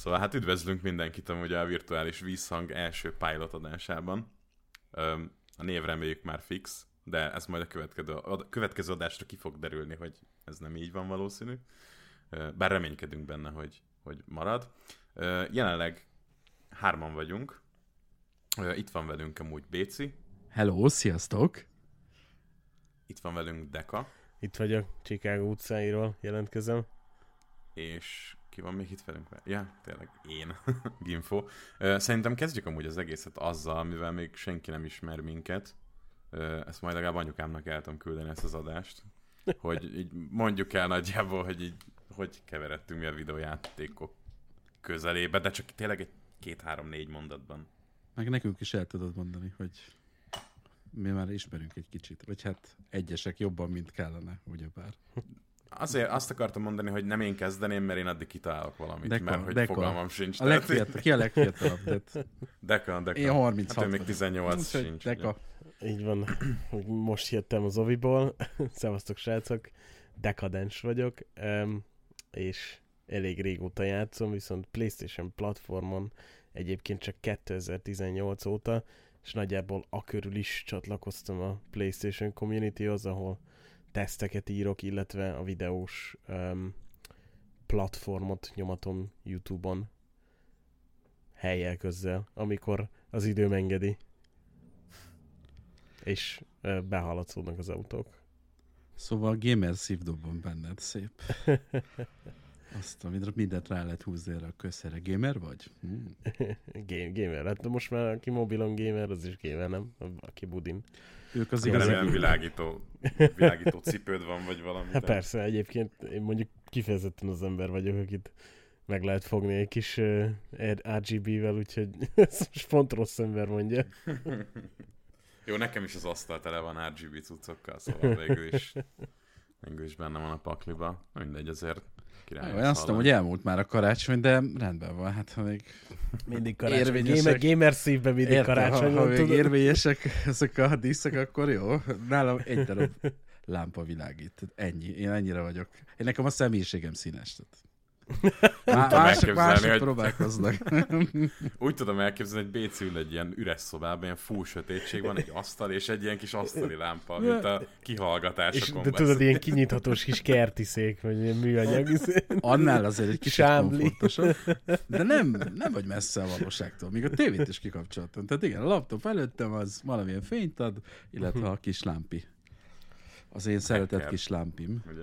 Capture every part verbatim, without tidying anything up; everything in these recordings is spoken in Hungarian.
Szóval hát üdvözlünk mindenkit amúgy a virtuális vízhang első pilot adásában. A név reméljük már fix, de ez majd a következő, a következő adásra ki fog derülni, hogy ez nem így van valószínű. Bár reménykedünk benne, hogy, hogy marad. Jelenleg hárman vagyunk. Itt van velünk amúgy Béci. Hello, sziasztok! Itt van velünk Deka. Itt vagyok, Chicago utcáiról jelentkezem. És ki van még itt velünk? Ja, tényleg én, Gimfo. Szerintem kezdjük amúgy az egészet azzal, mivel még senki nem ismer minket. Ezt majd legalább anyukámnak el tudom küldeni ezt az adást. Hogy így mondjuk el nagyjából, hogy így hogy keveredtünk mi a videójátékok közelébe, de csak tényleg egy két-három-négy mondatban. Meg nekünk is el tudod mondani, hogy mi már ismerünk egy kicsit. Vagy hát egyesek jobban, mint kellene, ugyebár. Azért azt akartam mondani, hogy nem én kezdeném, mert én addig kitalálok valamit, Deka, mert hogy Deka. Fogalmam sincs. A legfiatal, ki a legfiatalabb? Tehát... Deka, Deka. Én harminchat hát, még tizennyolc sincs. Deka. Ugye? Így van. Most jöttem az oviból. Szevasztok, srácok. Dekadens vagyok, és elég régóta játszom, viszont PlayStation platformon egyébként csak kétezer-tizennyolc óta, és nagyjából akörül is csatlakoztam a PlayStation communityhoz, ahol teszteket írok, illetve a videós um, platformot nyomatom YouTube-on helyjel közzel, amikor az időm engedi. És uh, behaladszódnak az autók. Szóval a gamer szívdobban benned szép. Azt, amit mindent rá lehet húzni erre a közszerre. Gamer vagy? Hmm. Game, gamer. Hát most már aki mobilon gamer, az is gamer, nem? Aki budin. Ők az igazán... Nem világító, világító cipőd van, vagy valami. Hát persze, egyébként én mondjuk kifejezetten az ember vagyok, akit meg lehet fogni egy kis uh, er gé bé-vel, úgyhogy ez most pont rossz ember mondja. Jó, nekem is az asztal tele van er gé bé cuccokkal, szóval végül is, végül is benne van a pakliba. Mindegy, azért... Király, olyan azt tudom, hogy elmúlt már a karácsony, de rendben van, hát ha még mindig karácsony, gamer, gamer szívben mindig érte, karácsony. Ha, ha még érvényesek ezek a díszek, akkor jó. Nálam egy darab lámpa világít. Ennyi, én ennyire vagyok. Én nekem a személyiségem színes. Má- mások mások hogy... próbálkoznak. Úgy tudom elképzelni, hogy Béci ül egy ilyen üres szobában, ilyen full sötétség van, egy asztal és egy ilyen kis asztali lámpa, mint a kihallgatásokon. De tudod, ilyen kinyithatós kis kerti szék, vagy ilyen műanyag. Annál azért egy kicsit komfortosabb. De nem, nem vagy messze a valóságtól, még a tévét is kikapcsoltam. Tehát igen, a laptop előttem az valamilyen fényt ad, illetve a kis lámpi. Az én szeretett kis lámpim. Ugye?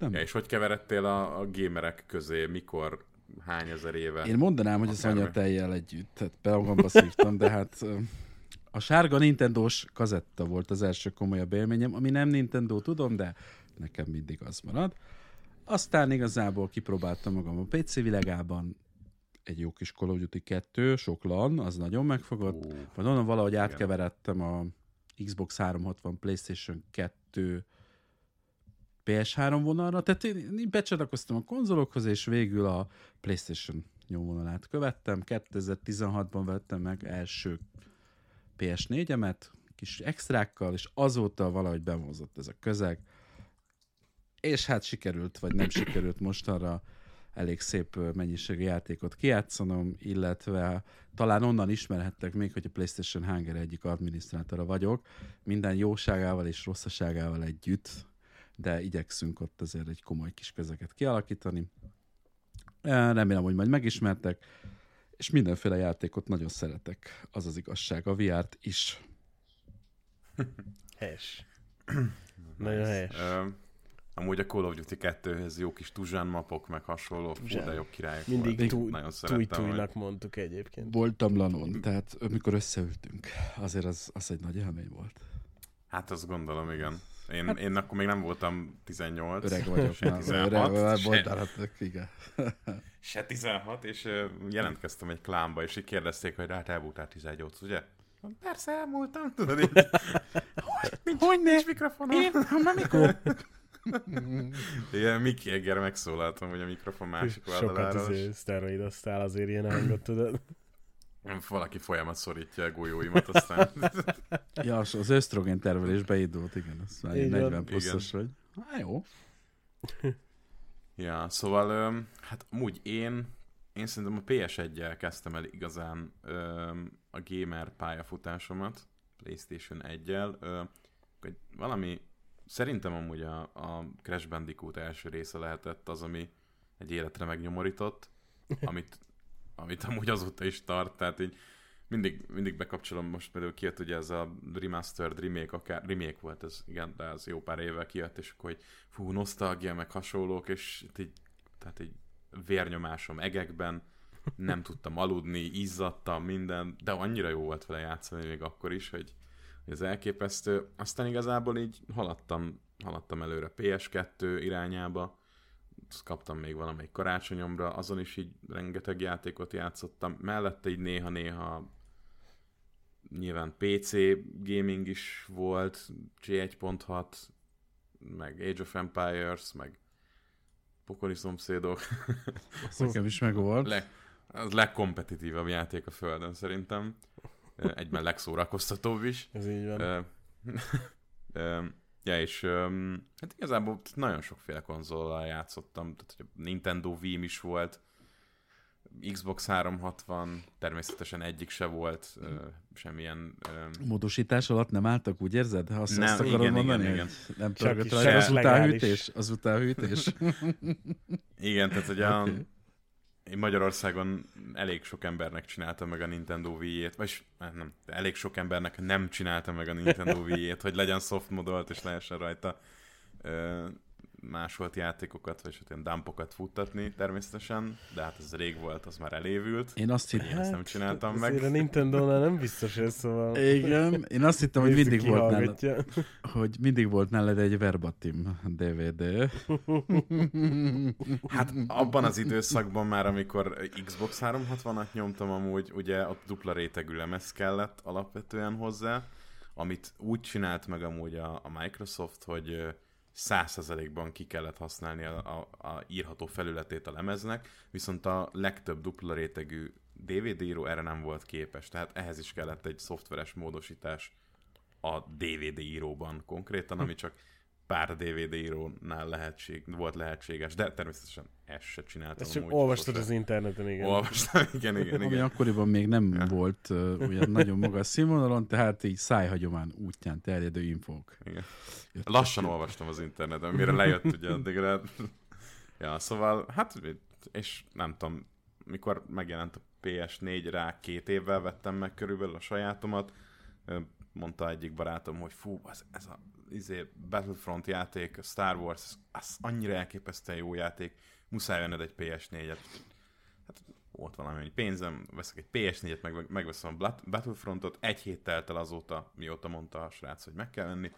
Ja, és hogy keveredtél a, a gémerek közé, mikor, hány ezer éve? Én mondanám, hogy az anyateljjel együtt, tehát be magamba szívtam, de hát a sárga Nintendós kazetta volt az első komolyabb élményem, ami nem Nintendo, tudom, de nekem mindig az marad. Aztán igazából kipróbáltam magam a pé cé világában, egy jó kis Call of Duty kettő, sok LAN, az nagyon megfogott, oh, vagy onnan valahogy igen. Átkeveredtem a Xbox háromszázhatvan, PlayStation kettő, pé es három vonalra, tehát én becsatlakoztam a konzolokhoz, és végül a PlayStation nyomvonalát követtem. kétezer-tizenhatban vettem meg első pé es négyemet, kis extrákkal, és azóta valahogy bevonzott ez a közeg. És hát sikerült, vagy nem sikerült mostanra elég szép mennyiségű játékot kijátszanom, illetve talán onnan ismerhettek még, hogy a PlayStation Hunger egyik adminisztrátora vagyok, minden jóságával és rosszaságával együtt, de igyekszünk ott azért egy komoly kis közeget kialakítani. Remélem, hogy majd megismertek, és mindenféle játékot nagyon szeretek. Az az igazság, a vé er-t is. Helyes. Nagyon helyes. Uh, amúgy a Call of Duty kettőhöz jó kis Tuzsán mapok, meg hasonló, Tuzsán. De jobb királyok. Mindig túj-tújnak mondtuk egyébként. Voltam Lanon, tehát amikor összeültünk, azért az, az egy nagy élmény volt. Hát azt gondolom, igen. Én, hát, én akkor még nem voltam tizennyolc. Öreg vagyok már. tizenhat, se, igen. se tizenhat, és jelentkeztem egy klánba, és így kérdezték, hogy hát elmúltál tizennyolc, ugye? Persze elmúltam, tudod így. Hogy? Nincs, hogy nincs mikrofonom? Én? Már mikor? Igen, Miki Egger megszólaltam, hogy a mikrofon másik oldalára. Sokat azért szteroidoztál azért ilyen hangot, tudod? Valaki folyamat szorítja a golyóimat, aztán... Ja, az ösztrogén tervelés beindult, igen, az már negyven pluszos vagy. Hát jó. Ja, szóval hát amúgy én, én szerintem a pé es egyel kezdtem el igazán a gamer pályafutásomat, PlayStation egyel. Valami, szerintem amúgy a, a Crash Bandicoot első része lehetett az, ami egy életre megnyomorított, amit, amit amúgy azóta is tart, tehát így mindig, mindig bekapcsolom, most például kijött ugye ez a remastered remake, akár remake volt ez, igen, de az jó pár évvel kijött, és akkor hogy fú, nosztalgia, meg hasonlók, és így, tehát így vérnyomásom egekben, nem tudtam aludni, izzadtam, minden, de annyira jó volt vele játszani még akkor is, hogy ez elképesztő. Aztán igazából így haladtam, haladtam előre pé es kettő irányába, azt kaptam még valamelyik karácsonyomra, azon is így rengeteg játékot játszottam, mellette így néha-néha nyilván pé cé gaming is volt, gé egy pont hat, meg Age of Empires, meg pokoli szomszédok. Nekem is meg volt. Le, az legkompetitívebb játék a földön szerintem. Egyben legszórakoztatóbb is. Ez így van. Ja, és hát igazából nagyon sokféle konzollal játszottam. Tehát Nintendo Wii is volt, Xbox háromszázhatvan, természetesen egyik se volt, semmilyen... Módosítás alatt nem álltak, úgy érzed? Ha azt, nem, azt akarod igen, mondani, igen, igen. Nem pörgött rá, az utánhűtés. Az utánhűtés. Igen, tehát hogy a... Okay. Én Magyarországon elég sok embernek csináltam meg a Nintendo Wii-jét, vagy nem, elég sok embernek nem csináltam meg a Nintendo Wii-jét, hogy legyen softmodolt, és lehessen rajta ö, másolt játékokat, vagy ilyen dumpokat futtatni természetesen, de hát ez rég volt, az már elévült. Én azt hittem, én ezt nem csináltam meg. A Nintendo-nál nem biztos ez, szóval... Igen, én azt hittem, hogy mindig volt nálad, hogy mindig volt nálad egy verbatim dé vé dé. Hát abban az időszakban már, amikor Xbox háromszázhatvanat nyomtam amúgy, ugye ott dupla rétegű lemez kellett alapvetően hozzá, amit úgy csinált meg amúgy a, a Microsoft, hogy száz százalékban ki kellett használni a, a, a írható felületét a lemeznek, viszont a legtöbb dupla rétegű dé vé dé író erre nem volt képes, tehát ehhez is kellett egy szoftveres módosítás a dé vé dé íróban konkrétan, ami csak pár dé vé dé írónál lehetség, volt lehetséges, de természetesen ezt se csináltam. Ezt olvastad az interneten, igen. Olvastam, igen, igen, igen. Ami akkoriban még nem ja. volt uh, olyan nagyon magas színvonalon, tehát így szájhagyomány útján terjedő infók. Igen. Lassan olvastam az interneten, mire lejött ugye addigra. Ja, szóval, hát, és nem tudom, mikor megjelent a pé es négy, rá két évvel vettem meg körülbelül a sajátomat, mondta egyik barátom, hogy fú, az, ez a izé, Battlefront játék, Star Wars, az annyira elképesztően jó játék, muszáj venned egy pé es négyet. Hát volt valami pénzem, veszek egy pé es négyet, meg, megveszem a Battlefrontot, egy hét telt el azóta, mióta mondta a srác, hogy meg kell venni,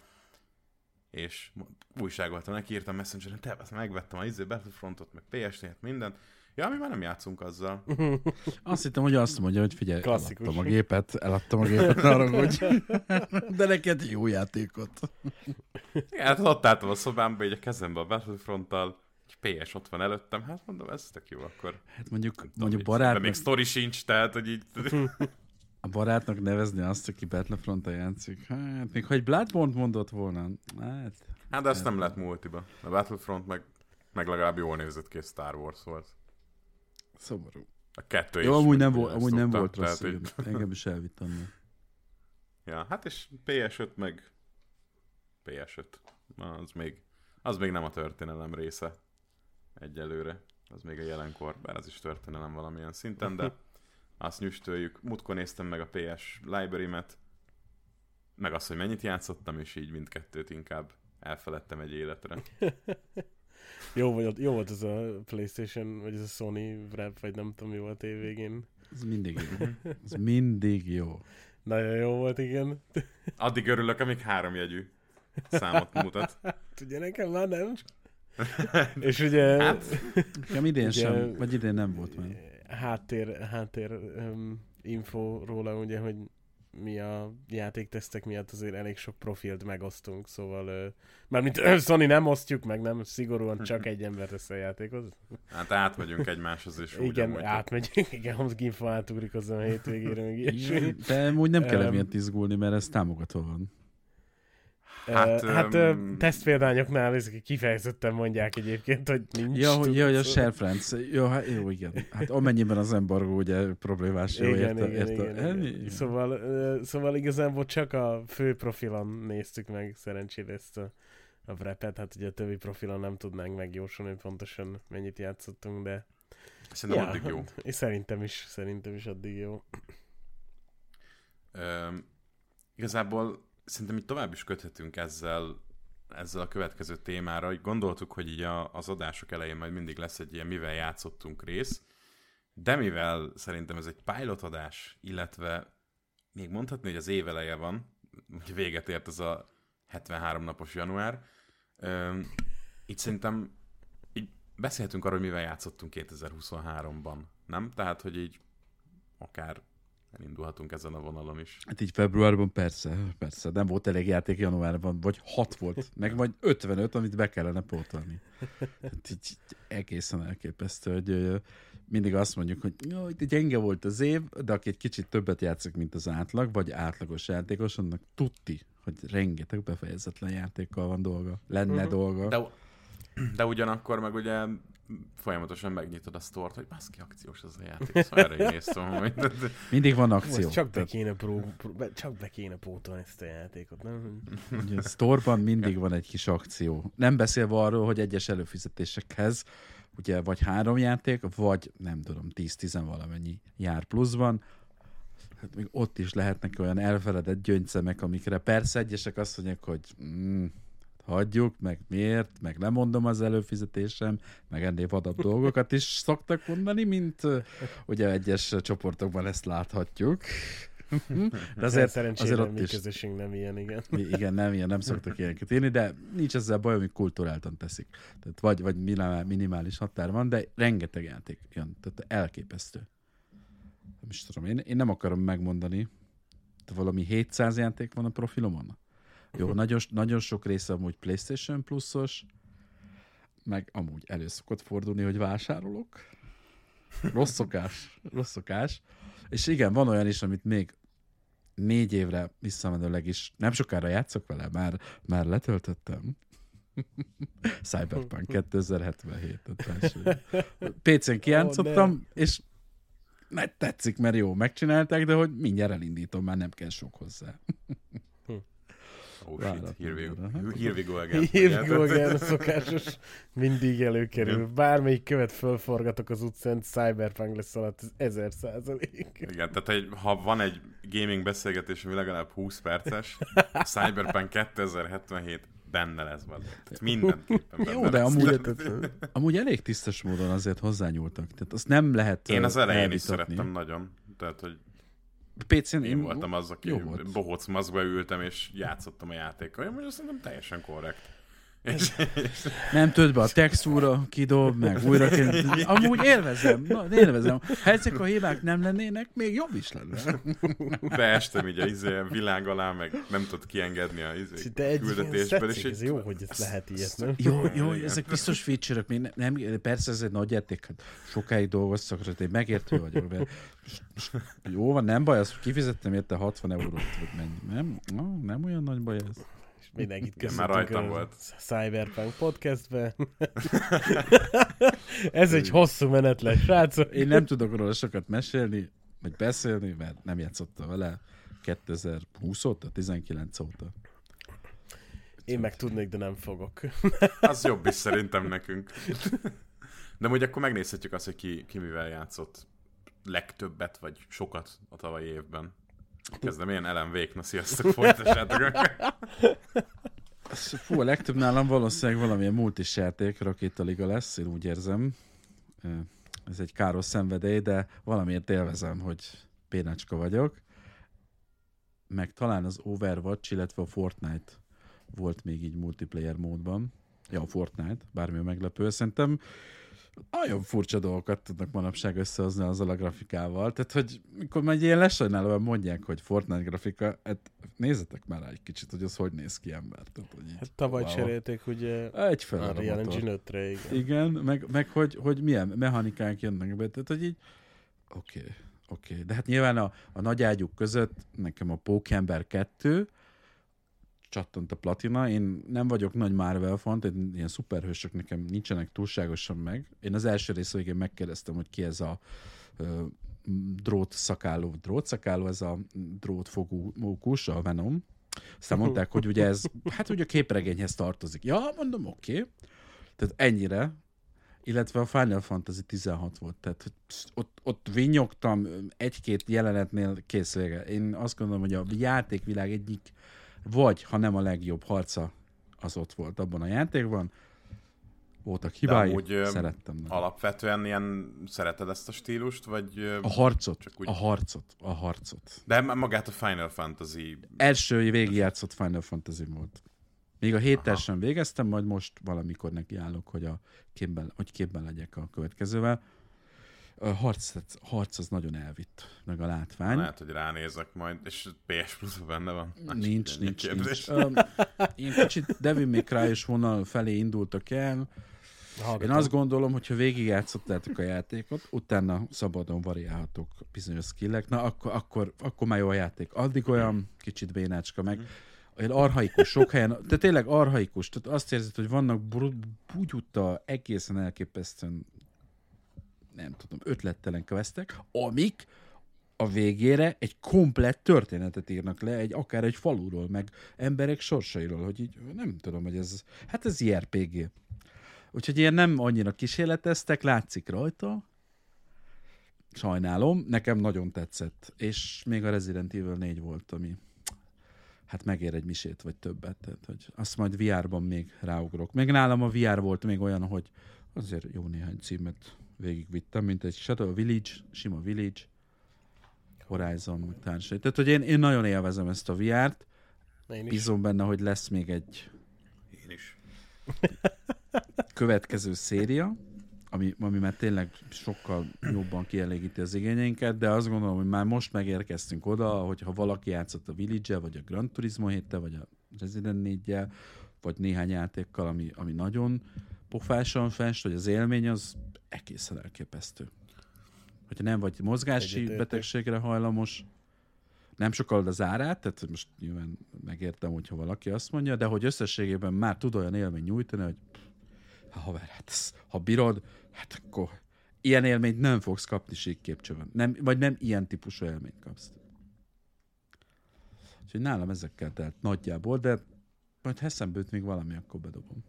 és újságoltam, neki írtam Messengeren, te ezt megvettem a izé, Battlefrontot, meg pé es négyet, mindent. Ja, mi már nem játszunk azzal. Azt hittem, hogy azt mondja, hogy figyelj, klasszikus. Eladtam a gépet, eladtam a gépet, arra, hogy de neked jó játékot. Igen, hát ott álltam a szobámba, így a kezembe a Battlefronttal, egy pé es ott van előttem, hát mondom, ez tök jó akkor. Hát mondjuk, tudom, mondjuk barátnak... Még sztori sincs, tehát, hogy így... A barátnak nevezni azt, aki Battlefronttal játszik, hát még ha egy Bloodborne mondott volna, hát... Hát de ezt nem lett multiba. A Battlefront meg, meg legalább jól nézett ki, Star Wars volt. Szomorú. A kettő is. Jó, amúgy nem, volt, amúgy nem volt rossz, így... engem is elvitt annál. Ja, hát és pé es öt meg pé es öt. Az még, az még nem a történelem része egyelőre. Az még a jelenkor, bár az is történelem valamilyen szinten, de azt nyüstöljük. Múltkor néztem meg a pé es library-met, meg azt, hogy mennyit játszottam, és így mindkettőt inkább elfeledtem egy életre. Jó volt, jó volt ez a PlayStation, vagy ez a Sony rap, vagy nem tudom mi volt évvégén. Ez mindig jó. Ez mindig jó. Nagyon jó volt, igen. Addig örülök, amíg háromjegyű számot mutat. Ugye nekem már nem. És ugye... Hát, nekem idén ugye, sem, vagy idén nem volt már. Háttér, háttér um, info róla, ugye, hogy mi a játéktesztek miatt azért elég sok profilt megosztunk, szóval... Mármint Sony nem osztjuk meg, nem? Szigorúan csak egy ember tesz a játékhoz. Hát átmegyünk egymáshoz is. Igen, úgy, átmegyünk. Igen, Homs Gimfo átugrik hozzá a hétvégére, meg ilyesmi. De úgy nem kell emiatt izgulni, mert ez támogató van. Hát, uh, hát um... tesztpéldányoknál ezek kifejezetten mondják egyébként, hogy nincs. Ja, hogy, ja, hogy a share friends. Jó, hát, jó, igen. Hát amennyiben az embargo ugye problémás. Jó, igen, érte, igen, érte, igen, érte. igen, igen. Szóval, szóval igazából csak a fő profilon néztük meg szerencsére ezt a, a repet. Hát ugye a többi profilon nem tudnánk megjósolni, hogy pontosan mennyit játszottunk, de szerintem ja, addig jó. És szerintem is, szerintem is addig jó. Um, igazából szerintem így tovább is köthetünk ezzel, ezzel a következő témára. Így gondoltuk, hogy így a, az adások elején majd mindig lesz egy ilyen mivel játszottunk rész, de mivel szerintem ez egy pilot adás, illetve még mondhatni, hogy az év eleje van, véget ért ez a hetvenhárom napos január, um, így szerintem így beszélhetünk arról, hogy mivel játszottunk kétezer-huszonháromban, nem? Tehát, hogy így akár elindulhatunk ezen a vonalon is. Hát így februárban persze, persze. Nem volt elég játék januárban, vagy hat volt, meg vagy ötvenöt, amit be kellene pótolni. Hát így egészen elképesztő, hogy mindig azt mondjuk, hogy jó, itt gyenge volt az év, de aki egy kicsit többet játszik, mint az átlag, vagy átlagos játékos, annak tudti, hogy rengeteg befejezetlen játékkal van dolga. Lenne uh-huh. dolga. De, de ugyanakkor meg ugye folyamatosan megnyitod a sztort, hogy baszki, akciós az a játék, szóval erre én néztem, hogy... Mindig van akció. Most csak be kéne, pró- pró- csak be kéne pótolni ezt a játékot, nem? Ugye a sztorban mindig van egy kis akció. Nem beszélve arról, hogy egyes előfizetésekhez ugye vagy három játék, vagy nem tudom, tíz-tíz valamennyi jár pluszban. Hát még ott is lehetnek olyan elfeledett gyöngyszemek, amikre persze egyesek azt mondják, hogy... Mm, hagyjuk, meg miért, meg lemondom az előfizetésem, meg ennél vadabb dolgokat is szoktak mondani, mint ugye egyes csoportokban ezt láthatjuk. De azért, szerencsére azért ott mi is... közösünk nem ilyen, igen. Igen, nem ilyen, nem szoktak ilyeneket írni, de nincs ezzel baj, amik kulturáltan teszik. Tehát vagy, vagy minimális határ van, de rengeteg játék jön, tehát elképesztő. Nem is tudom, én, én nem akarom megmondani, tehát valami hétszáz játék van a profilomon. Jó, nagyon, nagyon sok része amúgy PlayStation pluszos, meg amúgy elő szokott fordulni, hogy vásárolok. Rossz szokás, rossz szokás. És igen, van olyan is, amit még négy évre visszamenőleg is nem sokára játszok vele, már, már letöltöttem. Cyberpunk kétezer-hetvenhét. pé cén kijátszottam, oh, és mert tetszik, mert jó, megcsinálták, de hogy mindjárt elindítom, már nem kell sok hozzá. Oh shit, here we, here we go again. Here we go again, a szokásos mindig előkerül. Bármelyik követ fölforgatok az utcán, Cyberpunk lesz alatt ezer százalék. Igen, tehát egy, ha van egy gaming beszélgetés, ami legalább húsz perces, Cyberpunk kétezer-hetvenhét benne lesz benne. Tehát mindenképpen benne. Jó, de amúgy, amúgy elég tisztes módon azért hozzányúltak. Tehát azt nem lehet Én az elején elvitatni. Is szerettem nagyon. Tehát, hogy pé cén én voltam az, aki volt. Bohóc maszkba ültem, és játszottam a játékkal. Én most szerintem teljesen korrekt. És, és... Nem tölt be a textúra, kidob, meg újra kéne. Amúgy élvezem, na, élvezem. Ha ezek a hibák nem lennének, még jobb is lenne. Beestem így a izé, világ alá, meg nem tudod kiengedni a izé, küldetésből. És ez jó, hogy ez lehet ilyet, nem? Jó, jó, ezek biztos feature-ök. Még nem, nem, persze ez egy nagy játék, hát sokáig dolgoztak, hogy én megértő vagyok. Mert... Jó van, nem baj az, hogy kifizettem érte hatvan eurót, vagy mennyi. Nem, no, nem olyan nagy baj ez. Mindenkit köszöntünk a Cyberpunk podcastbe. Ez egy hosszú menetlen, srácok. Én nem tudok róla sokat mesélni, vagy beszélni, mert nem játszottam vele kétezer-húsz óta, tizenkilenc óta. Én meg tudnék, de nem fogok. Az jobb is szerintem nekünk. De mondjuk akkor megnézhetjük azt, hogy ki, ki mivel játszott legtöbbet, vagy sokat a tavalyi évben. Kezdem ilyen elemvék, na sziasztok, folytassátok. Fú, a legtöbb nálam valószínűleg valamilyen multis játék, Rakétaliga lesz, én úgy érzem. Ez egy káros szenvedély, de valamiért élvezem, hogy pénácska vagyok. Meg talán az Overwatch, illetve a Fortnite volt még így multiplayer módban. Ja, a Fortnite, bármi meglepő. Szerintem nagyon furcsa dolgokat tudnak manapság összehozni azzal a grafikával. Tehát, hogy mikor majd ilyen lesajnálóan mondják, hogy Fortnite grafika, hát nézzetek már egy kicsit, hogy az hogy néz ki ember. Tehát, hogy így, hát tavaly wow. cserélték ugye a Real Engine ötre, igen. Igen, meg, meg hogy, hogy milyen mechanikák jönnek be. Tehát, hogy így oké, okay, oké. Okay. De hát nyilván a, a nagy ágyuk között nekem a Pókember kettő, csattant a platina. Én nem vagyok nagy Marvel fan, tehát ilyen szuperhősök nekem nincsenek túlságosan meg. Én az első rész végén megkérdeztem, hogy ki ez a ö, drótszakálló, drótszakálló, ez a drótfogú mókus, a Venom. Aztán mondták, hogy ugye ez, hát ugye a képregényhez tartozik. Ja, mondom, oké. Okay. Tehát ennyire, illetve a Final Fantasy tizenhat volt, tehát ott, ott vinyogtam egy-két jelenetnél kész vége. Én azt gondolom, hogy a játékvilág egyik, vagy ha nem a legjobb harca, az ott volt abban a játékban. Voltak hibái, amúgy, szerettem. De. Alapvetően ilyen szereted ezt a stílust, vagy... A harcot, úgy... a harcot, a harcot. De magát a Final Fantasy... Első végigjátszott Final Fantasy volt. Még a héttel sem végeztem, majd most valamikor nekiállok, hogy, a képben, hogy képben legyek a következővel. A harc, harc az nagyon elvitt, meg a látvány. Lehet, hogy ránézek majd, és pé es Plus benne van. Más nincs, nincs, nincs. Um, én kicsit Devil May Cry és vonal felé indultak el. Hallgatom. Én azt gondolom, hogyha végigjátszottátok a játékot, utána szabadon variálhatok bizonyos skillek, na akkor, akkor, akkor már jó a játék. Addig olyan kicsit bénácska meg. Olyan arhaikus sok helyen, tehát tényleg arhaikus, tehát azt érzed, hogy vannak bugyuta, egészen elképesztően, nem tudom, ötlettelen questek, amik a végére egy komplett történetet írnak le, egy, akár egy faluról, meg emberek sorsairól, hogy így, nem tudom, hogy ez, hát ez jé er pé gé. Úgyhogy ilyen nem annyira kísérleteztek, látszik rajta, sajnálom, nekem nagyon tetszett, és még a Resident Evil négy volt, ami hát megér egy misét, vagy többet. Tehát, hogy azt majd vé er-ban még ráugrok. Még nálam a vé er volt még olyan, hogy azért jó néhány címet végigvittem, mint egy Shadow Village, sima Village, Horizon, meg társai. Tehát, hogy én, én nagyon élvezem ezt a vé er-t. Bízom benne, hogy lesz még egy én is. következő széria, ami, ami már tényleg sokkal jobban kielégíti az igényeinket, de azt gondolom, hogy már most megérkeztünk oda, hogyha valaki játszott a Village-el, vagy a Gran Turismo héttel, vagy a Resident néggyel, vagy néhány játékkal, ami, ami nagyon pofásan fest, hogy az élmény az egészen elképesztő. Hogyha nem vagy mozgási Egyetőtök. betegségre hajlamos, nem sokkal az árát, tehát most nyilván megértem, hogyha valaki azt mondja, de hogy összességében már tud olyan élmény nyújtani, hogy ha haver, hát ez, ha bírod, hát akkor ilyen élményt nem fogsz kapni síkképcsőben. Nem, vagy nem ilyen típusú élményt kapsz. Úgyhogy nálam ezekkel telt nagyjából, de majd ha eszembe jut még valami, akkor bedobom.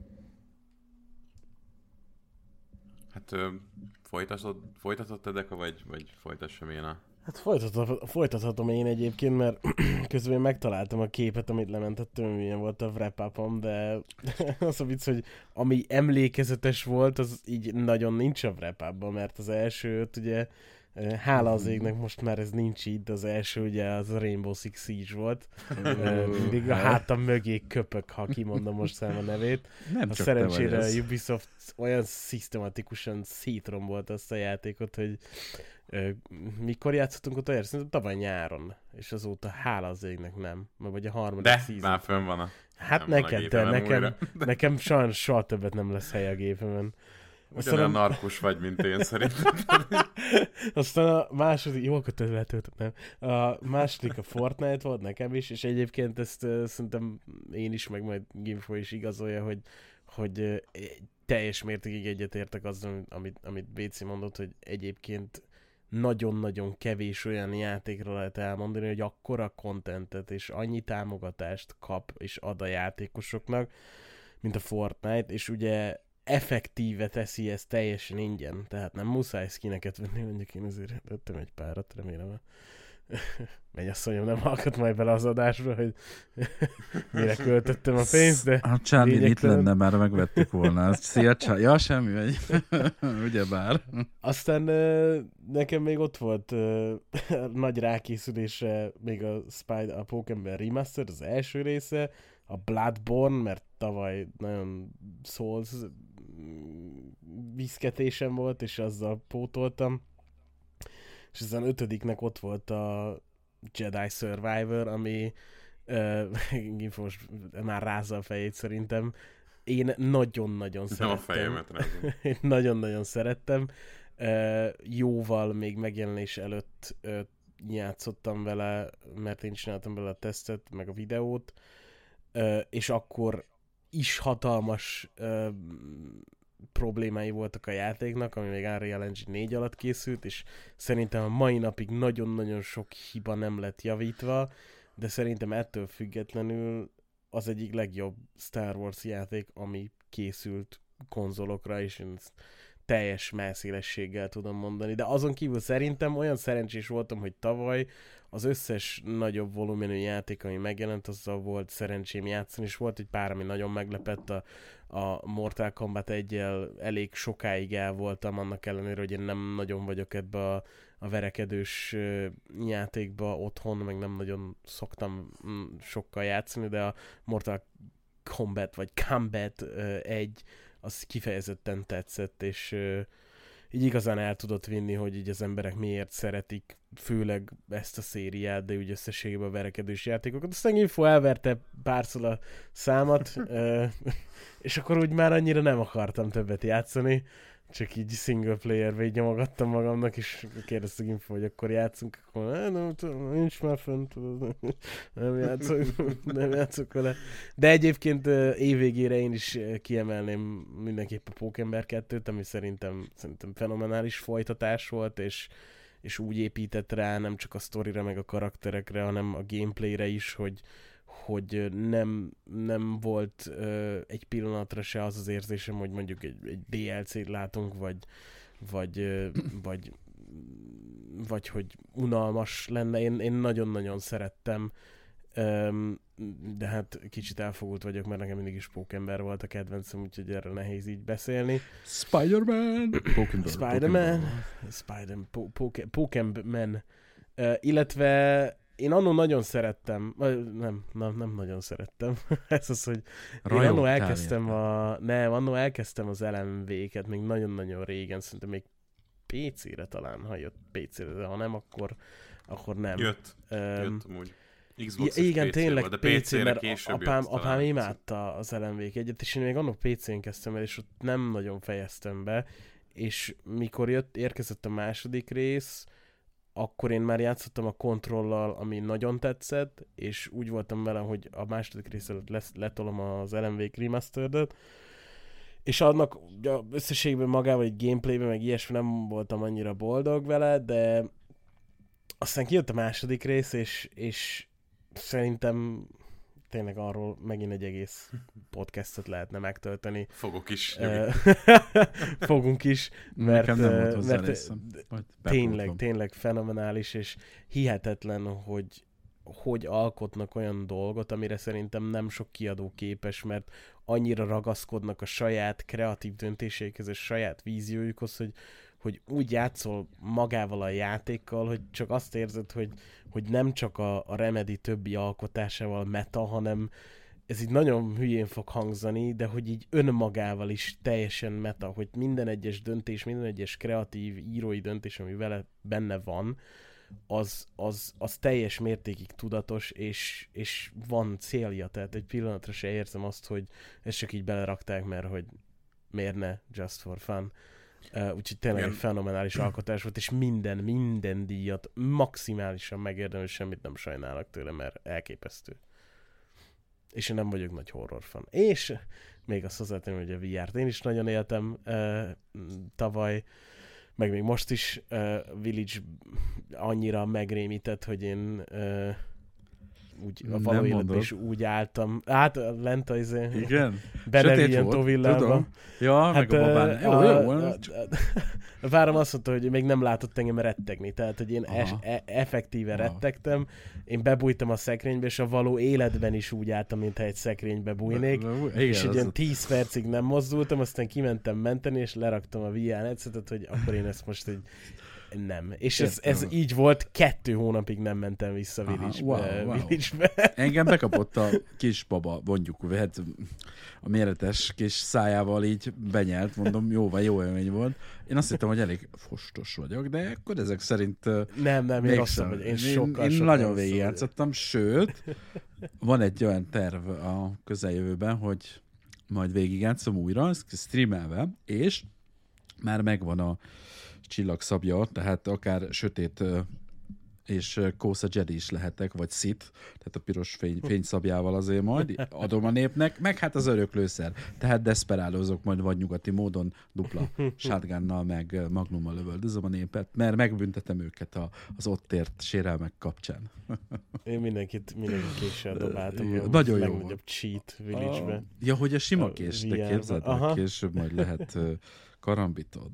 Hát ö, folytatod, folytatod te, Deka, vagy, vagy folytassam én a... Hát folytathatom, folytathatom én egyébként, mert közben én megtaláltam a képet, amit lementettem, milyen volt a wrap-upom, de az a vicc, hogy ami emlékezetes volt, az így nagyon nincs a wrap-upban, mert az elsőt ugye, hála az égnek most már ez nincs így, de az első ugye az a Rainbow Six Siege volt. Mindig a hátam mögé köpök, ha kimondom most szám a nevét. Nem a csak szerencsére a Ubisoft olyan szisztematikusan szétrombolt azt a játékot, hogy mikor játszottunk ott a szerintem tavaly nyáron, és azóta hála az égnek nem, vagy a harmadik season. De, már fönn van a... Hát neked, te, nekem, nekem sajnos soha többet nem lesz hely a gépemen. Ugyanolyan aztán... narkos vagy, mint én szerintem. Aztán a második, jó, akkor többet nem. A második a Fortnite volt nekem is, és egyébként ezt uh, szerintem én is, meg majd Gimfo is igazolja, hogy, hogy uh, teljes mértékig egyetértek azzal, amit, amit Béci mondott, hogy egyébként nagyon-nagyon kevés olyan játékra lehet elmondani, hogy akkora kontentet és annyi támogatást kap és ad a játékosoknak, mint a Fortnite, és ugye effektíve teszi ezt teljesen ingyen, tehát nem muszáj skineket venni, mondjuk én azért vettem egy párat, remélem. Mennyasszonyom nem hallgat majd bele az adásra, hogy mire költöttem a pénzt, de... Hát Charlie itt lenne, már megvettük volna. Szia Charlie! Ja, semmi vagy. Ugyebár. Aztán nekem még ott volt nagy rákészülése még a, a Pokémon Remaster, az első része, a Bloodborne, mert tavaly nagyon Souls viszketésem volt, és azzal pótoltam. És ezen ötödiknek ott volt a Jedi Survivor, ami uh, most már rázza a fejét szerintem. Én nagyon-nagyon szerettem. Nem a fejemet rázom. Én nagyon-nagyon szerettem. Uh, jóval még megjelenés előtt uh, játszottam vele, mert én csináltam vele a tesztet, meg a videót. és akkor is hatalmas problémái voltak a játéknak, ami még Unreal Engine négy alatt készült, és szerintem a mai napig nagyon-nagyon sok hiba nem lett javítva, de szerintem ettől függetlenül az egyik legjobb Star Wars játék, ami készült konzolokra, és én teljes melszélességgel tudom mondani, de azon kívül szerintem olyan szerencsés voltam, hogy tavaly az összes nagyobb volumenű játék, ami megjelent, azzal volt szerencsém játszani, és volt egy pár, ami nagyon meglepett, a, a Mortal Kombat egyel elég sokáig el voltam, annak ellenére, hogy én nem nagyon vagyok ebbe a, a verekedős játékba otthon, meg nem nagyon szoktam sokkal játszani, de a Mortal Kombat, vagy Combat egy az kifejezetten tetszett, és uh, így igazán el tudott vinni, hogy így az emberek miért szeretik főleg ezt a szériát, de úgy összességében a verekedős játékokat. Aztán Gimfo elverte párszor a számot, uh, és akkor úgy már annyira nem akartam többet játszani, csak így single player végnyomogattam magamnak, és kérdezte Gimfo, hogy akkor játszunk, akkor nem tudom, nincs már fent, nem játszok, nem játszok vele. De egyébként évvégére én is kiemelném mindenképp a Pókember kettőt, ami szerintem, szerintem fenomenális folytatás volt, és, és úgy épített rá nem csak a sztorira, meg a karakterekre, hanem a gameplayre is, hogy hogy nem, nem volt ö, egy pillanatra se az az érzésem, hogy mondjuk egy, egy dé el cét látunk, vagy, vagy, ö, vagy, vagy hogy unalmas lenne. Én, én nagyon-nagyon szerettem, ö, de hát kicsit elfogult vagyok, mert nekem mindig is Pókember volt a kedvencem, úgyhogy erre nehéz így beszélni. Spider-Man! Pókember, Spider-Man! Spider-Man! Pókember! Ö, illetve én annó nagyon szerettem, nem, nem, nem nagyon szerettem, ez az, hogy Rajó, én annó elkezdtem a, nem, annó elkezdtem az el em vé-ket, még nagyon-nagyon régen, szerintem még pé cére talán, ha jött pé cére, de ha nem, akkor, akkor nem. Jött, um, jött amúgy. Xbox és igen, tényleg pé cé, mert apám, apám imádta az el em vé-ket, és én még annó pé cén kezdtem el, és ott nem nagyon fejeztem be, és mikor jött, érkezett a második rész, akkor én már játszottam a kontrollal, ami nagyon tetszett, és úgy voltam vele, hogy a második rész előtt lesz, letolom az el em vé Remastered-et, és annak összességben magával, egy gameplayben, meg ilyesmi nem voltam annyira boldog vele, de aztán kijött a második rész, és, és szerintem tényleg arról megint egy egész podcastot lehetne megtölteni. Fogok is. Fogunk is, mert, mert tényleg, tényleg fenomenális, és hihetetlen, hogy, hogy alkotnak olyan dolgot, amire szerintem nem sok kiadó képes, mert annyira ragaszkodnak a saját kreatív döntéseikhez, és saját víziójukhoz, hogy hogy úgy játszol magával a játékkal, hogy csak azt érzed, hogy, hogy nem csak a, a Remedy többi alkotásával meta, hanem ez így nagyon hülyén fog hangzani, de hogy így önmagával is teljesen meta, hogy minden egyes döntés, minden egyes kreatív írói döntés, ami vele benne van, az, az, az teljes mértékig tudatos, és, és van célja, tehát egy pillanatra se érzem azt, hogy ezt csak így belerakták, mert hogy miért ne, just for fun. Uh, úgyhogy tényleg egy fenomenális alkotás volt, és minden, minden díjat maximálisan megérdemel, és semmit nem sajnálok tőle, mert elképesztő. És én nem vagyok nagy horror fan. És még azt hozzátenem, hogy a vé er-t én is nagyon éltem uh, tavaly, meg még most is. Uh, Village annyira megrémített, hogy én uh, úgy a való életben is úgy álltam. Hát lent az igen. Beneviento villába. Ja, hát, meg a babán. Jó, jó, jó. A párom azt mondta, hogy még nem látott engem rettegni. Tehát, hogy én es, e, effektíve aha. rettegtem. Én bebújtam a szekrénybe, és a való életben is úgy álltam, mintha egy szekrénybe bújnék. Igen, és egy ilyen tíz percig nem mozdultam, aztán kimentem menteni, és leraktam a vé er headsetet, hogy akkor én ezt most egy nem. És ez, ez így volt, kettő hónapig nem mentem vissza Village-be. Wow, wow. Engem bekapott a kis baba, mondjuk, hát a méretes kis szájával így benyelt, mondom, jó vagy, jó élmény volt. Én azt hittem, hogy elég fostos vagyok, de akkor ezek szerint nem, nem, én rosszabb vagy. Én sokkal Én, én nagyon végigjátszottam, sőt, van egy olyan terv a közeljövőben, hogy majd végigjátszom újra, streamelve, és már megvan a csillagszabja, tehát akár sötét és Kósza Jedi is lehetek, vagy Sith, tehát a piros fény, fényszabjával azért majd adom a népnek, meg hát az öröklőszer. Tehát desperálózok majd vagy nyugati módon, dupla shotgunnal meg magnummal lövöldözöm a népet, mert megbüntetem őket a, az ott ért sérelmek kapcsán. Én mindenkit, mindenkit késsel dobáltam. Jó, nagyon jó. A legnagyobb cheat village-be. Ja, hogy a sima kés, a te képzeld, a később majd lehet karambitod.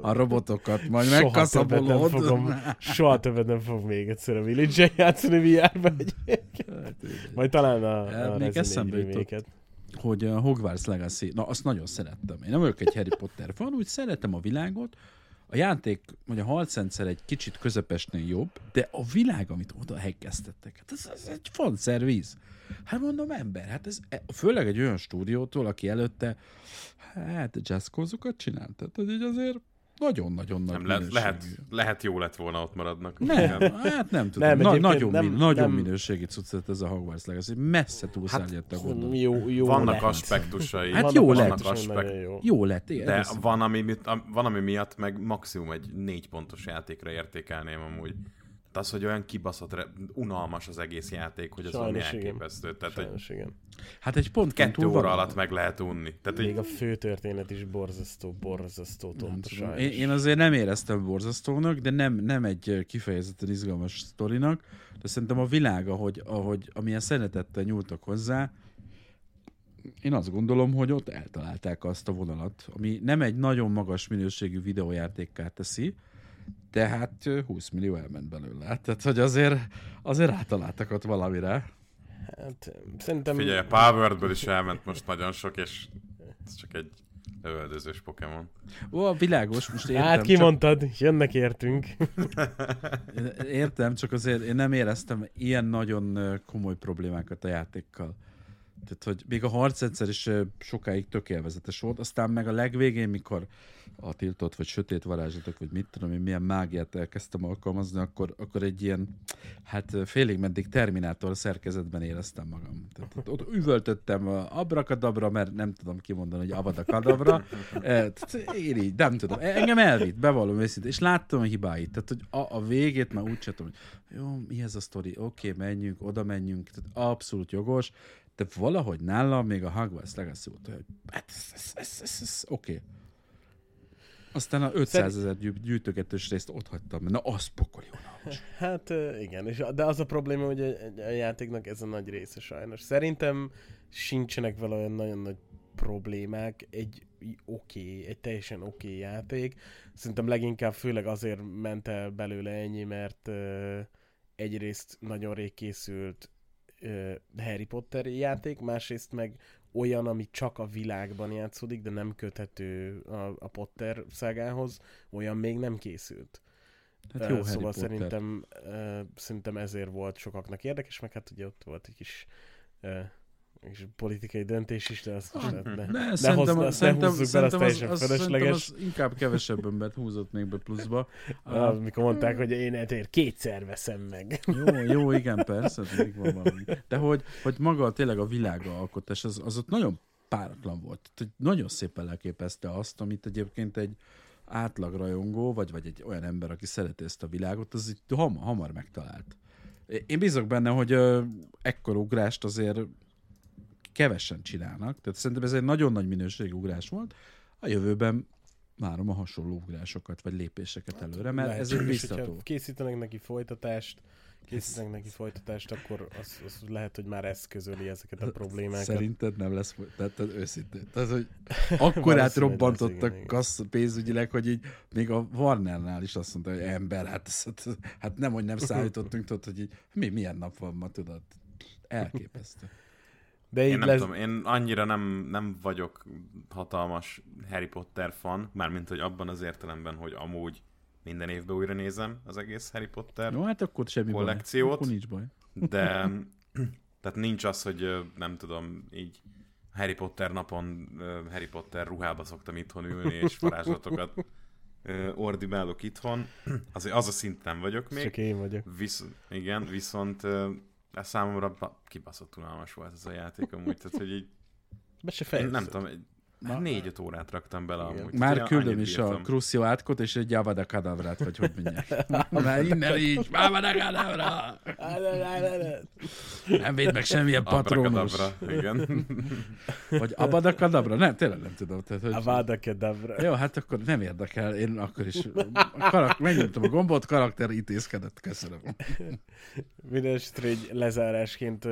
A robotokat majd megkaszabolod. Soha többet nem fogom, soha többet nem fog még egyszer a Village-en játszani vé er-be egyébként. Majd talán a, a Resident Evil-éket. Hogy a Hogwarts Legacy, na azt nagyon szerettem. Én nem vagyok egy Harry Potter fan, úgy szeretem a világot. A játék, vagy a harcrendszer egy kicsit közepesnél jobb, de a világ, amit oda hegkeztettek, hát ez, ez egy fanszerviz. Hát mondom, ember, hát ez főleg egy olyan stúdiótól, aki előtte hát jazzkózokat csinált, tehát hogy így azért nagyon-nagyon nagy nem, minőségű. Lehet, lehet jó lett volna, ott maradnak. Nem, hát nem tudom. Nem, Na, nagyon nem, min, nagyon nem. minőségi cuccet ez a Hogwarts Legacy. Messze túlszárnyadtak hát, onnan. Jó, jó vannak lehet. aspektusai. Hát jó lett. Aspekt... Jó. jó lett. Ér, de van ami, van, ami miatt meg maximum egy négy pontos játékra értékelném amúgy. Tehát az, hogy olyan kibaszott, unalmas az egész játék, hogy az olyan elképesztő. Tehát, sajnos hogy... igen. Hát egy pont kettő óra alatt meg lehet unni. Tehát Még így... a fő történet is borzasztó, borzasztó tontosan. Én, én azért nem éreztem borzasztónak, de nem, nem egy kifejezetten izgalmas sztorinak, de szerintem a világ, ahogy, ahogy, amilyen szeretettel nyúltak hozzá, én azt gondolom, hogy ott eltalálták azt a vonalat, ami nem egy nagyon magas minőségű videójátékká teszi, de hát húsz millió elment belőle. Tehát, hogy azért, azért rátaláltak ott valamire. Hát, szerintem... Figyelj, a Palworldből is elment most nagyon sok, és ez csak egy lövöldözős Pokémon. Ó, világos, most értem. Hát kimondtad, csak... jönnek értünk. Értem, csak azért én nem éreztem ilyen nagyon komoly problémákat a játékkal. Tehát, hogy még a harc egyszer is sokáig tök élvezetes volt, aztán meg a legvégén, mikor a tiltott, vagy sötét varázslatok, vagy mit tudom én, milyen mágiát elkezdtem alkalmazni, akkor, akkor egy ilyen, hát félig meddig Terminátor szerkezetben éreztem magam. Tehát ott üvöltöttem abrakadabra, mert nem tudom kimondani, hogy avadakadabra. Én így, nem tudom. Engem elvitt, bevallom őszintén, és láttam a hibáit. Tehát, hogy a, a végét már úgy csináltam, hogy jó, mi ez a sztori? Oké, okay, menjünk, oda menjünk. Tehát abszolút jogos. De valahogy nálam még a Hogwarts Legacy volt, hogy hát ez, ez, ez, ez oké. Okay. Aztán a ötszázezer gyűjtögetős részt ott hagytam, na az pokoli unalmas. Hát igen, és, de az a probléma, hogy a, a játéknak ez a nagy része sajnos. Szerintem sincsenek vele olyan nagyon nagy problémák, egy oké, okay, egy teljesen oké okay játék. Szerintem leginkább főleg azért ment el belőle ennyi, mert uh, egyrészt nagyon rég készült Harry Potter játék, másrészt meg olyan, ami csak a világban játszódik, de nem köthető a, a Potter szágához, olyan még nem készült. Hát jó, uh, szóval szerintem, uh, szerintem ezért volt sokaknak érdekes, meg hát ugye ott volt egy kis, uh, kis politikai döntés is, de azt ah, most ne, ne, ne, hozna, a, azt ne húzzuk bele, az teljesen az, felesleges. Az inkább kevesebb embert húzott még be pluszba. Uh, Mikor mondták, hogy én ezért kétszer veszem meg. Jó, jó, igen, persze, még van valami. De hogy, hogy maga tényleg a világalkotás, az, az ott nagyon páratlan volt. Nagyon szépen leképezte azt, amit egyébként egy átlagrajongó, vagy, vagy egy olyan ember, aki szereti ezt a világot, az itt hamar, hamar megtalált. Én bízok benne, hogy uh, ekkora ugrást azért kevesen csinálnak, tehát szerintem ez egy nagyon nagy minőségű ugrás volt. A jövőben várom a hasonló ugrásokat, vagy lépéseket előre, mert lehet, ez egy biztató. Ha készítenek neki folytatást, készítenek neki folytatást, akkor az, az lehet, hogy már eszközöli ezeket a problémákat. Szerinted nem lesz, tehát őszintén. Tehát, hogy akkor átrobbantottak kassz pénzügyileg, hogy így még a Warnernál is azt mondta, hogy ember, hát, hát nem, hogy nem szállítottunk, tudod, hogy így, mi, milyen nap van ma, tudod. Elképesztő. De én nem lesz... tudom, én annyira nem, nem vagyok hatalmas Harry Potter fan, mármint, hogy abban az értelemben, hogy amúgy minden évben újra nézem az egész Harry Potter no, hát akkor semmi kollekciót. Baj. Akkor nincs baj. De tehát nincs az, hogy nem tudom, így Harry Potter napon Harry Potter ruhába szoktam itthon ülni, és varázslatokat ordibálok itthon. Az, az a szinten vagyok még. Csak én vagyok. Visz... Igen, viszont... De számomra kibaszott unalmas volt ez a játék amúgy, tehát hogy így... Be se fejlődött. Nem tudom, négy-öt órát raktam bele amúgy. Már küldöm is a Crucio átkot, és egy Avada Kadavrát, vagy hogy mondják. Már innen így, Avada Kadavra! Nem véd meg semmilyen patrónus. Igen. Vagy Avada Kadavra? Nem, tényleg nem tudom. Tehát, hogy... Avada Kadavra. Jó, hát akkor nem érdekel. Én akkor is karak... megnyomtam a gombot, karakter ítézkedett. Köszönöm. Mindenesetre egy lezárásként,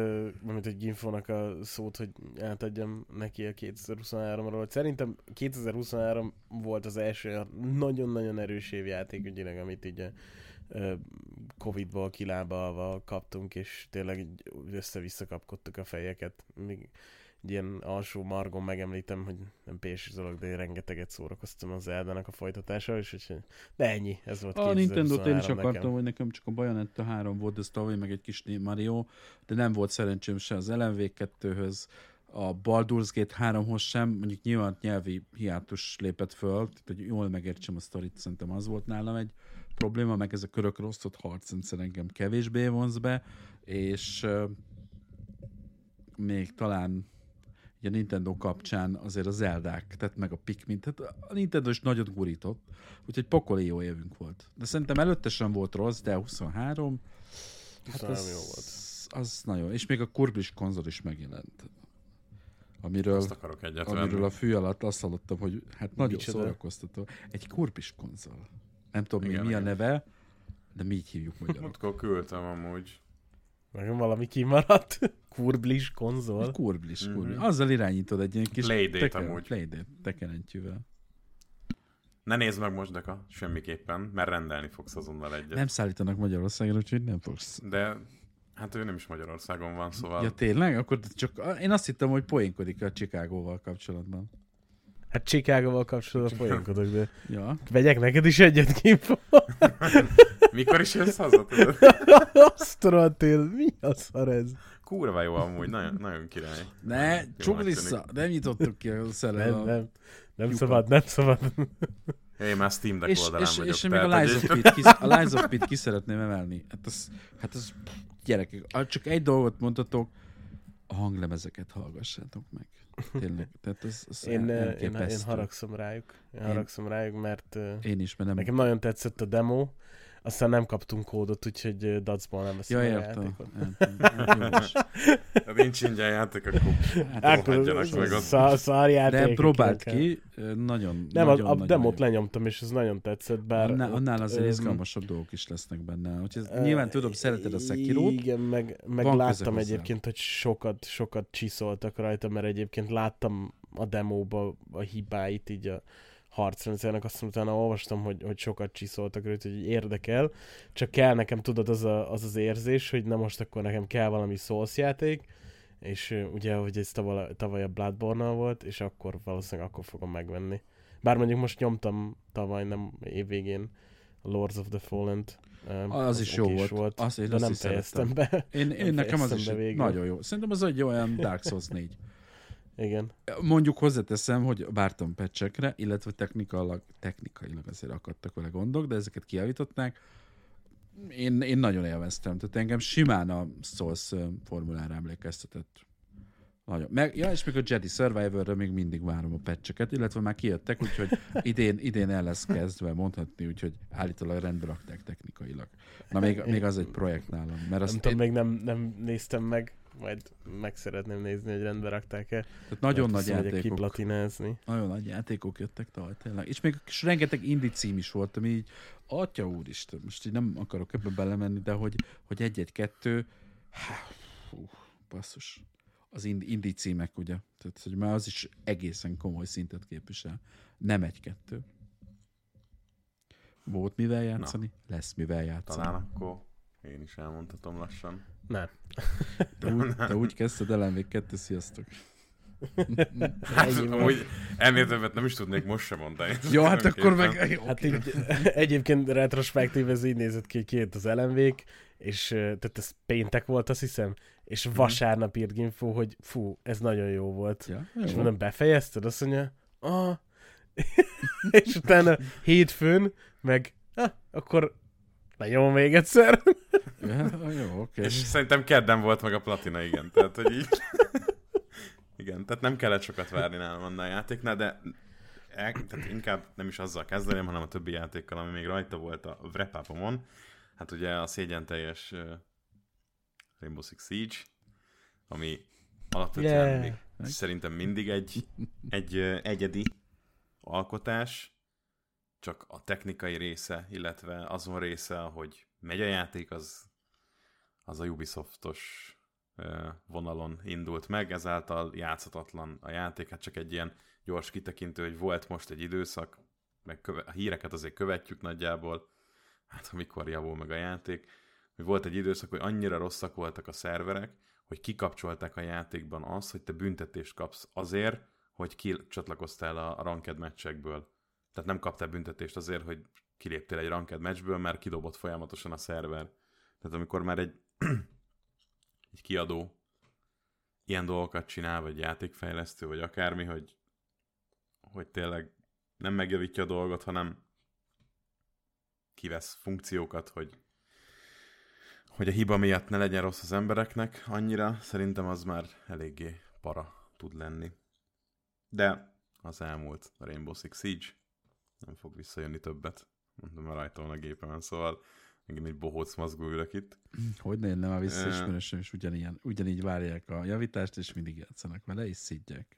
mint egy Gimfónak a szót, hogy átadjam neki a kétezer-huszonháromról, hogy szerintem kétezer-huszonhárom volt az első nagyon-nagyon erős év játékügyileg, amit így a Covid-ból kilábalva kaptunk, és tényleg össze-vissza kapkodtuk a fejeket. Még egy ilyen alsó margon megemlítem, hogy nem pé es dolog, de rengeteget szórakoztam az Zeldának a folytatása, és hogy de ennyi, ez volt kétezer-huszonhárom nekem. A Nintendót én is akartam, nekem. Hogy nekem csak a Bayonetta három volt, ez tavaly meg egy kis Mario, de nem volt szerencsém se az el em vé kettőhöz, a Baldur's Gate háromhoz sem, mondjuk nyilván nyelvi hiátus lépett föl, tehát hogy jól megértsem a sztorit, szerintem az volt nálam egy probléma, meg ez a körök rosszot harcrendszer engem kevésbé vonz be, és euh, még talán a Nintendo kapcsán azért a Zeldák, tehát meg a Pikmin, tehát a Nintendo is nagyot gurított, úgyhogy pokoli jó évünk volt. De szerintem előtte sem volt rossz, de huszonhárom, hát az, jó volt. Az nagyon, és még a kurblis konzol is megjelent. Amiről, amiről a fű alatt azt hallottam, hogy hát nagyon szórakoztató. Egy kurbis konzol. Nem tudom, igen, mi igen. A neve, de mi így hívjuk magyarul. Múltkor küldtem amúgy. Nekem valami kimaradt. Kurblis konzol. Kurblis, mm-hmm. kurblis. Azzal irányítod egy ilyen kis Playdate tekerentyűvel. Ne nézd meg most, Deka, semmiképpen, mert rendelni fogsz azonnal egyet. Nem szállítanak Magyarországra, úgyhogy nem fogsz. De... Hát ő nem is Magyarországon van, szóval... Ja tényleg? Akkor csak... Én azt hittem, hogy poénkodik a Chicagóval kapcsolatban. Hát Chicagóval kapcsolatban poénkodok, de... Ja. Vegyek neked is egyet, Gimfo. Mikor is jössz haza, tudod? Asztrontél, mi a szar ez? Kurva jó amúgy, nagyon, nagyon király. Ne, csuk vissza, nem nyitottuk ki a szerelem. Nem, nem, nem szabad, nem szabad. Én már Steam Deck oldalán és, vagyok. És, és még a Lies of Pit ki, a Lies of Pit ki szeretném emelni. Hát az... Hát az... Gyerekek, csak egy dolgot mondtatok, a hanglemezeket hallgassátok meg. Tényleg. Tehát ez, ez én, én, én haragszom rájuk. Én, én haragszom rájuk, mert én is, mert nem... nekem nagyon tetszett a demo, aztán nem kaptunk kódot, úgyhogy dacból nem veszem ja, a játékot. Ha nincs ingyen játék, akkor hagyjanak meg ott. De próbáld ki, nagyon... Nem, a demót lenyomtam, és ez nagyon tetszett, bár... Annál azért izgalmasabb dolgok is lesznek benne. Nyilván tudom, szereted a Sekirót. Igen, meg láttam egyébként, hogy sokat, sokat csiszoltak rajta, mert egyébként láttam a demóba a hibáit így a... harcrendszernek, aztán utána olvastam, hogy, hogy sokat csiszoltak rá, hogy érdekel, csak kell nekem, tudod, az, a, az az érzés, hogy na most akkor nekem kell valami Souls játék, és ugye, hogy ez tavaly, tavaly a Bloodborne-nal volt, és akkor valószínűleg akkor fogom megvenni. Bár mondjuk most nyomtam tavaly, nem évvégén, Lords of the Fallen-t. Az, az is jó volt. volt az, de nem fejeztem be. Én, én nem nekem az is nagyon jó. Szerintem az egy olyan Dark Souls négy. Igen. Mondjuk hozzáteszem, hogy vártam patchekre, illetve technikailag, technikailag azért akadtak vele gondok, de ezeket kijavították. Én, én nagyon élveztem. Tehát engem simán a Souls formulára emlékeztetett. Nagyon. Meg, ja, és még a Jedi Survivor-ra még mindig várom a patcheket, illetve már kijöttek, úgyhogy idén, idén el lesz kezdve mondhatni, úgyhogy állítólag rendbe rakták technikailag. Na még, még az egy projekt nálam. Mert azt nem tudom, én... még nem, nem néztem meg. Majd meg szeretném nézni, hogy rendbe rakták-e. Tehát nagyon nagy játékok. Nagyon nagy játékok jöttek tavaly, tényleg. És még és rengeteg indie cím is volt, ami így, atya úristen, most így nem akarok ebbe belemenni, de hogy, hogy egy-egy-kettő, hú, basszus. Az indie címek, ugye? Tehát, hogy már az is egészen komoly szintet képvisel. Nem egy-kettő. Volt mivel játszani? Na. Lesz mivel játszani. Talán akkor én is elmondhatom lassan. Nem. Te úgy, te úgy kezdted el em vé kettő, sziasztok. Hát amúgy ennél többet nem is tudnék most sem mondani. Jó, hát akkor meg... Hát okay. Így, egyébként retrospektív ez így nézett ki, két az el em vé-k, és tehát ez péntek volt, azt hiszem, és vasárnap írt Gimfo, hogy fú, ez nagyon jó volt. Ja, jó. És mondom, befejezted? Azt mondja, ah. És utána hétfőn, meg ah, akkor... Na jó, még egyszer. Ja, jó, oké. Okay. És szerintem kedden volt meg a platina, igen. Tehát, hogy így... Igen, tehát nem kellett sokat várni nálam annál a játéknál, de el, tehát inkább nem is azzal kezdeném, hanem a többi játékkal, ami még rajta volt a wrap-upomon. Hát ugye a szégyen teljes Rainbow Six Siege, ami alapvetően yeah. még, szerintem mindig egy, egy egyedi alkotás, csak a technikai része, illetve azon része, hogy megy a játék, az, az a Ubisoftos vonalon indult meg, ezáltal játszhatatlan a játék, hát csak egy ilyen gyors kitekintő, hogy volt most egy időszak, meg köve- a híreket azért követjük nagyjából, hát amikor javul meg a játék, hogy volt egy időszak, hogy annyira rosszak voltak a szerverek, hogy kikapcsolták a játékban azt, hogy te büntetést kapsz azért, hogy kicsatlakoztál a ranked meccsekből. Tehát nem kaptál büntetést azért, hogy kiléptél egy ranked meccsből, mert kidobott folyamatosan a szerver. Tehát amikor már egy, egy kiadó ilyen dolgokat csinál, vagy játékfejlesztő, vagy akármi, hogy, hogy tényleg nem megjavítja a dolgot, hanem kivesz funkciókat, hogy hogy a hiba miatt ne legyen rossz az embereknek annyira, szerintem az már eléggé para tud lenni. De az elmúlt a Rainbow Six Siege, nem fog visszajönni többet, mondom, mert rajta van a gépemen, szóval megint egy bohóc mozgó ülök itt. Hogyne jönne már vissza ismerősöm, és ugyanilyen, ugyanígy várják a javítást, és mindig játszanak vele, és szidják.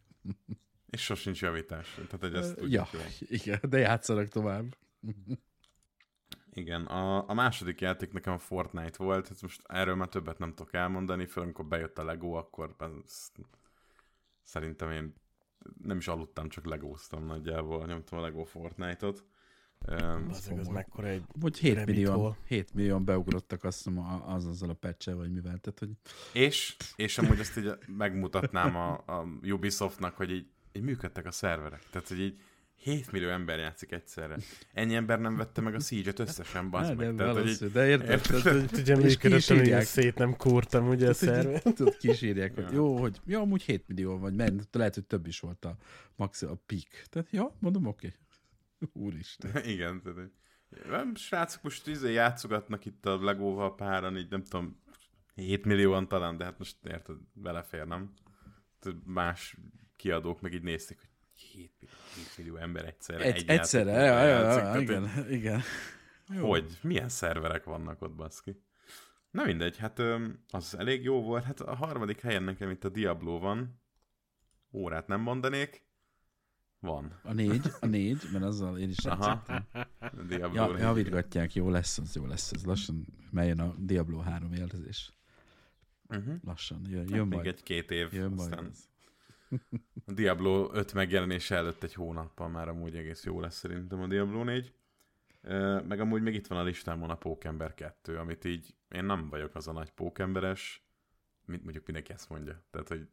És sosincs javítás. Tehát, ezt ja, igen, de játszanak tovább. Igen, a, a második játék nekem a Fortnite volt, hát most erről már többet nem tudok elmondani, főleg amikor bejött a Lego, akkor ez, szerintem én nem is aludtam, csak legóztam nagyjából, nyomtam a Lego Fortnite-ot. Az um, mekkora egy... Vagy hét millióan beugrottak azt mondom, az azzal a patch-el, vagy mivel, tehát hogy... És, és amúgy azt így megmutatnám a, a Ubisoftnak, hogy így, így működtek a szerverek, tehát hogy így hét millió ember játszik egyszerre. Ennyi ember nem vette meg a Siege-et összesen, bazd meg. De, így... de érted, ugye működöttem, hogy szét nem kúrtam, ugye a szerve. Tudod, kísírják, hogy jó, hogy jó, amúgy hét millió vagy, mert lehet, hogy több is volt a max, a peak. Tehát, ja, mondom, oké. Úristen. Igen, tudod. Srácok most izé játszogatnak itt a Legóval páran, így nem tudom, hét millióan talán, de hát most érted, belefér, nem? Más kiadók meg így nézték, hogy hét millió ember egyszerre. Egy, egy egyszerre, játék, ja, játszik, ja, igen, én... igen. Hogy? Milyen szerverek vannak ott, baszki? Na mindegy, hát az elég jó volt. Hát a harmadik helyen nekem itt a Diablo van. Órát nem mondanék. Van. A négy, a négy, mert azzal én is játszottam. Ja, javítgatják, jó lesz, az jó lesz. Ez lassan, mert jön a Diablo három jelzés. Uh-huh. Lassan, jön, jön hát majd. Még egy-két év. Jön aztán... A Diablo öt megjelenése előtt egy hónappal már amúgy egész jó lesz szerintem a Diablo négy. Meg amúgy még itt van a listámon a Pókember kettő, amit így én nem vagyok az a nagy pókemberes, mint mondjuk mindenki ezt mondja. Tehát, hogy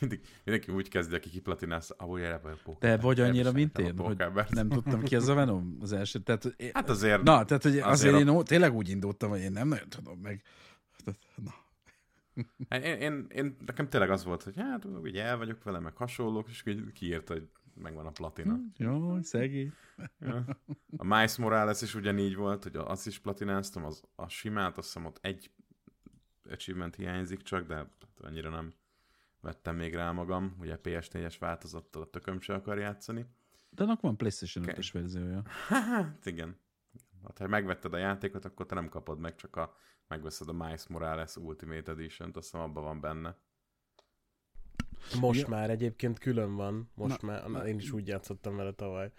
mindig, mindenki úgy kezdi, aki kiplatinázza, ahol jelben a Pókember. De vagy annyira, mint én, hogy nem tudtam ki az a Venom az első. Tehát, én, hát azért... Na, tehát hogy azért, azért a... én tényleg úgy indultam, hogy én nem nagyon tudom meg... Na. Hát én, én, én, nekem tényleg az volt, hogy hát ugye el vagyok vele, meg hasonlók, és kiírt, hogy megvan a platina. Hm, jó, szegény. Ja. A Miles Morales is ugyanígy volt, hogy azt is platináztam, az, a simát, azt hiszem ott egy achievement hiányzik csak, de annyira nem vettem még rá magam, ugye pé es négyes változattal a tököm se akar játszani. De annak van PlayStation ötös verziója. Hát igen. Hát, ha megvetted a játékot, akkor te nem kapod meg, csak a megveszed a Miles Morales Ultimate Edition-t, azt hiszem abban van benne. Most ja. már egyébként külön van, most na, már, na, én is úgy játszottam vele tavaly,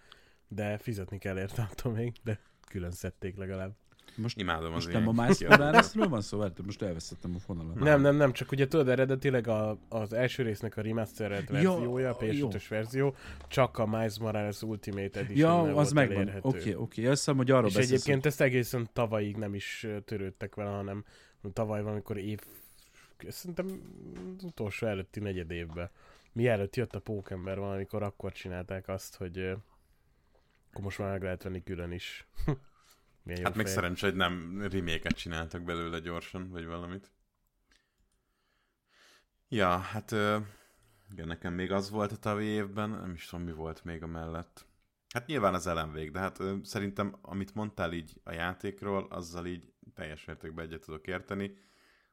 de fizetni kell érte attól még, de külön szedték legalább. Most imádom az ilyen. Most nem a Miles Morales-ről van szó, mert most elvesztettem a fonalat. Nem, nem, nem, csak ugye tudod, eredetileg a, az első résznek a remastered verziója, a pé es ötös verzió, csak a Miles Morales Ultimate Edition-nel ja, az volt megvan. Elérhető. Oké, okay, oké, okay. Azt hiszem, hogy arról beszélsz. És egyébként ezt egészen tavalyig nem is törődtek vele, hanem tavaly valamikor év, szerintem utolsó előtti negyed évben. Mielőtt jött a Pókember valamikor, akkor csinálták azt, hogy akkor most már meg lehet venni külön is. Milyen hát meg fejl. Szerencsé, hogy nem remake-et csináltak belőle gyorsan, vagy valamit. Ja, hát igen, nekem még az volt a tavalyi évben, nem is tudom, mi volt még a mellett. Hát nyilván az Ellenvég, de hát szerintem, amit mondtál így a játékról, azzal így teljes mértékben egyet tudok érteni.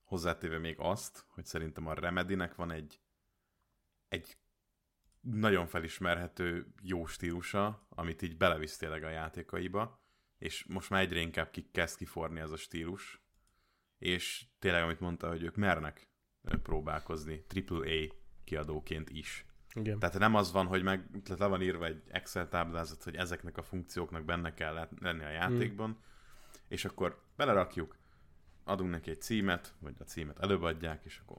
Hozzátéve még azt, hogy szerintem a Remedynek van egy egy nagyon felismerhető jó stílusa, amit így belevisz tényleg a játékaiba, és most már egyre inkább ki kezd kiforni az a stílus, és tényleg, amit mondta, hogy ők mernek próbálkozni á á á kiadóként is. Igen. Tehát nem az van, hogy meg le van írva egy Excel táblázat, hogy ezeknek a funkcióknak benne kell lenni a játékban, hmm. és akkor belerakjuk, adunk neki egy címet, vagy a címet előadják, és akkor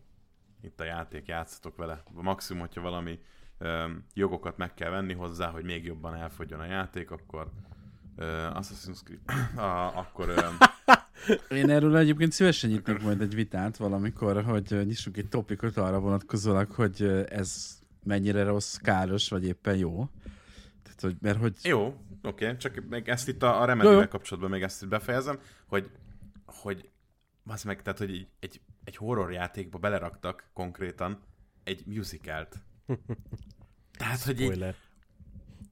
itt a játék, játszatok vele. Maximum, hogyha valami öm, jogokat meg kell venni hozzá, hogy még jobban elfogyjon a játék, akkor öm, Assassin's Creed... a, akkor... Öm, én erről egyébként szívesen nyitnék majd egy vitát valamikor, hogy nyissunk egy topikot arra vonatkozólag, hogy ez mennyire rossz, káros, vagy éppen jó. Tehát, hogy, mert hogy... Jó, oké, okay. Csak még ezt itt a, a Remedyvel kapcsolatban még ezt itt befejezem, hogy, hogy az meg, tehát, hogy egy, egy horror játékba beleraktak konkrétan egy musicalt. Tehát, hogy így,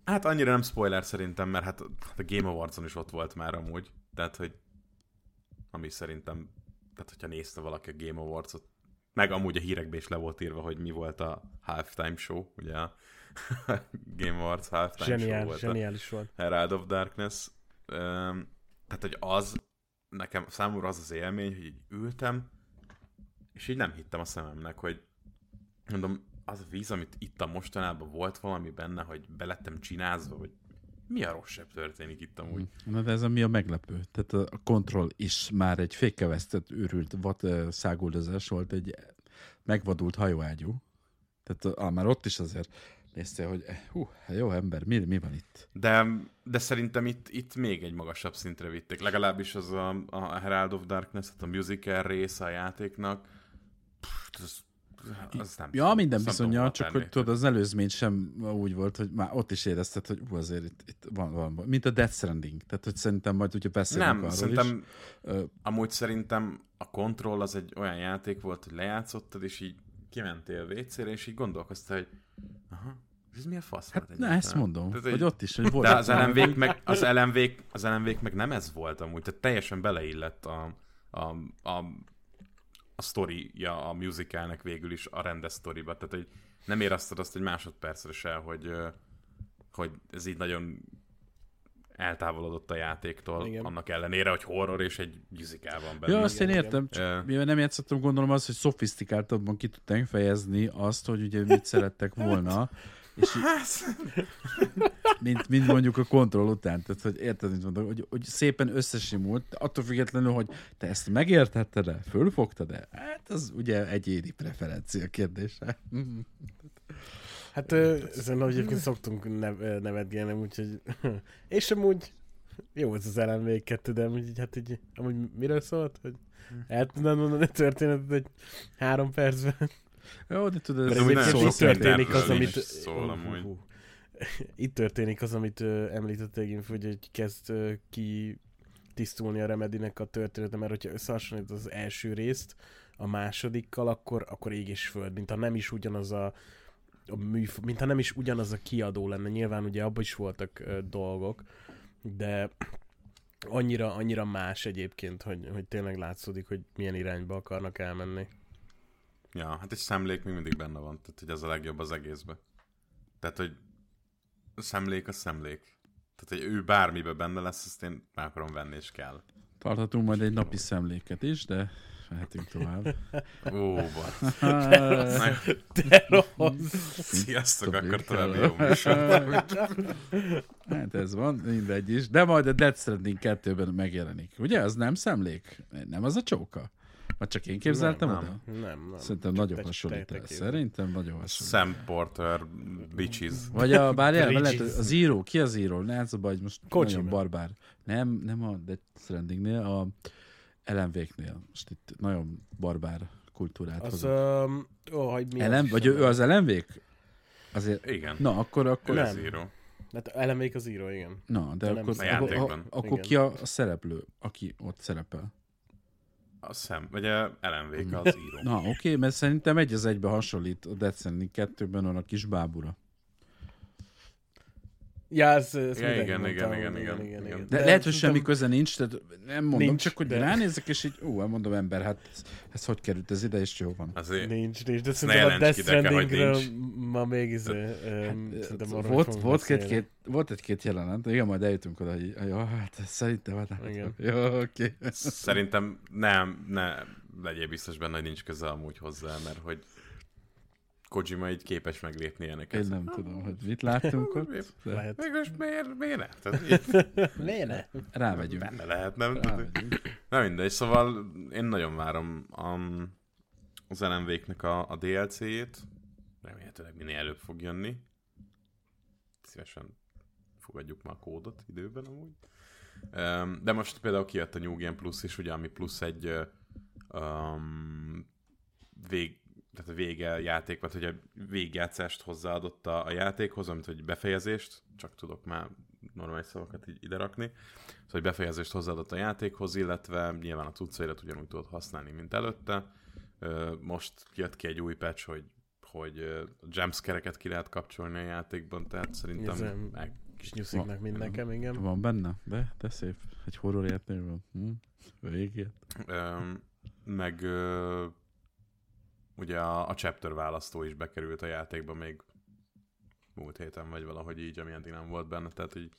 hát annyira nem spoiler szerintem, mert hát a Game Awardson is ott volt már amúgy, tehát, hogy ami szerintem, tehát hogyha nézte valaki a Game Awards-ot, meg amúgy a hírekben is le volt írva, hogy mi volt a halftime show, ugye a Game Awards halftime zseniál, show volt. Zseniális volt. Herald of Darkness. Um, tehát, hogy az, nekem számomra az az élmény, hogy így ültem, és így nem hittem a szememnek, hogy mondom, az a víz, amit ittam mostanában, volt valami benne, hogy belettem csinázva, hogy mi a rosszabb történik itt amúgy? Na de ez ami a meglepő. Tehát a Control is már egy fékkevesztett, őrült vad száguldozás volt, egy megvadult hajóágyú. Tehát ah, már ott is azért néztél, hogy hú, jó ember, mi, mi van itt? De, de szerintem itt, itt még egy magasabb szintre vitték. Legalábbis az a, a Herald of Darkness, a musical része a játéknak. Pff, az... Nem ja, tudom, minden bizonnyal, csak hogy tudod, az előzmény sem úgy volt, hogy már ott is érezted, hogy ú, azért itt, itt van valami, mint a Death Stranding, tehát hogy szerintem majd ugye beszélünk nem, arról szerintem, is. Amúgy szerintem a Control az egy olyan játék volt, hogy lejátszottad, és így kimentél vécére, és így gondolkoztál, hogy aha, ez mi a fasz? Hát na, ezt mondom, tehát, hogy, hogy ott is, hogy volt. De az elemvék meg, az elemvék, az elemvék meg nem ez volt amúgy, tehát teljesen beleillett a, a, a a sztorija a musicalnek végül is a rendes sztoriba. Tehát, hogy nem érezted azt egy másodpercre se, hogy, hogy ez így nagyon eltávolodott a játéktól, igen. Annak ellenére, hogy horror és egy musical van benne. Jó, azt én értem, csak mivel nem játszottam, gondolom azt, hogy szofisztikáltabban ki tudtánk fejezni azt, hogy ugye mit szerettek volna, és így, mint, mint mondjuk a Control után, tehát hogy érted, mint mondok, hogy, hogy szépen összesimult, attól függetlenül, hogy te ezt megértetted-e, fölfogtad-e? Hát az ugye egyéni preferencia kérdése. Hát ezen egyébként szoktunk nev- nevetgélni, úgyhogy és amúgy jó ez az el em vé kettő, de amúgy, hát így, amúgy miről szólt? Hogy el tudnád mondani a történetet egy három percben? Jó, de tudod, ez itt történik az, amit... Szól, amúgy. Hú, hú. Itt történik az, amit uh, említettél, Gimfo, hogy kezd uh, ki tisztulni a Remedynek a története, mert hogyha összehasonlítod az első részt a másodikkal, akkor, akkor ég és föld, mintha nem is ugyanaz a, a műf... mintha nem is ugyanaz a kiadó lenne. Nyilván ugye abban is voltak uh, dolgok, de annyira, annyira más egyébként, hogy, hogy tényleg látszódik, hogy milyen irányba akarnak elmenni. Ja, hát egy szemlék még mindig benne van, tehát hogy ez a legjobb az egészben. Tehát, hogy a szemlék a szemlék. Tehát, hogy ő bármiben benne lesz, azt én meg akarom venni, és kell. Tarthatunk majd egy napi szemléket is, de mehetünk tovább. Ó, basz. Te rossz! Sziasztok, akkor tovább jó műsort. Hát ez van, mindegy is. De majd a Death Stranding kettőben megjelenik. Ugye, az nem szemlék? Nem az a csóka? Vagy csak én képzeltem oda? Nem, nem, nem. Szerintem nagyon hasonlít el. Szerintem nagyon hasonlít el. Sam Porter, bitches. Vagy a, bár jel, lehet, az író, ki az író? Ne, ez a baj, most Kojima. Nagyon barbár. Nem, nem a Death Strandingnél, a el em véknél. Most itt nagyon barbár kultúrát az, hozott. Um, oh, elem, vagy ő az el em vék? Azért, igen. Na, akkor... akkor ő az író. Hát el em vék az író, igen. Na, de, de akkor, akkor, a, akkor ki a, a szereplő, aki ott szerepel? A szem, vagy a el em vék az író. Na, oké, okay, mert szerintem egy az egybe hasonlít a Death Stranding kettőben a kis bábura. Ja, ez, ez ja, igen, igen, mondtam, igen, igen, igen, igen, igen. De, de lehet, hogy semmi tudom... köze nincs, tehát nem mondom, nincs, csak hogy de... ránézek, és így, ú, elmondom ember, hát ez, ez hogy került ez ide, és jó van. Azért nincs, nincs, de szerintem a Death Strandingről ma még izé, volt egy-két jelenet, igen, majd eljutunk oda, hogy jó, hát szerintem, jó, oké. Szerintem nem, nem, legyél biztos benne, hogy nincs köze amúgy hozzá, mert hogy Kojima így képes meglépni ilyeneket. Én nem ah, tudom, hogy mit láttunk ott. Miért, lehet. Végülis miért, miért ne? Miért ne? Rávegyünk. Benne lehet, nem? Na mindegy, szóval én nagyon várom um, az el em vé-knek a, a dé el cé-jét. Remélhetőleg minél előbb fog jönni. Szívesen fogadjuk már a kódot időben amúgy. Um, de most például kijött a New Game Plus is, ugye, ami plusz egy um, vég... tehát a vége játék, vagy hogy a végjátszást hozzáadott a, a játékhoz, amit hogy befejezést, csak tudok már normális szavakat így ide rakni, szóval hogy befejezést hozzáadott a játékhoz, illetve nyilván a cuccaidat ugyanúgy tudod használni, mint előtte. Most jött ki egy új patch, hogy, hogy jumpscare-eket ki lehet kapcsolni a játékban, tehát szerintem... Nézem, meg... kis nyusziknak mind nekem, igen. Van benne, de, de szép. Egy horror játékban. Hm? Végét. Meg... Ugye a, a chapter választó is bekerült a játékba még múlt héten, vagy valahogy így, ami eddig nem volt benne, tehát így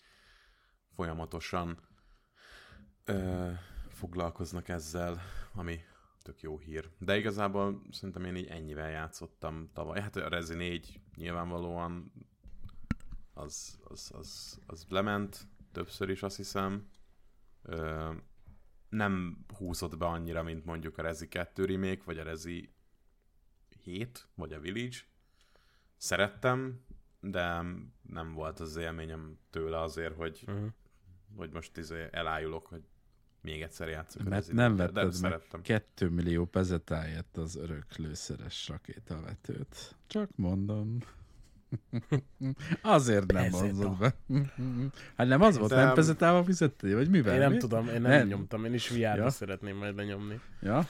folyamatosan ö, foglalkoznak ezzel, ami tök jó hír. De igazából szerintem én így ennyivel játszottam tavaly. Hát a Rezi négy nyilvánvalóan az, az, az, az lement, többször is azt hiszem. Ö, nem húzott be annyira, mint mondjuk a Rezi kettő remake, vagy a Rezi hét, vagy a Village. Szerettem, de nem volt az élményem tőle azért, hogy, uh-huh. hogy most izé elájulok, hogy még egyszer játszok. Mert nem vetted meg kettő millió pezetáját az öröklőszeres rakétavetőt. Csak mondom. Azért nem hozott be. Hát nem az volt, de... nem pezetával fizettél? Vagy mivel? Én nem mi? tudom, én nem, nem nyomtam, én is vé er-be ja. szeretném majd lenyomni. Ja.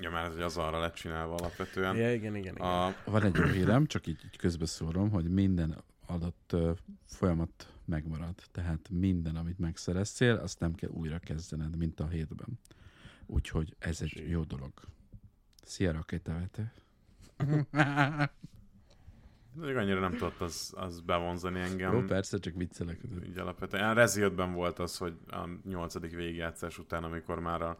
Ja, mert ez az arra lett csinálva alapvetően. Ja, igen, igen, igen. A... Van egy jó hírem, csak így, így közbeszórom, hogy minden adott uh, folyamat megmarad. Tehát minden, amit megszereztél, azt nem kell újra kezdened, mint a hétben. Úgyhogy ez egy jó dolog. Szia, rakétavető! Még annyira nem tudott az, az bevonzani engem. Jó, persze, csak viccelek. Így alapvetően. A Rezi ötben volt az, hogy a nyolcadik végigjátszás után, amikor már a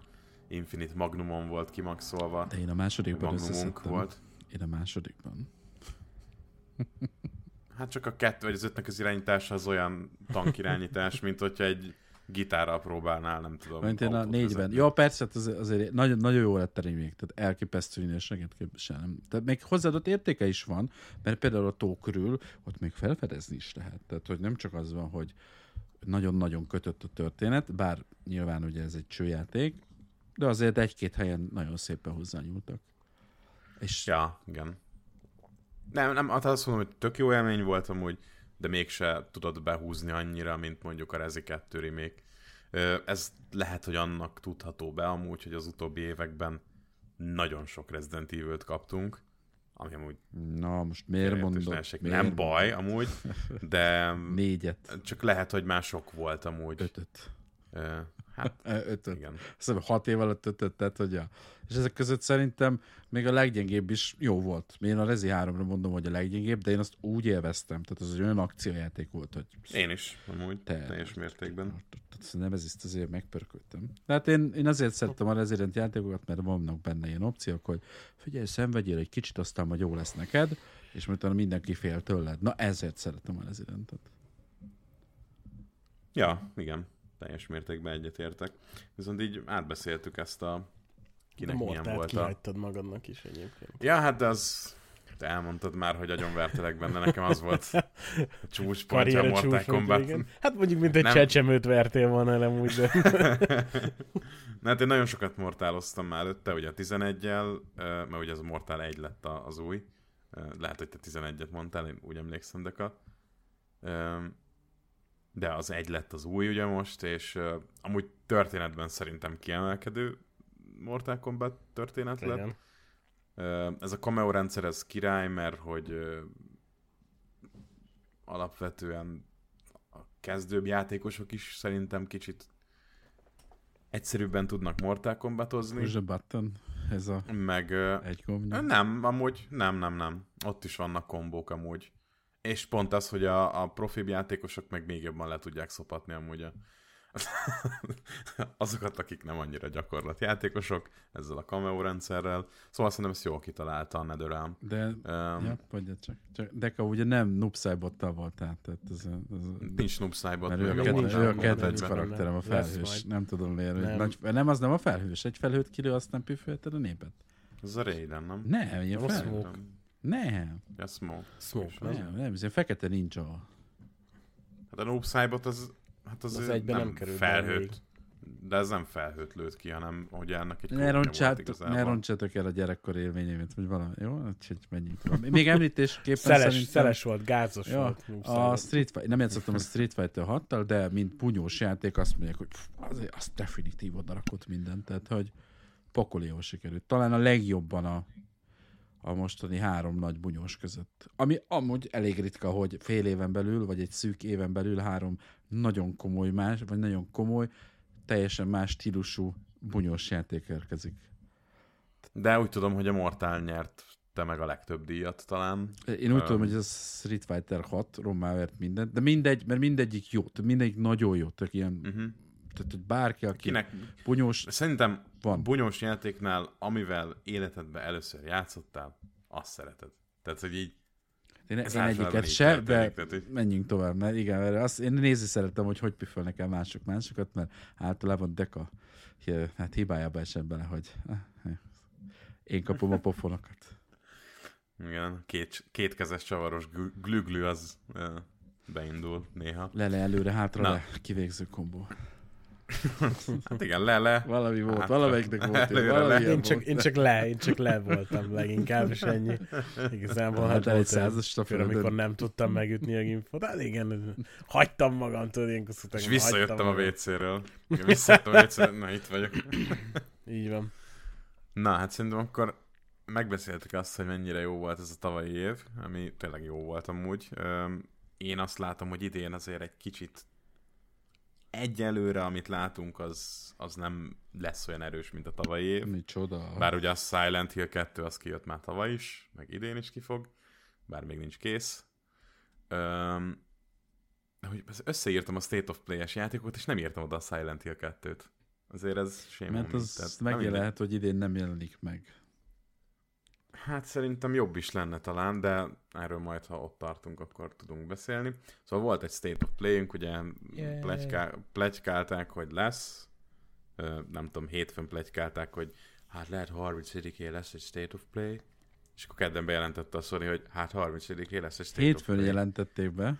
Infinite Magnumon volt kimaxolva. De én a másodikban összeszedtem. Volt. Én a másodikban. Hát csak a kettő, vagy az ötnek az irányítása az olyan tankirányítás, mint hogyha egy gitárral próbálnál, nem tudom. Mint én a négyben. Jó, persze, az, azért nagyon, nagyon jó lett a remake, tehát elképesztő minőséget képviselem. Tehát még hozzáadott értéke is van, mert például a tó körül ott még felfedezni is lehet. Tehát, hogy nem csak az van, hogy nagyon-nagyon kötött a történet, bár nyilván ugye ez egy csőjáték, de azért egy-két helyen nagyon szépen hozzányúltak. És... Ja, igen. Nem, nem, azt mondom, hogy tök jó élmény volt amúgy, de mégse tudod behúzni annyira, mint mondjuk a Rezi kettő remake. Ez lehet, hogy annak tudható be amúgy, hogy az utóbbi években nagyon sok Resident Evil-t kaptunk, ami amúgy... Na, most miért mondod? Miért? Nem baj amúgy, de... Négyet. Csak lehet, hogy már sok volt amúgy. Ötöt. Hát, ötöt. Igen. Szóval hat év alatt ötöt, tehát hogy ja. És ezek között szerintem még a leggyengébb is jó volt. Én a Rezi háromra mondom, hogy a leggyengébb, de én azt úgy élveztem. Tehát az egy olyan akciójáték volt, hogy... Én is, amúgy, te, teljes mértékben. Szerintem ez is azért megpörköltem. Tehát én, én azért szerettem a Resident játékokat, mert vannak benne ilyen opciók, hogy figyelj, szenvedjél egy kicsit, aztán majd jó lesz neked, és utána mindenki fél tőled. Na ezért szerettem a Residentet. Ja, igen. Teljes mértékben egyetértek. Viszont így átbeszéltük ezt a... Kinek Mortát milyen volt a... kihagytad magadnak is egyébként. Ja, hát az... Te elmondtad már, hogy agyonvertelek benne. Nekem az volt a csúcspontja a Mortal Kombat. Hát mondjuk, mint egy nem... csecsemőt vertél volna, nem úgy. De... Na, hát én nagyon sokat mortáloztam már előtte, ugye a tizeneggyel, mert ugye az a Mortal egy lett az új. Lehet, hogy te tizenegyet mondtál, én úgy emlékszem, Deka. De az egy lett az új ugye most, és uh, amúgy történetben szerintem kiemelkedő Mortal Kombat történet lett. Uh, ez a cameo rendszer, ez király, mert hogy uh, alapvetően kezdőbb játékosok is szerintem kicsit egyszerűbben tudnak Mortal Kombatozni. Push the button, ez a meg, egy gombja. Nem, amúgy nem, nem, nem. Ott is vannak kombók amúgy. És pont az, hogy a, a profibb játékosok meg még jobban le tudják szopatni amúgy a... azokat, akik nem annyira gyakorlat játékosok ezzel a cameo rendszerrel. Szóval szerintem ezt jól kitalálta a Netherrealm. De, um, ja, mondja csak. csak. Deka, ugye nem Noob Saibottal voltál. Tehát ez, ez, nincs Noob Saibot. Ő a kedvenc karakterem, a felhős. Nem tudom miért. Nem. nem, az nem a felhős. Egy felhőt kilő, azt nem püfölted a népet. Ez a Raiden, nem? Nem, ilyen felhőt. Nem. Ja, smoke. smoke nem, nem, ez fekete nincs a... Hát a Noob Saibot az... Hát az, az egyben nem, nem kerül felhőt, de ez nem felhőt lőtt ki, hanem hogy ennek egy ne roncsátok el a gyerekkor élményeimet, vagy valami, jó? Menjünk. Még említésképpen szeles, szerintem... Szeles volt, gázos ja, volt. A Street Fighter, nem játszottam a Street Fighter hattal, de mint bunyós játék azt mondják, hogy pff, az, az definitív odarakott mindent, tehát hogy pokoléhoz sikerült. Talán a legjobban a, a mostani három nagy bunyós között. Ami amúgy elég ritka, hogy fél éven belül, vagy egy szűk éven belül három nagyon komoly más, vagy nagyon komoly, teljesen más stílusú bunyós játék érkezik. De úgy tudom, hogy a Mortal nyert te meg a legtöbb díjat talán. Én úgy um, tudom, hogy ez a Street Fighter hat rommá vert mindent, de mindegy, mert mindegyik jó, mindegyik nagyon jó, tök ilyen, uh-huh. tehát hogy bárki, aki kinek, bunyós szerintem van. Bunyós játéknál, amivel életedben először játszottál, azt szereted. Tehát, hogy így Én, én egyiket sem, de menjünk tovább, mert igen, mert azt, én nézni szerettem, hogy hogy püfölnek el mások másokat, mert általában Deka hát hibájába esem bele, hogy én kapom a pofonokat. Igen, két, kétkezes csavaros glüglü az beindul néha. Lele előre, hátra Na. le, kivégző kombó. Hát igen, le-le. Valami volt, valamelyiknek volt. Én csak, én csak le, én csak le voltam leginkább, és ennyi. Igazából hát, hát volt egy amikor nem tudtam megütni a Gimfot. Hát igen, hagytam magam, tudod, ilyenkor szután. És visszajöttem a vé céről. Igen, visszajöttem a vé céről, na itt vagyok. Így van. Na, hát szerintem akkor megbeszéltük azt, hogy mennyire jó volt ez a tavalyi év, ami tényleg jó volt amúgy. Én azt látom, hogy idén azért egy kicsit egyelőre, amit látunk, az, az nem lesz olyan erős, mint a tavalyi év. Micsoda. Bár ugye a Silent Hill kettő, az kijött már tavaly is, meg idén is kifog, bár még nincs kész. Öm, hogy összeírtam a State of Play-es játékot, és nem írtam oda a Silent Hill kettőt. Azért ez sem. Mert az megjelent, hogy idén nem jelenik meg. Hát szerintem jobb is lenne talán, de erről majd, ha ott tartunk, akkor tudunk beszélni. Szóval volt egy State of Play-ünk, ugye pletyká- pletykálták, hogy lesz. Ö, nem tudom, hétfőn pletykálták, hogy hát lehet harmincadiké lesz egy State of Play. És akkor kedden bejelentette a Sony, hogy hát harmincadiké lesz egy State hétfőn of Play. Hétfőn jelentették be,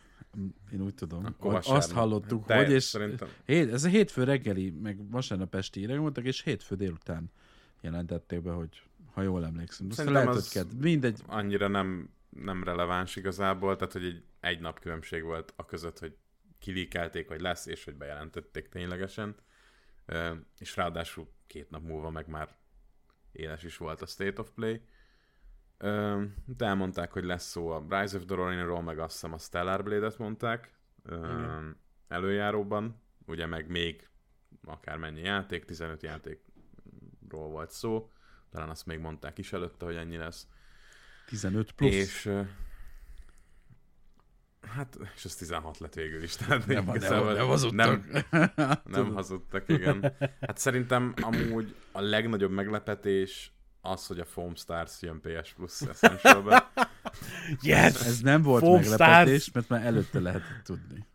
én úgy tudom. Akkor vasárnap. Azt hallottuk, de hogy és szerintem... hét, ez a hétfő reggeli, meg vasárnap esti írek voltak, és hétfő délután jelentették be, hogy ha jól emlékszem. Szerintem az mindegy... annyira nem, nem releváns igazából, tehát hogy egy, egy nap különbség volt a között, hogy kilikelték, hogy lesz, és hogy bejelentették ténylegesen. És ráadásul két nap múlva meg már éles is volt a State of Play. De elmondták, hogy lesz szó a Rise of the Roninról, meg azt hiszem a Stellar Blade-et mondták mm. előjáróban. Ugye meg még akármennyi játék, tizenöt játékról volt szó. Talán azt még mondták is előtte, hogy ennyi lesz. tizenöt plusz. És, hát, és az tizenhat lett végül is. Tehát nem, igazából, nem hazudtak. Nem, nem hazudtak, igen. Hát szerintem amúgy a legnagyobb meglepetés az, hogy a Foam Stars jön pé es Plus Essentialbe. Yes! Ez nem volt Foam meglepetés, Stars. Mert már előtte lehetett tudni.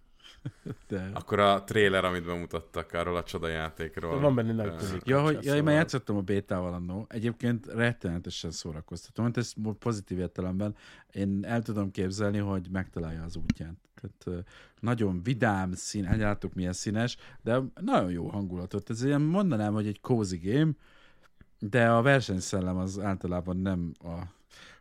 De. Akkor a trailer, amit bemutattak arról a csodajátékról. Van benne nagy pozitív. Ja, hogy, ja, én már játszottam a bétával annó. Egyébként rettenetesen szórakoztató. Mert ez pozitív értelemben én el tudom képzelni, hogy megtalálja az útját. Tehát nagyon vidám szín, láttuk milyen színes, de nagyon jó hangulatot. Ez ilyen mondanám, hogy egy cozy game, de a versenyszellem az általában nem a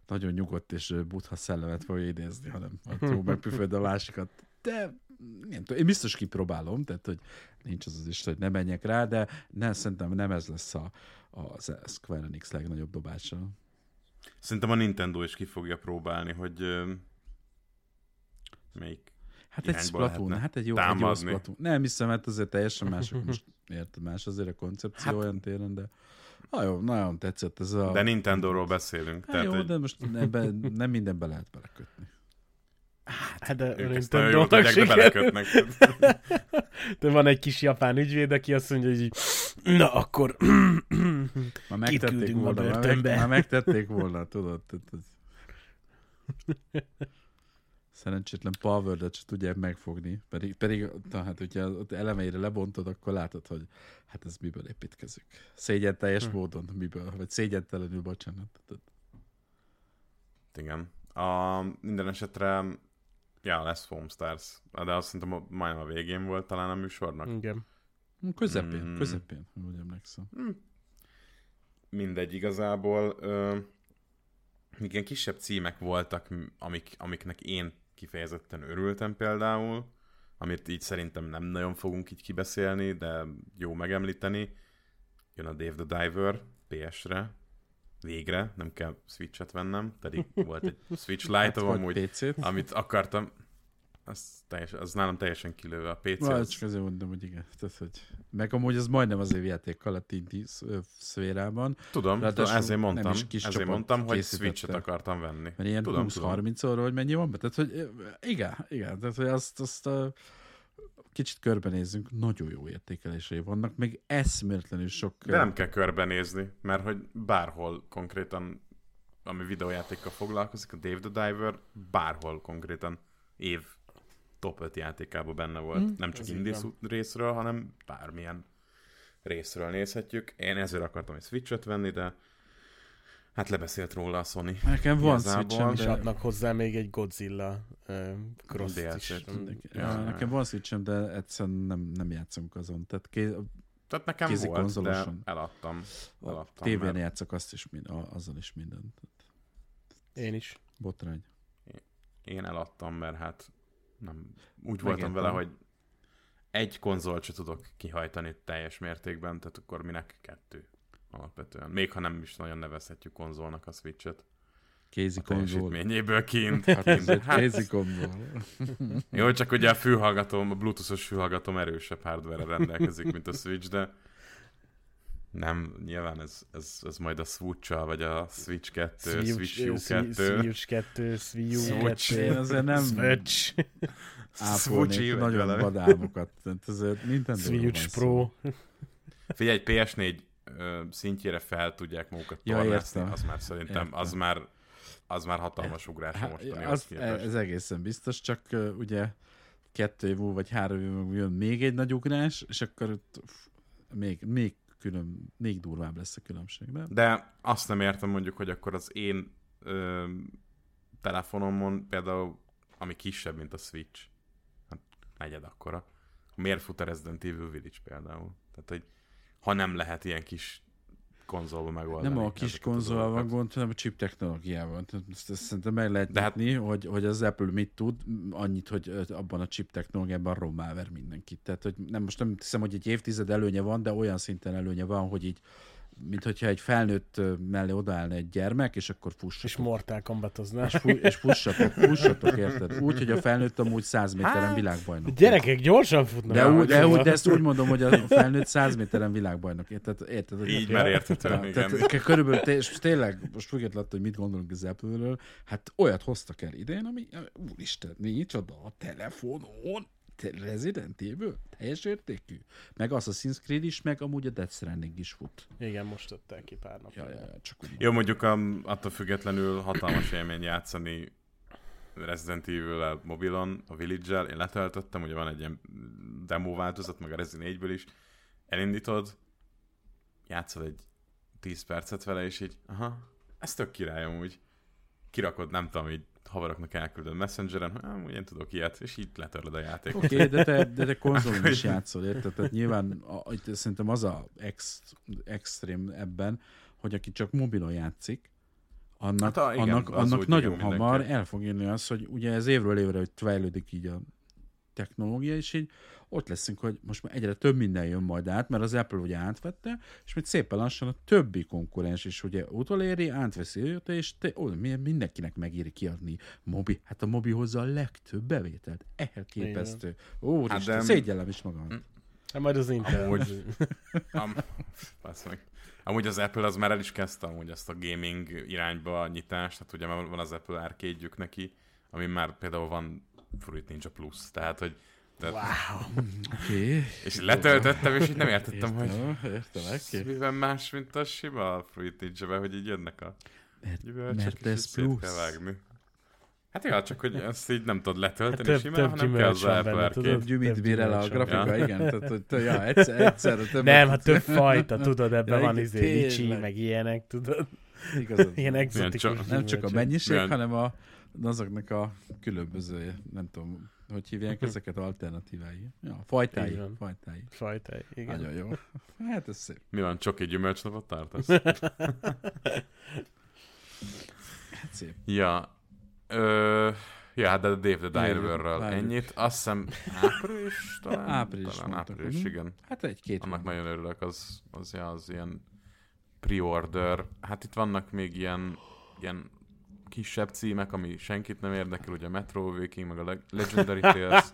nagyon nyugodt és buddha szellemet fogja idézni, hanem attól megpüföld a másikat. De nem tudom, én biztos kipróbálom, tehát hogy nincs az az is, hogy ne menjek rá, de nem, szerintem nem ez lesz a, a Square Enix legnagyobb dobása. Szerintem a Nintendo is ki fogja próbálni, hogy uh, melyik Hát egy Splatoon, hát egy jó, egy jó Splatoon. Nem hiszem, hát azért teljesen mások, most érted, más azért a koncepció hát, olyan téren, de ha jó, nagyon tetszett ez a... De Nintendo-ról beszélünk. Hát tehát jó, egy... de most ebben, nem mindenbe lehet belekötni. Hát de ők ezt nagyon jól tudják, de belekötnek. De van egy kis japán ügyvéd, aki azt mondja, hogy így, na akkor itt küldünk volna a börtönbe. Már megtették volna, tudod. Szerencsétlen Palworld-et sem tudják megfogni, pedig, pedig na, hát, hogyha ott elemeire lebontod, akkor látod, hogy hát ez miből építkezik. Szégyen teljes hmm. módon, miből, vagy szégyentelenül, bocsánat. Igen. A, minden esetre já, lesz Foam Stars, de azt szerintem majdnem a végén volt talán a műsornak. Igen. Közepén, mm. közepén, úgy emlékszem. Mm. Mindegy, igazából ö, igen, kisebb címek voltak, amik, amiknek én kifejezetten örültem például, amit így szerintem nem nagyon fogunk így kibeszélni, de jó megemlíteni. Jön a Dave the Diver pé es-re. Végre, nem kell Switch-et vennem, pedig volt egy Switch Lite-om hát amúgy, amit akartam. Az, teljes, az nálam teljesen kilőve a pé cé. Valahogy csak azért mondom, hogy igen. Tehát, hogy... Meg amúgy az majdnem az évjátékkal a Tinti szférában. Tudom, tudom, ezért mondtam, ezért mondtam hogy Switch-et akartam venni. Mert ilyen húsz-harminc óra, hogy mennyi van be? Tehát, hogy igen, igen, tehát, hogy azt, azt a... kicsit körbenézzünk, nagyon jó értékelései vannak, még eszméletlenül sok... De nem kell körbenézni, mert hogy bárhol konkrétan, ami videójátékkal foglalkozik, a Dave the Diver bárhol konkrétan év top öt játékában benne volt. Hm, nem csak indie részről, hanem bármilyen részről nézhetjük. Én ezért akartam egy Switch-et venni, de hát lebeszélt róla a Sony. Nekem van Switch-em, és adnak hozzá még egy Godzilla uh, cross-t is. Ja, nekem van Switch-em, de egyszerűen nem, nem játszunk azon. Tehát, ké... Tehát nekem kézi volt, konzolosan. De eladtam. eladtam tévén mert... játszok azt is, azon is mindent. Én is. Botrány. Én eladtam, mert hát nem. úgy voltam vele, hogy egy konzolt sem tudok kihajtani teljes mértékben, tehát akkor minek kettő. Alapvetően. Még ha nem is nagyon nevezhetjük konzolnak a Switch-et. Kézi a teljesítményéből kint. Hát, kézi konzol. Jó, csak ugye a fülhallgatóm, a bluetooth-os fülhallgatóm erősebb hardware-re rendelkezik, mint a Switch, de nem, nyilván ez, ez, ez majd a Switch-sal, vagy a Switch kettő, Switch, Switch U kettő. Switch kettő, Switch U kettő. Én azért nem Switch. ápolnék nagyon vadálmokat. Switch Pro. Figyelj, egy pé es négy szintjére fel tudják magukat ja, tornászni, az már szerintem, az már, az már hatalmas ugrás ha, mostani. Az, ez egészen biztos, csak uh, ugye kettő év múlva, vagy három év múlva jön még egy nagy ugrás, és akkor ff, még, még, külön, még durvább lesz a különbség. Nem? De azt nem értem mondjuk, hogy akkor az én ö, telefonomon például, ami kisebb, mint a Switch, hát negyed akkora, miért fut a Resident Evil Village például? Tehát, hogy ha nem lehet ilyen kis konzolba megoldani. Nem a kis konzolban van gond, hanem a chip technológiában. Ezt szerintem meg lehet látni, hát... hogy, hogy az Apple mit tud, annyit, hogy abban a chip technológiában rommá ver mindenkit. Tehát, hogy nem, most nem hiszem, hogy egy évtized előnye van, de olyan szinten előnye van, hogy így, mint hogyha egy felnőtt mellé odaállna egy gyermek, és akkor fussatok. És Mortal Kombatozná. És, fu- és fussatok, fussatok, érted? Úgy, hogy a felnőtt amúgy száz méteren világbajnok. Gyerekek gyorsan futnak. De, úgy, de, úgy, de ezt úgy mondom, hogy a felnőtt száz méteren világbajnok. Érted? érted Így már értetően, igen. Tehát, körülbelül té- tényleg, most függetlenül, hogy mit gondolunk az Apple-ről, hát olyat hoztak el idén, ami, úristen, nincs oda a telefonon. Resident Evil? Teljes értékű? Meg Assassin's Creed is, meg amúgy a Death Stranding is fut. Igen, most adták ki pár napja. Ja, ja, csak jó, mondjuk a, attól függetlenül hatalmas élmény játszani Resident Evil-el mobilon, a Village-el. Én letöltöttem, ugye van egy ilyen demo változat, meg a Resident négyből is. Elindítod, játszol egy tíz percet vele, és így, aha, ez tök királyom úgy. Kirakod, nem tudom, így havaroknak elküldöd Messengeren, hát én tudok ilyet, és így letörlöd a játékot. Oké, okay, de te, de te konzolon is játszol, érted? Tehát nyilván a, szerintem az a ex, extrém ebben, hogy aki csak mobilon játszik, annak, hát a, igen, annak, annak nagyon hamar mindenki el fog jönni az, hogy ugye ez évről évre, hogy fejlődik így a technológia, és így ott leszünk, hogy most már egyre több minden jön majd át, mert az Apple ugye átvette, és még szépen lassan a többi konkurens is ugye utoléri, átveszi őt, és te, ó, mindenkinek megéri kiadni mobi. Hát a mobi hozza a legtöbb bevételt. Elképesztő. Ó, hát de... szégyellem is magam. Hát majd az Intel. Amúgy, am, amúgy az Apple az már el is kezdte amúgy ezt a gaming irányba a nyitást, hát ugye van az Apple Arcade-jük neki, ami már például van Fruit Ninja Plus, tehát hogy tehát, wow. Okay. És letöltöttem, és így nem értettem, értem, hogy értem, miben más, mint a sima Fruit Ninja-ben, hogy így jönnek a gyümölcsök, és szét kell vágni. Hát jó, csak hogy ezt így nem tudod letölteni hát simán, hanem kell az Apple Arcade. Több gyümit bír el a grafika, ja. Igen. Tehát, ja, egyszer, egyszer több. Nem, hát több fajta, tudod, ebben ja, van izé, licsi, meg ilyenek, tudod. Igazad. Ilyen egzotikus. Nem csak a mennyiség, hanem a azoknak a különböző, nem tudom, hogy hívják ezeket alternatívái. Ja, fajtái. Fajtái. Fajtái, igen. Nagyon jó. Hát ez szép. Mi van, csoki gyümölcsnapot tartasz? Hát szép. Ja. Ö, ja, hát de Dave the Diverről ennyit. Azt hiszem április talán. Április. Talán április, mondtuk. Igen. Hát egy-két. Annak van. Nagyon örülök, az, az, az ilyen pre-order. Hát itt vannak még ilyen, ilyen kisebb címek, ami senkit nem érdekel, ugye a Metro Viking, meg a Legendary Tales.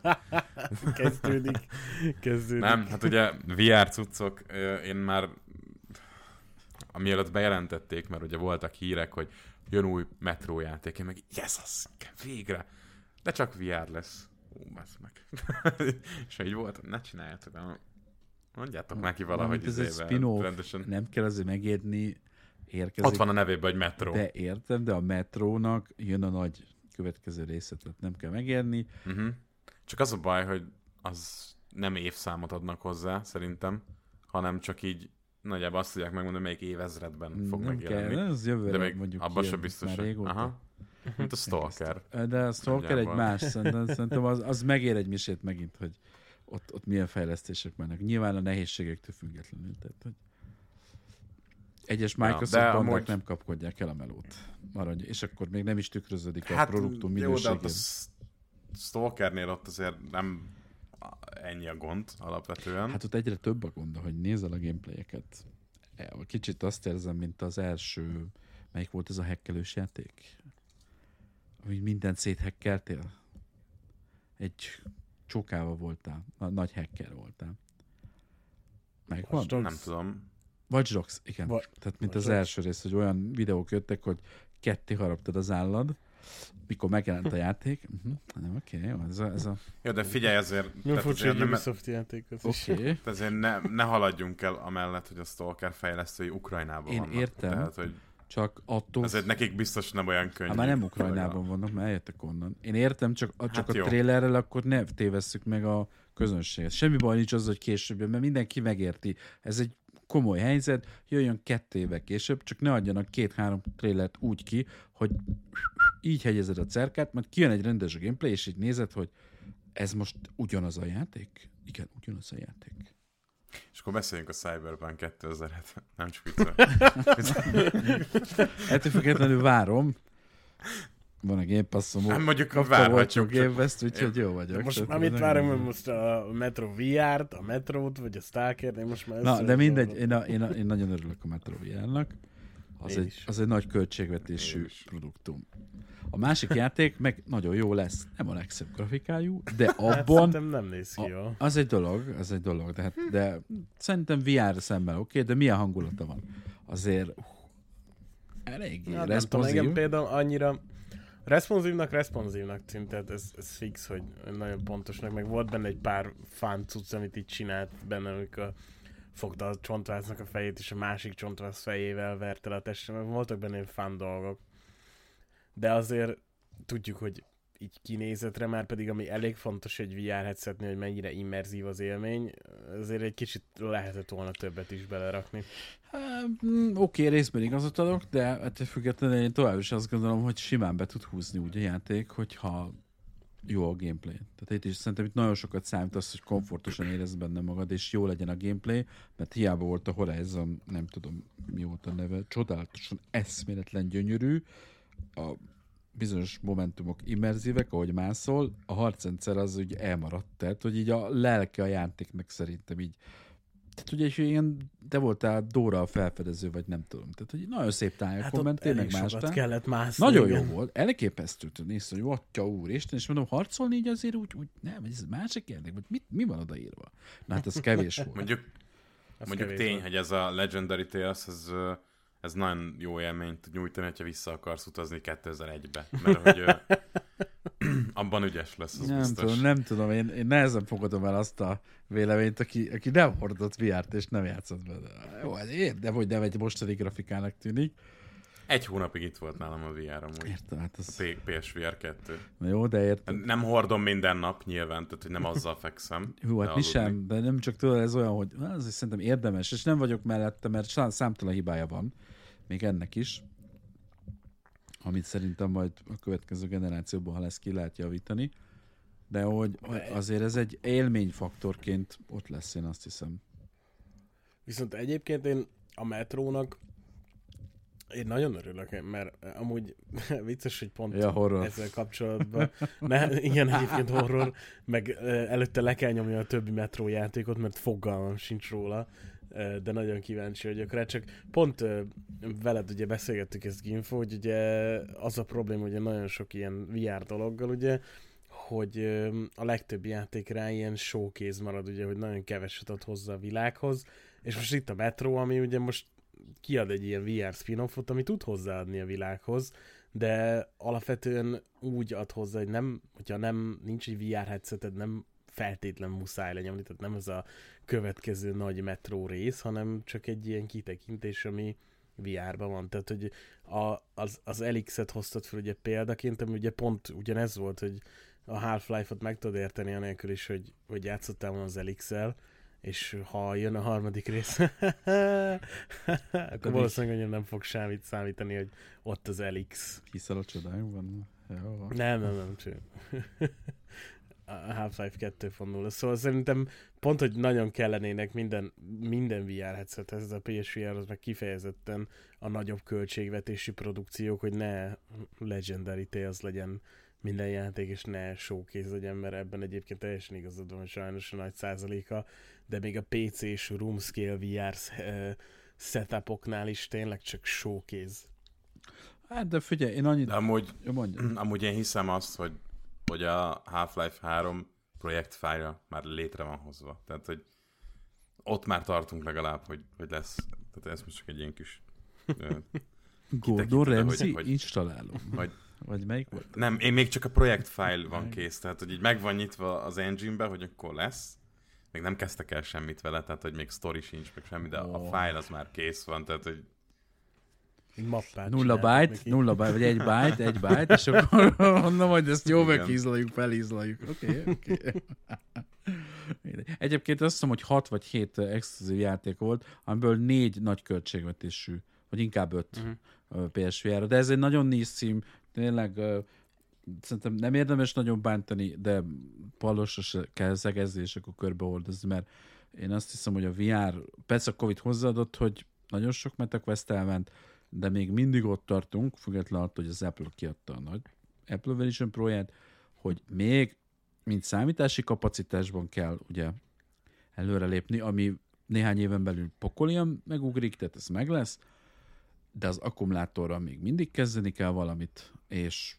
Kezdődik. Kezdődik. Nem, hát ugye vé er cuccok, én már amielőtt bejelentették, mert ugye voltak hírek, hogy jön új Metro játék, én meg yes, az, igen, végre, de csak vé er lesz. Ó, bassz meg. És így volt, ne csináljátok, nem. Mondjátok már ki valahogy ez egy spin-off, rendesen. Nem kell azért megérni, érkezik. Ott van a nevében, hogy Metro. De értem, de a Metrónak jön a nagy következő részletet, nem kell megérni. Uh-huh. Csak az a baj, hogy az nem évszámot adnak hozzá, szerintem, hanem csak így nagyjából azt tudják megmondani, melyik évezredben fog nem megjelenni. Kell, az jövőre, de még mondjuk abban sem biztos, hogy... Aha. Mint a Stalker. De a Stalker egy más, szerintem az, az megér egy misét megint, hogy ott, ott milyen fejlesztések mennek. Nyilván a nehézségektől függetlenül, tehát hogy... Egyes Microsoft bandák amúgy... nem kapkodják el a melót. Maradj. És akkor még nem is tükröződik hát, a produktum minőségén. Hát jó, de a Stalkernél ott azért nem ennyi a gond alapvetően. Hát ott egyre több a gond, hogy nézel a gameplayeket. Kicsit azt érzem, mint az első, melyik volt ez a hekkelős játék? Amíg mindent széthekkeltél. Egy csókával voltál. Nagy hacker voltál. Megvan? Nem tudom. Watch Dogs, igen. Va- Tehát mint Watch az Dogs. Első rész, hogy olyan videók jöttek, hogy ketté haraptad az állad, mikor megjelent a játék. Uh-huh. Oké, okay, jó, ez a... Ez a... Jó, de figyelj azért... Nem furcsa egy Ubisoft játékot is. Oké. Ezért ne, ne haladjunk el amellett, hogy a Stalker fejlesztői Ukrajnában én vannak. Én értem, tehát, hogy csak attól... Ezért nekik biztos nem olyan könnyű. Hát már nem Ukrajnában vannak, mert eljöttek onnan. Én értem, csak, csak hát a jó. Trailerrel akkor ne tévesszük meg a közönséget. Semmi baj nincs az, hogy később, mert mindenki megérti. Ez egy komoly helyzet, jöjjön kettő éve később, csak ne adjanak két-három trailert úgy ki, hogy így hegyezed a cerkát, majd kijön egy rendes gameplay, és így nézed, hogy ez most ugyanaz a játék? Igen, ugyanaz a játék. És akkor beszéljünk a Cyberpunk kétezer-hetven. Nem csak viccel. Ettől függetlenül várom. Van a Game Pass-om. Hát mondjuk a várhatjuk. Évveszt, úgyhogy jó vagyok. Most tehát, amit várom, hogy most a Metro vé er-t, a Metrót, vagy a Stalker, én most már... Na, de mindegy, én, a, én, a, én nagyon örülök a Metro vé er-nak. Az, egy, az egy nagy költségvetésű produktum. A másik játék meg nagyon jó lesz. Nem a legszebb grafikájú, de abban... Hát nem néz ki a, az egy dolog, az egy dolog, de, hát, de szerintem vé er szemben oké, okay, de milyen hangulata van? Azért eléggé hát, responsív. Nem tudom, például annyira... Responsívnak, responsívnak tűnt, tehát ez, ez fix, hogy nagyon pontosnak, meg volt benne egy pár fán cucc, amit így csinált benne, amikor fogta a csontvásznak a fejét, és a másik csontvász fejével verte a testre, mert voltak benne ilyen fán dolgok. De azért tudjuk, hogy így kinézetre, már pedig ami elég fontos egy vé er headsetnél, hogy mennyire immerzív az élmény, azért egy kicsit lehetett volna többet is belerakni. Um, Oké, okay, részben igazat adok, de ettől függetlenül én tovább is azt gondolom, hogy simán be tud húzni úgy a játék, hogyha jó a gameplay. Tehát itt is szerintem itt nagyon sokat számít az, hogy komfortosan érezd benne magad, és jó legyen a gameplay, mert hiába volt a Horizon, nem tudom mi volt a neve, csodálatosan eszméletlen gyönyörű, a bizonyos momentumok immerzívek, ahogy mászol, a harcrendszer az úgy elmaradt, tehát hogy így a lelke a játéknak szerintem így. Tehát ugye, és ilyen, te voltál Dóra a felfedező, vagy nem tudom. Tehát, hogy nagyon szép tájakon ment, tényleg mástán. kellett mászni. Nagyon igen. jó volt, elképesztő, nézd, hogy atya úristen, és mondom, harcolni így azért úgy, úgy nem, ez másik érdek, vagy mit, mi van odaírva? Na hát ez kevés volt. Mondjuk, mondjuk kevés tény, volt. Hogy ez a Legendary Tales, ez, ez nagyon jó élményt nyújtani, hogyha vissza akarsz utazni kétezer-egybe, mert hogy... Abban ügyes lesz, az nem biztos. Tudom, nem tudom, én, én nehezen fogadom el azt a véleményt, aki, aki nem hordott vé ert és nem játszott benne. Jó, de hogy nem egy mostani grafikának tűnik. Egy hónapig itt volt nálam a vé er amúgy. Értem, hát az... A pé es vé er kettő. Na jó, de értem. Nem hordom minden nap nyilván, tehát hogy nem azzal fekszem. Hú, hát mi sem, de nem csak tudod, ez olyan, hogy ez szerintem érdemes, és nem vagyok mellette, mert számtalan hibája van, még ennek is, amit szerintem majd a következő generációban, ha lesz, ki lehet javítani, de hogy azért ez egy élményfaktorként ott lesz, én azt hiszem. Viszont egyébként én a metrónak én nagyon örülök, mert amúgy vicces, hogy pont ja, ezzel kapcsolatban. Ne, igen, egyébként horror, meg előtte le kell nyomni a többi metrójátékot, mert fogalmam sincs róla, de nagyon kíváncsi vagyok rá, csak pont veled ugye beszélgettük ezt, Gimfo, hogy ugye az a probléma ugye nagyon sok ilyen vé er dologgal ugye, hogy a legtöbb játék rá ilyen showcase marad ugye, hogy nagyon keveset ad hozzá a világhoz, és most itt a Metro, ami ugye most kiad egy ilyen vé er spin-offot, ami tud hozzáadni a világhoz, de alapvetően úgy ad hozzá, hogy nem, hogyha nem, nincs egy vé er headseted, nem feltétlen muszáj lenyomni, tehát nem ez a következő nagy metró rész, hanem csak egy ilyen kitekintés, ami vé er-ben van. Tehát, hogy a, az, az Elix-et hoztad fel ugye példaként, ami ugye pont ugyanez volt, hogy a Half-Life-ot meg tudod érteni anélkül is, hogy, hogy játszottál volna az Elix-el, és ha jön a harmadik rész, akkor valószínűleg nem fog semmit számítani, hogy ott az Elix. Hiszel a csodájunkban? Nem, nem, nem, csak... A Half-Life kettő pont nulla. Szóval szerintem pont, hogy nagyon kellenének minden, minden vé er headsethez, ez a pé es vé er, az meg kifejezetten a nagyobb költségvetésű produkciók, hogy ne Legendary Tales legyen minden játék, és ne showcase legyen, mert ebben egyébként teljesen igazad van sajnos a nagy százaléka, de még a pé cés room scale vé er setupoknál is tényleg csak showcase. Hát de figyelj, én annyit... De amúgy, amúgy én hiszem azt, hogy hogy a Half-Life három projekt fájlja már létre van hozva. Tehát, hogy ott már tartunk legalább, hogy, hogy lesz. Tehát ez most csak egy ilyen kis... Gordon Ramsay installálom. Vagy, vagy melyik volt? Nem, én még csak a projekt fájl van kész. Tehát, hogy így meg van nyitva az engine-be, hogy akkor lesz. Még nem kezdtek el semmit vele, tehát, hogy még sztori sincs, meg semmi, de a fájl az már kész van, tehát, hogy nulla byte, nulla byte, vagy egy byte, egy byte, és akkor onnan majd ezt jó megízlaljuk, felízlaljuk. Oké, okay, oké. Okay. Egyébként azt hiszem, hogy hat vagy hét exkluzív játék volt, amiből négy nagy költségvetésű, vagy inkább öt uh-huh. pé es vé er-re. De ez egy nagyon niche cím, tényleg uh, szerintem nem érdemes nagyon bántani, de pallosos kell szegezni, és akkor körbeoldozni, mert én azt hiszem, hogy a vé er, persze a Covid hozzáadott, hogy nagyon sok metaquest elment, de még mindig ott tartunk, függetlenül attól, hogy az Apple kiadta a nagy Apple Vision Pro-ját, hogy még mint számítási kapacitásban kell ugye előrelépni, ami néhány éven belül pokolian megugrik, tehát ez meg lesz, de az akkumulátorra még mindig kezdeni kell valamit, és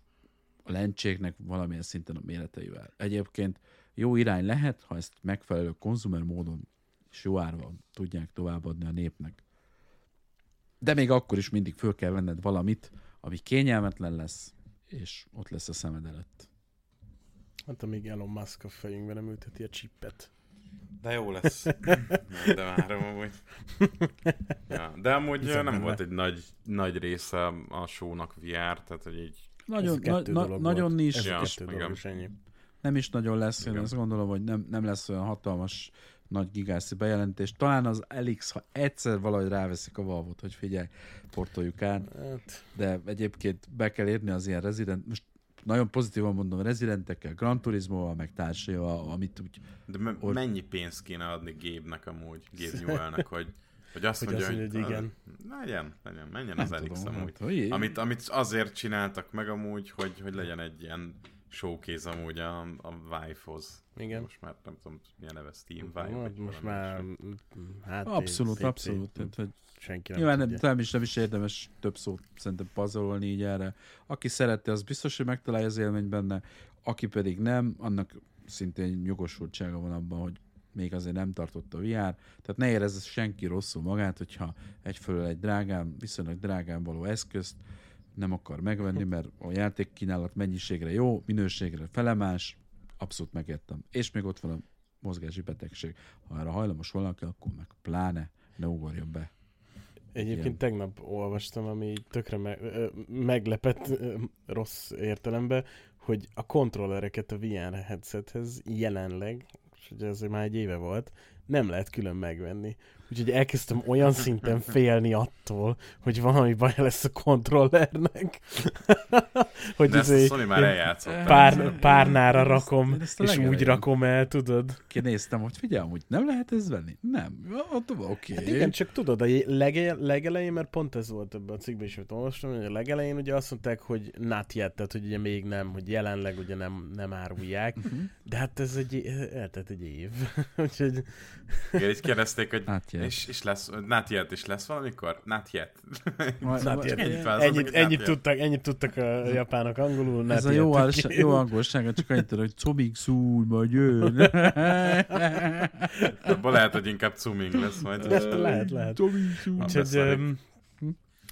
a lencséknek valamilyen szinten a méreteivel. Egyébként jó irány lehet, ha ezt megfelelő konzumer módon és jó árban tudják továbbadni a népnek. De még akkor is mindig föl kell venned valamit, ami kényelmetlen lesz, és ott lesz a szemed előtt. Hát amíg Elon Musk a fejünkben nem ülteti a csippet. De jó lesz. De várom amúgy. Ja, de amúgy nem benne. Volt egy nagy, nagy része a show-nak vé er, tehát hogy így... Nagyon, na, na, nagyon nincs. Ja, nem is nagyon lesz, igen. Én azt gondolom, hogy nem, nem lesz olyan hatalmas nagy gigászi bejelentés. Talán az Elix, ha egyszer valahogy ráveszik a Valve-ot, hogy figyelj, portoljuk át. De egyébként be kell érni az ilyen Resident, most nagyon pozitívan mondom, Residentekkel, Gran Turismoval, meg társaival, amit úgy... De me- or... mennyi pénzt kéne adni Gabe-nek amúgy, Gabe Newell-nek, hogy, hogy azt hogy mondja, az, hogy, hogy igen. Legyen, legyen, menjen nem az Enix amúgy. Hát, amit, amit azért csináltak meg amúgy, hogy, hogy legyen egy ilyen showcase amúgy a, a Vive-hoz. Igen. Most már nem tudom, milyen neve, Steam Vive. Most, most már hát abszolút, szép, abszolút. Tehát, hogy senki nem nyilván nem is, nem is érdemes több szót szerintem puzzle-olni így erre. Aki szerette, az biztos, hogy megtalálja az élmény benne. Aki pedig nem, annak szintén jogosultsága van abban, hogy még azért nem tartott a vé er, tehát ne érezze senki rosszul magát, hogyha egyfelől egy drágán, viszonylag drágán való eszközt nem akar megvenni, mert a játékkínálat mennyiségre jó, minőségre felemás, abszolút megértem. És még ott van a mozgási betegség. Ha erre hajlamos valaki, akkor meg pláne ne ugorjon be. Egyébként ilyen. Tegnap olvastam, ami tökre me- meglepett rossz értelemben, hogy a kontrollereket a vé er headsethez jelenleg, és ugye azért már egy éve volt, nem lehet külön megvenni. Úgyhogy elkezdtem olyan szinten félni attól, hogy valami baj lesz a kontrollernek, hogy azért pár, párnára rakom, ezt, ezt és legelején. Úgy rakom el, tudod. Kinéztem, hogy figyelj, hogy nem lehet ezt venni? Nem. Oké. Okay. Hát igen, csak tudod, a lege, legelején, mert pont ez volt ebben a cikkben is, amit olvastam, hogy a legelején ugye azt mondták, hogy not yet, tehát hogy ugye még nem, hogy jelenleg ugye nem, nem árulják, uh-huh. de hát ez egy, eltelt egy év. Úgyhogy... Igen, így kérdezték, hogy és, és lesz, not yet is lesz valamikor? Not yet. Not not yet. Ennyit, ennyit, ennyit, tudtak, ennyit tudtak a japánok angolul. Not Ez a jó, al- jó angolsága, csak annyit tudod, hogy coming soon, majd jön. Abba lehet, hogy inkább zooming lesz majd. Lehet, lehet. Úgyhogy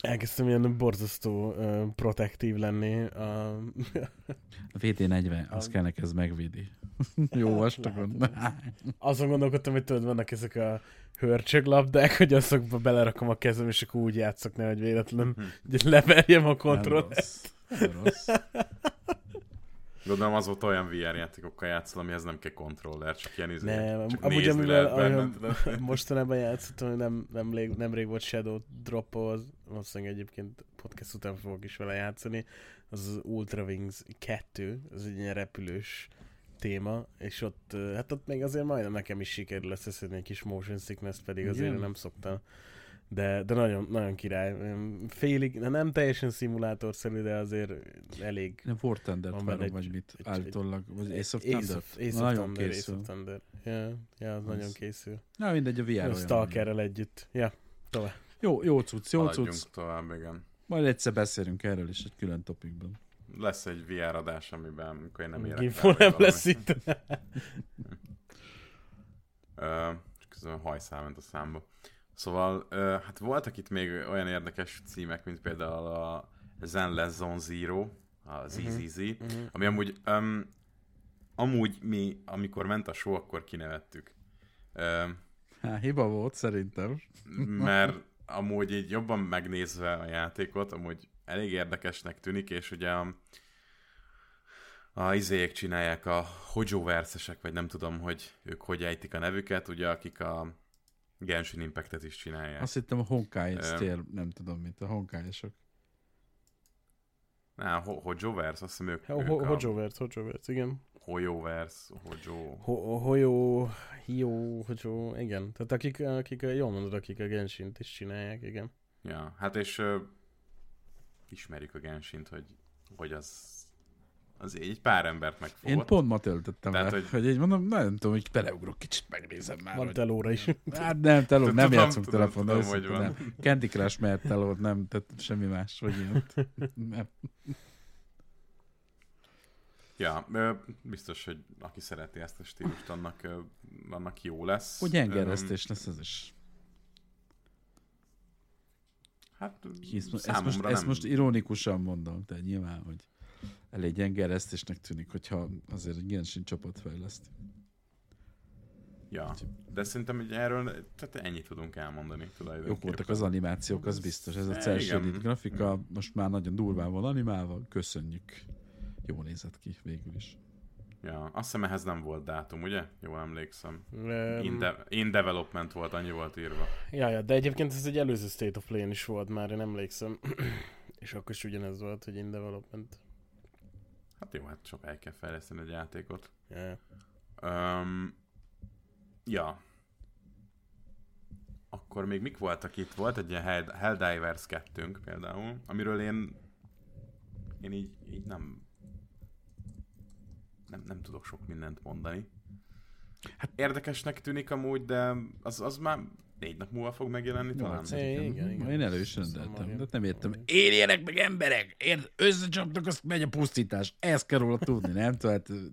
elkezdtem ilyen borzasztó uh, protektív lenni. A, a vé dé negyven, az kell neked megvédi. Jó vastagon. Azon gondolkodtam, hogy tudod, vannak ezek a hörcsöglabdák, hogy azokba belerakom a kezem, és akkor úgy játszok, nehogy véletlen, hogy leverjem a kontrollert. Nem rossz. Gondolom, azóta olyan vé er játékokkal játszol, amihez nem kell kontroller, csak ilyen izé, nem, csak amúgy, nézni lehet benne. Mostanában játszottam, hogy nem, nem, nemrég volt Shadow Drop-hoz, valószínűleg egyébként podcast után fogok is vele játszani, az az Ultra Wings kettő, az egy ilyen repülős téma, és ott, hát ott még azért majdnem nekem is sikerül lesz eszedni egy kis motion sickness, pedig azért yeah. nem szoktam. De, de nagyon, nagyon király. Félig, nem teljesen szimulátorszerű, de azért elég. Nem War Thunder-t várom, vagy mit állítólag. Ace of Thunder? Nagyon készül. Ace of Thunder. Ja, az nagyon készül. Na, mindegy, a vé er olyan. A Stalkerrel együtt. Ja, tovább. Jó, jó cucc, jó cucc. Haladjunk tovább, igen. Majd egyszer beszélünk erről is egy külön topikban. Lesz egy vé er adás, amiben amikor én nem érek. Gimfo nem lesz itt. Közben hajszál ment a számba. Szóval, hát voltak itt még olyan érdekes címek, mint például a Zen Lesson Zero, a zé zé zé, uh-huh. ami amúgy, um, amúgy mi, amikor ment a show, akkor kinevettük. Um, hát hiba volt szerintem. Mert amúgy így jobban megnézve a játékot, amúgy elég érdekesnek tűnik, és ugye a, a izéjék csinálják a HoYoverse-esek, vagy nem tudom, hogy ők hogy ejtik a nevüket, ugye akik a Genshin Impact-et is csinálják. Azt hittem a Honkai tér, nem tudom mit, a Honkai-esok. Na, HoYoverse, azt hiszem ők... HoYoverse, HoYoverse, igen. HoYoverse, Hojo... Hojo, Hio, Hojo, igen. Tehát akik, akik, jól mondod, akik a Genshint is csinálják, igen. Ja, hát és ismerjük a Genshint, hogy, hogy az... az egy pár embert megfogott. Én pont ma töltöttem el, hogy... hogy így mondom, nem tudom, hogy beleugrok kicsit, megnézem már. Van hogy... telóra is. Hát nem, teló, nem játszunk telefonon. Candy Crush mehet telót, nem, tehát semmi más, vagy ilyen. Nem. Ja, biztos, hogy aki szereti ezt a stílust, annak, annak jó lesz. Hogy engeresztés lesz ez is. Hát számomra ezt most ironikusan mondom, de nyilván, hogy elég gyengeresztésnek tűnik, hogyha azért egy Genshin csapat fejleszt. Ja, de szerintem erről tehát ennyit tudunk elmondani. Jók voltak az animációk, az biztos. Ez a cel-shaded grafika most már nagyon durván van animálva. Köszönjük. Jól nézett ki végül is. Ja, azt hiszem ehhez nem volt dátum, ugye? Jól emlékszem. Um, in, de- in development volt, annyi volt írva. Ja, ja, de egyébként ez egy előző State of Play-n is volt már, én emlékszem. És akkor is ugyanez volt, hogy in development. Hát jó, hát sok el kell fejleszteni egy játékot. Yeah. Um, ja. akkor még mik voltak itt? Volt egy ilyen Hell, Helldivers kettőnk például, amiről én én így, így nem, nem nem tudok sok mindent mondani. Hát érdekesnek tűnik amúgy, de az, az már négy nap múlva fog megjelenni talán. Igen, igen, igen. Én elősöndeltem, de nem értem. Éljenek meg emberek! Ér- összecsapnak, azt megy a pusztítás. Ezt kell róla tudni, nem? Tehát én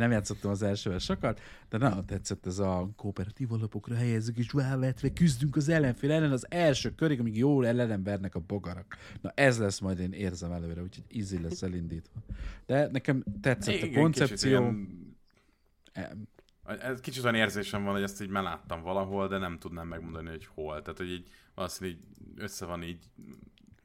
nem játszottam az elsővel sokat, de nagyon tetszett ez a kooperatív alapokra helyezzük, és válvetve küzdünk az ellenfél ellen az első körig, amíg jól ellenembernek a bogarak. Na ez lesz majd, én érzem előre, úgyhogy easy lesz elindítva. De nekem tetszett igen, a koncepció. Kicsit olyan érzésem van, hogy ezt így már láttam valahol, de nem tudnám megmondani, hogy hol. Tehát, hogy így valószínűleg össze van így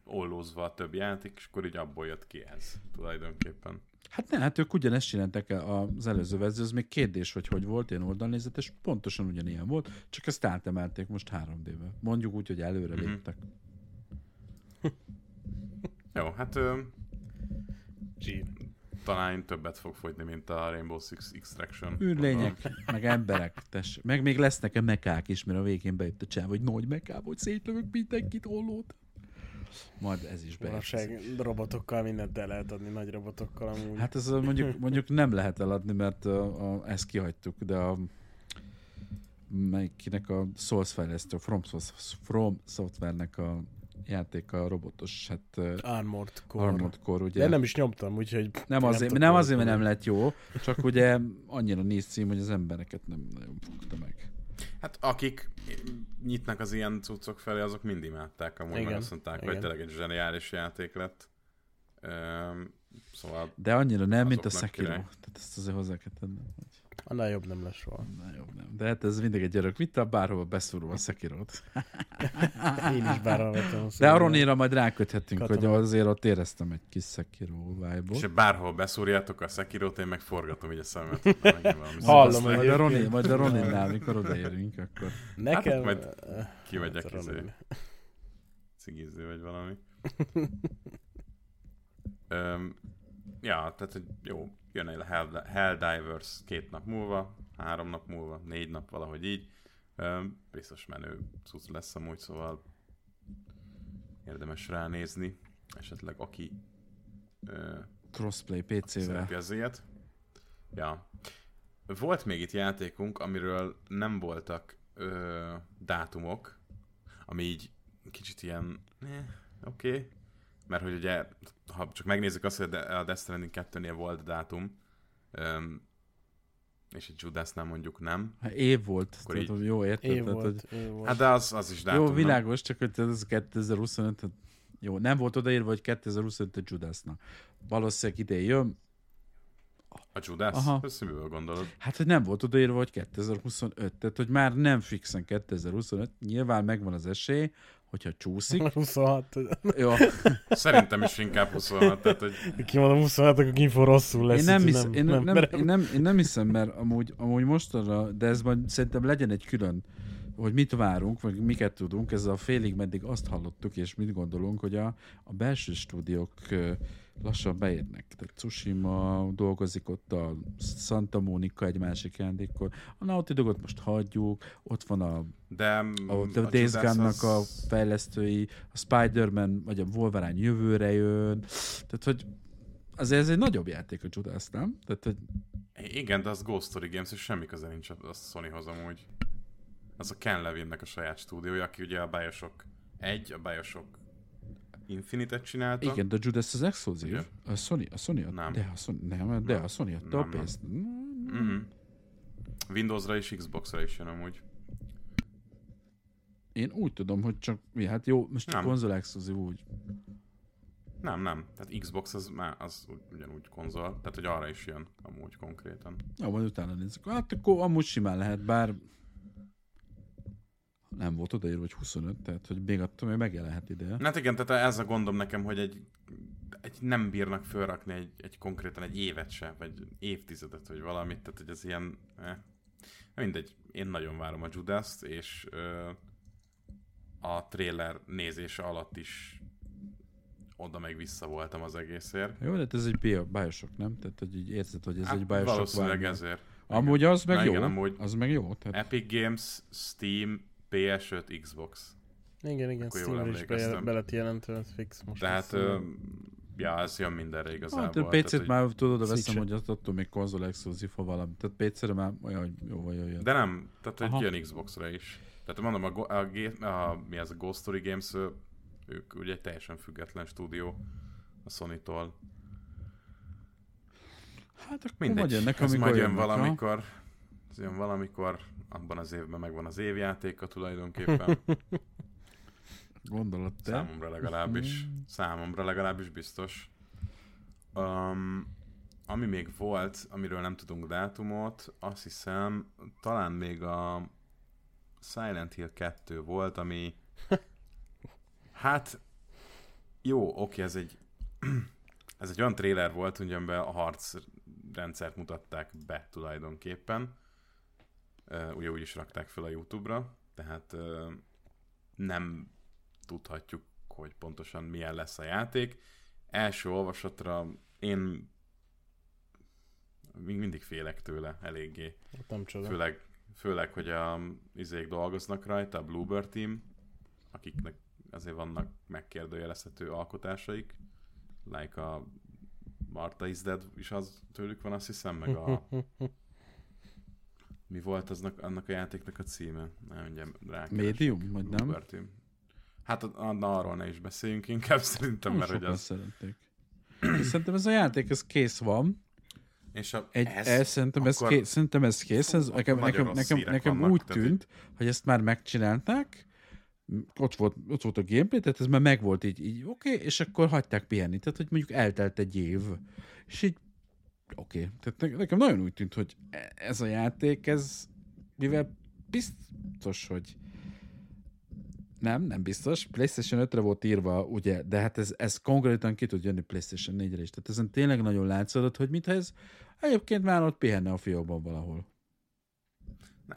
ollózva a több játék, és akkor így abból jött ki ez tulajdonképpen. Hát ne, hát ők ugyanezt csináltak az előző verzió, az még kérdés, hogy hogy volt, én oldalnézetes, pontosan ugyanilyen volt, csak ezt átemelték most három dé-be. Mondjuk úgy, hogy előre léptek. Mm-hmm. Jó, hát... Ö... talán többet fog fogyni, mint a Rainbow Six Extraction. Űrlények, meg emberek. Tess, meg még lesznek a mekák is, mert a végén bejött a csáv, hogy nagy meká, hogy szétlövök mindenkit, hollót. Majd ez is bejött. Robotokkal mindent el lehet adni, nagy robotokkal amúgy. Hát ez mondjuk, mondjuk nem lehet eladni, mert a, a, ezt kihagytuk, de a melyikinek a Souls fejlesztő, From, From Software-nek a játék a robotos, hát... Armored Core. Armored Core, ugye. De nem is nyomtam, úgyhogy... Nem azért, nem, nem, azért, mert nem lett jó, csak ugye annyira néz cím, hogy az embereket nem nagyon fogta meg. Hát akik nyitnak az ilyen cuccok felé, azok mind imádták, amúgy meg azt mondták, igen, hogy tényleg egy zseniális játék lett. Üm, szóval... De annyira nem, mint a Sekiro. Tehát ezt azért hozzá kell tennem. Hogy... Annál jobb nem lesz soha. Annál jobb nem. De hát ez mindig egy örök vita, bárhova beszúrom a Sekirót. Én is bárhova vettem. De a Roninra majd ráköthetünk, hogy azért ott éreztem egy kis Sekiró vibe-ot. És bárhol beszúrjátok a Sekirót, én meg forgatom így a szemet. Hallom, hogy a majd a Roninnál, mikor odaérünk, akkor... Nekem... Hát majd kivegyek izé. Cigiző vagy valami. Öm... Ja, tehát jó, jön el a Helldivers két nap múlva, három nap múlva, négy nap, valahogy így. Üm, biztos menő cucc lesz amúgy, szóval érdemes ránézni. Esetleg aki ö, crossplay pé cé-vel. Ja. Volt még itt játékunk, amiről nem voltak ö, dátumok, ami így kicsit ilyen, eh, oké. Okay. Mert hogy ugye, ha csak megnézzük azt, hogy a Death Stranding kettőnél volt dátum, öm, és egy Judasnál mondjuk nem. Hát év volt, akkor így... jó érted. Év tehát, volt, hogy... év volt. Hát de az, az is dátum. Jó, világos, csak hogy ez kétezer-huszonöt, jó, nem volt odaírva, hogy kétezer-huszonöt a Judasnál. Valószínűleg idén jön. A Judas? Aha. Ezt miből gondolod? Hát, hogy nem volt odaírva, hogy kétezer-huszonöt, tehát hogy már nem fixen kétezer-huszonöt, nyilván megvan az esély, hogyha csúszik. huszonhat. Jó. Szerintem is inkább huszonhat. Tehát, hogy... Kimondom huszonhat, akkor Gimfo rosszul lesz. Én nem, hisz, nem, én, nem, nem, én, nem, én nem hiszem, mert amúgy, amúgy mostanra, de ez majd szerintem legyen egy külön, hogy mit várunk, vagy miket tudunk. Ez a félig meddig azt hallottuk, és mit gondolunk, hogy a, a belső stúdiók lassan beérnek. Tehát Tsushima dolgozik ott, a Santa Monica egy másik játékkor. A Naughty Dogot most hagyjuk, ott van a, de, a, a, a Days Gone-nak a fejlesztői, a Spider-Man vagy a Wolverine jövőre jön. Tehát, hogy azért ez egy nagyobb játék a Judas, nem? Tehát, hogy... Igen, de az Ghost Story Games, és semmi köze nincs a Sonyhoz amúgy. Az a Ken Levinnek a saját stúdiója, aki ugye a Bioshock egy, a Bioshock Infinite-et csinálta. Igen, de a Judas az exkluzív. Igen. A Sony, a Sony adta. De a Sony, nem, de nem. A Sony adta a pénzt. Mm-hmm. Windowsra és Xboxra is jön amúgy. Én úgy tudom, hogy csak, hát jó, most nem. A konzol exkluzív úgy. Nem, nem. Tehát Xbox az már az ugyanúgy konzol, tehát hogy arra is jön amúgy konkrétan. Na, majd utána nézzük. Hát akkor amúgy simán lehet, bár nem volt odaírva, hogy huszonöt, tehát hogy még attól még megjelenhet ide. Hát igen, tehát ez a gondom nekem, hogy egy, egy nem bírnak fölrakni egy, egy konkrétan egy évet se, vagy évtizedet, vagy valamit, tehát hogy ez ilyen... Eh, mindegy, én nagyon várom a Judast, és ö, a trailer nézése alatt is oda meg vissza voltam az egészért. Jó, de ez egy Bioshock, nem? Tehát hogy így érzed, hogy ez hát, egy Bioshock. Valószínűleg ezért. Amúgy az meg Na, jó. Igen, az meg jó. Tehát... Epic Games, Steam... pé es öt, Xbox. Igen, igen, Steam-re is belet jelentő, fix most. Tehát, ö, ja, ez jön mindenre igazából. Hát, a pé cét tehát, már tudod, a veszem, hogy attól még konzol exkluzív, ha valami. Tehát pé cére már olyan jó vagy olyan. De nem, tehát egy ilyen Xboxra is. Tehát mondom, a, a, a, a, mi az a Ghost Story Games, ők ugye egy teljesen független stúdió a Sony-tól. Hát akkor mindegy, majd jönnek, ez majd jön valamikor. Ez jön valamikor, abban az évben megvan az évjátéka tulajdonképpen. Gondolod te? Számomra legalábbis. Számomra legalábbis biztos. Um, ami még volt, amiről nem tudunk dátumot, azt hiszem, talán még a Silent Hill kettő volt, ami... Hát... Jó, oké, ez egy... Ez egy olyan trailer volt, ugye, amiben a harcrendszert mutatták be tulajdonképpen. Ugye úgy is rakták fel a YouTube-ra, tehát nem tudhatjuk, hogy pontosan milyen lesz a játék. Első olvasatra én még mindig félek tőle eléggé. Nem csoda. Főleg, főleg, hogy a izék dolgoznak rajta, a Bluebird Team, akiknek azért vannak megkérdőjelezhető alkotásaik. Like a Marta is Dead is az tőlük van, azt hiszem, meg a... Mi volt aznak, annak a játéknak a címe? Nem mondjam, rákeresek. Medium, vagy nem? Team. Hát na, arról ne is beszéljünk inkább, szerintem, nem mert hogy az... szeretnék. Szerintem ez a játék, ez kész van. És a... Egy, ez, ez, szerintem, ez akkor... kész, szerintem ez kész. Ez, nekem nekem, nekem, nekem vannak, úgy tűnt, így... hogy ezt már megcsinálták, Ott volt, ott volt a gameplay, tehát ez már megvolt így, így oké, okay, és akkor hagyták pihenni, tehát hogy mondjuk eltelt egy év, és így oké, okay. Tehát nekem nagyon úgy tűnt, hogy ez a játék, ez mivel biztos, hogy nem, nem biztos, PlayStation ötre volt írva, ugye, de hát ez, ez konkrétan ki tud jönni PlayStation négyre is, tehát ezen tényleg nagyon látszódott, hogy mintha ez egyébként már ott pihenne a fiókban valahol.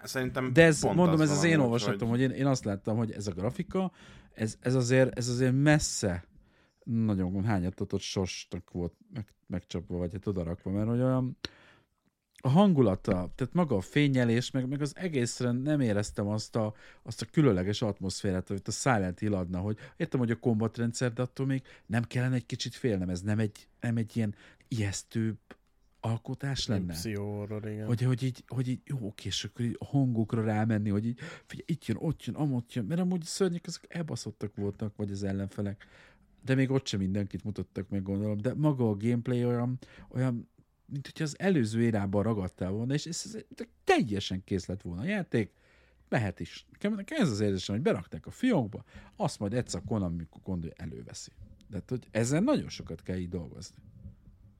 Szerintem de ez, mondom, ez az én olvasatom, hogy én, én azt láttam, hogy ez a grafika, ez, ez, azért, ez azért messze nagyon hányatatott sorsnak volt meg, megcsapva, vagy hát odarakva, mert hogy olyan a hangulata, tehát maga a fényelés, meg, meg az egészre nem éreztem azt a, azt a különleges atmoszférát, amit a Silent Hill adna, hogy értem, hogy a kombatrendszer, de attól még nem kellene egy kicsit félnem, ez nem egy, nem egy ilyen ijesztőbb alkotás lenne. Horror, igen. Hogy, hogy így, hogy így jó, oké, és akkor így a hangokra rámenni, hogy így, figyelj, itt jön, ott jön, amott jön, mert amúgy szörnyek azok elbaszottak voltak, vagy az ellenfelek. De még ott sem mindenkit mutattak meg, gondolom. De maga a gameplay olyan, olyan mint hogyha az előző érában ragadtál volna, és ez, ez teljesen kész lett volna a játék. Mehet is. Ez az érzésem, hogy berakták a fiókba, azt majd egyszer Konami, amikor gondolja, előveszi. De hogy ezen nagyon sokat kell így dolgozni.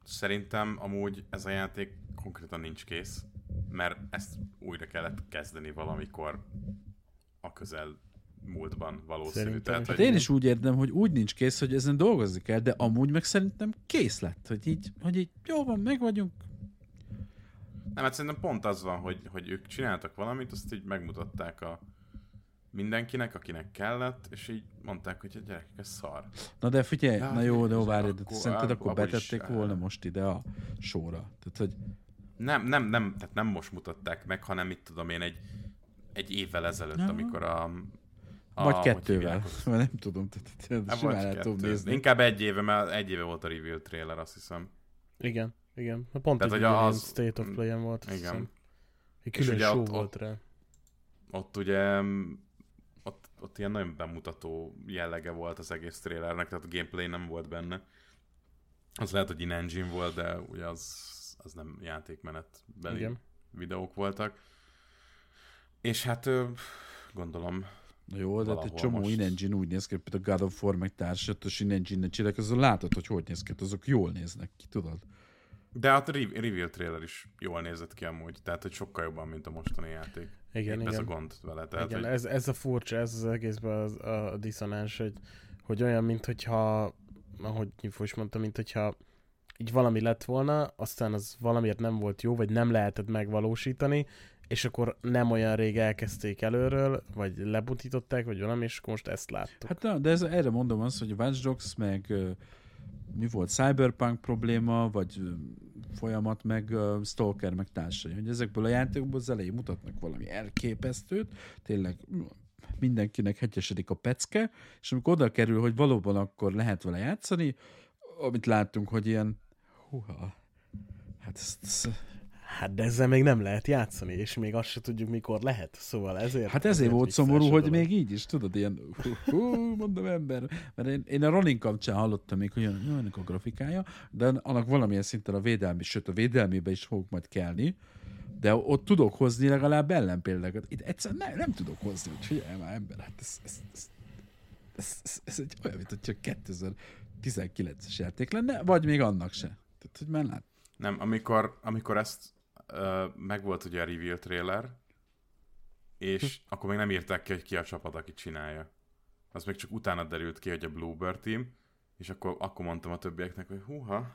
Szerintem amúgy ez a játék konkrétan nincs kész, mert ezt újra kellett kezdeni valamikor a közelmúltban valószínű. Tehát, hát én is úgy értem, hogy úgy nincs kész, hogy ezen dolgozni kell, de amúgy meg szerintem kész lett, hogy így, hogy így jó van, meg vagyunk. Nem, hát szerintem pont az van, hogy, hogy ők csináltak valamit, azt így megmutatták a mindenkinek, akinek kellett, és így mondták, hogy a gyerekek, ez szar. Na de figyelj, de na jó, de várj, de szerinted akkor betették volna most ide a sóra. Tehát, hogy... Nem, nem, nem, tehát nem most mutatták meg, hanem mit tudom én, egy, egy évvel ezelőtt, ja. Amikor a... a vagy kettővel, mert nem tudom, tehát hát, simán el tudom nézni. Inkább egy éve, mert egy éve volt a reveal trailer, azt hiszem. Igen, igen. Na, pont tehát, egy ilyen az... State of Play-en volt, azt hiszem. Egy külön só volt rá. Ott ugye... ott ilyen nagyon bemutató jellege volt az egész trailernek, tehát a gameplay nem volt benne. Az lehet, hogy in-engine volt, de ugye az, az nem játékmenetbeli igen. Videók voltak. És hát gondolom... Na jó, de hát egy csomó most... in-engine úgy néz ki, például a God of War meg társadalmas in-engine-en csinálják, azon látod, hogy hogy néz ki, azok jól néznek ki, tudod? De hát a reveal trailer is jól nézett ki amúgy, tehát hogy sokkal jobban, mint a mostani játék. Igen, épp igen. Ez a gond vele. Tehát, igen, hogy... ez, ez a furcsa, ez az egészben az, a diszonáns, hogy, hogy olyan, mintha, ahogy Gimfo is mondta, mintha így valami lett volna, aztán az valamiért nem volt jó, vagy nem lehetett megvalósítani, és akkor nem olyan rég elkezdték előről, vagy lebutították, vagy valami, és most ezt láttuk. Hát na, de ez, erre mondom azt, hogy Watch Dogs, meg mi volt, Cyberpunk probléma, vagy folyamat, meg uh, Stalker, meg társai. Hogy ezekből a játékokból az elején mutatnak valami elképesztőt, tényleg mindenkinek hegyesedik a pecke, és amikor oda kerül, hogy valóban akkor lehet vele játszani, amit láttunk, hogy ilyen húha, hát ezt, ezt hát de ezzel még nem lehet játszani, és még azt se tudjuk, mikor lehet, szóval ezért... Hát ezért volt szomorú, hogy dolog. Még így is, tudod, ilyen, hú, hú, mondom ember, mert én, én a Ronin kapcsán hallottam még, hogy olyan, olyan a grafikája, de annak valamilyen szinten a védelmi, sőt a védelmébe is fogok majd kelni, de ott tudok hozni legalább ellenpéldákat. Itt egyszerűen nem, nem tudok hozni, hogy figyelj már ember, hát ez, ez, ez, ez, ez, ez egy olyan, mint hogyha kétezer-tizenkilences játék lenne, vagy még annak se. Tehát, hogy már lát. Nem, amikor, amikor ezt Uh, meg volt ugye a reveal trailer, és akkor még nem írták ki, hogy ki a csapat, aki csinálja. Az még csak utána derült ki, hogy a Bluebird team, és akkor, akkor mondtam a többieknek, hogy húha,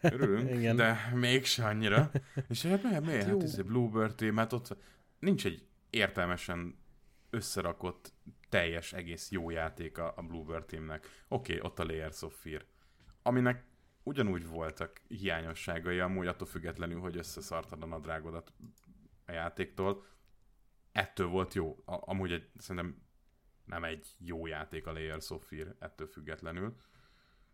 örülünk, de mégse annyira. És hát miért, miért? Hát, hát ez a Bluebird team, hát ott nincs egy értelmesen összerakott, teljes, egész jó játék a, a Bluebird teamnek. Oké, okay, ott a Layers of Fear, aminek ugyanúgy voltak hiányosságai, amúgy attól függetlenül, hogy összeszartad a nadrágodat a játéktól. Ettől volt jó. A- amúgy egy, szerintem nem egy jó játék a Layers of Fear, ettől függetlenül.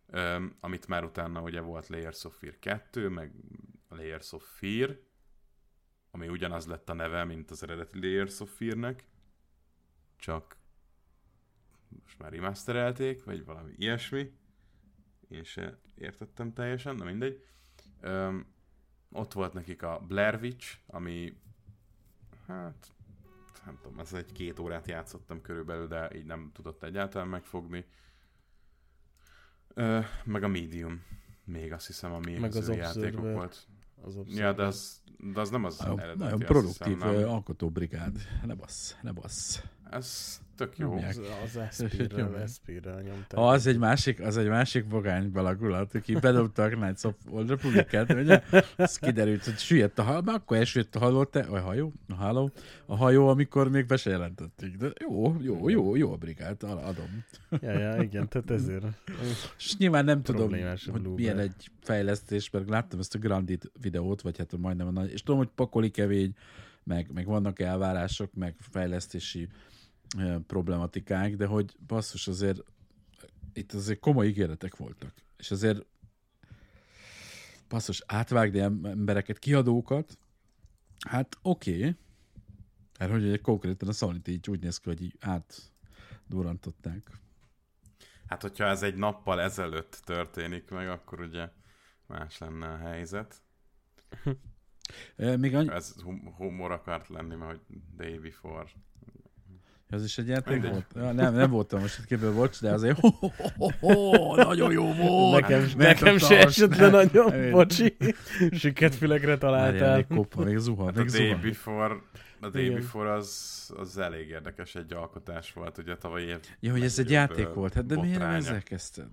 Öm, amit már utána ugye volt Layers of Fear kettő, meg Layers of Fear, ami ugyanaz lett a neve, mint az eredeti Layers of Fearnek, csak most már remasterelték, vagy valami ilyesmi. Én se értettem teljesen, na mindegy. Öm, ott volt nekik a Blair Witch, ami hát nem tudom, ez egy két órát játszottam körülbelül, de így nem tudott egyáltalán megfogni. Öm, meg a Medium, még azt hiszem, ami meg az játékok volt. Az ja, de az, de az nem az a, eredeti. Nagyon produktív alkotóbrigád. Ne bassz, ne bassz. Ez tök jó. Az, az es pé-re nyomták. Az egy másik, az egy másik bogány balagulat, aki bedobta a Knights of Old Republic-et, ugye? Ez kiderült, hogy süllyedt a hal, akkor elsüllyedt a hal, te, a hajó, a háló, a hajó, amikor még be se jelentettük. De jó, jó, jó, jó a brigád, adom. Ja, ja, igen, tehát ezért. És nyilván nem tudom, hogy milyen egy fejlesztés, mert láttam ezt a Grandit videót, vagy hát majdnem a nagy, és tudom, hogy pakoli kevény, meg, meg vannak elvárások, meg fejlesztési problematikák, de hogy basszus, azért itt azért komoly ígéretek voltak. És azért basszus, átvágni embereket, kiadókat, hát oké, okay. Mert hogy konkrétan a Sony-t így úgy néz ki, hogy így átdurrantották. Hát, hogyha ez egy nappal ezelőtt történik meg, akkor ugye más lenne a helyzet. Még annyi... Ez humor akart lenni, mert hogy day before... Az is egy játék volt? Ja, nem, nem voltam most itt képből, bocs, de azért ho, ho, ho, ho, nagyon jó volt! Nekem, nekem se esett le nagyon, bocsi. Süketfülekre találtál. Még koppa, még zuha, hát még a zuha. Day before, a Day igen. Before az, az elég érdekes egy alkotás volt, ugye tavaly év... Ja, hogy ez egy játék volt, hát de miért ezzel kezdted?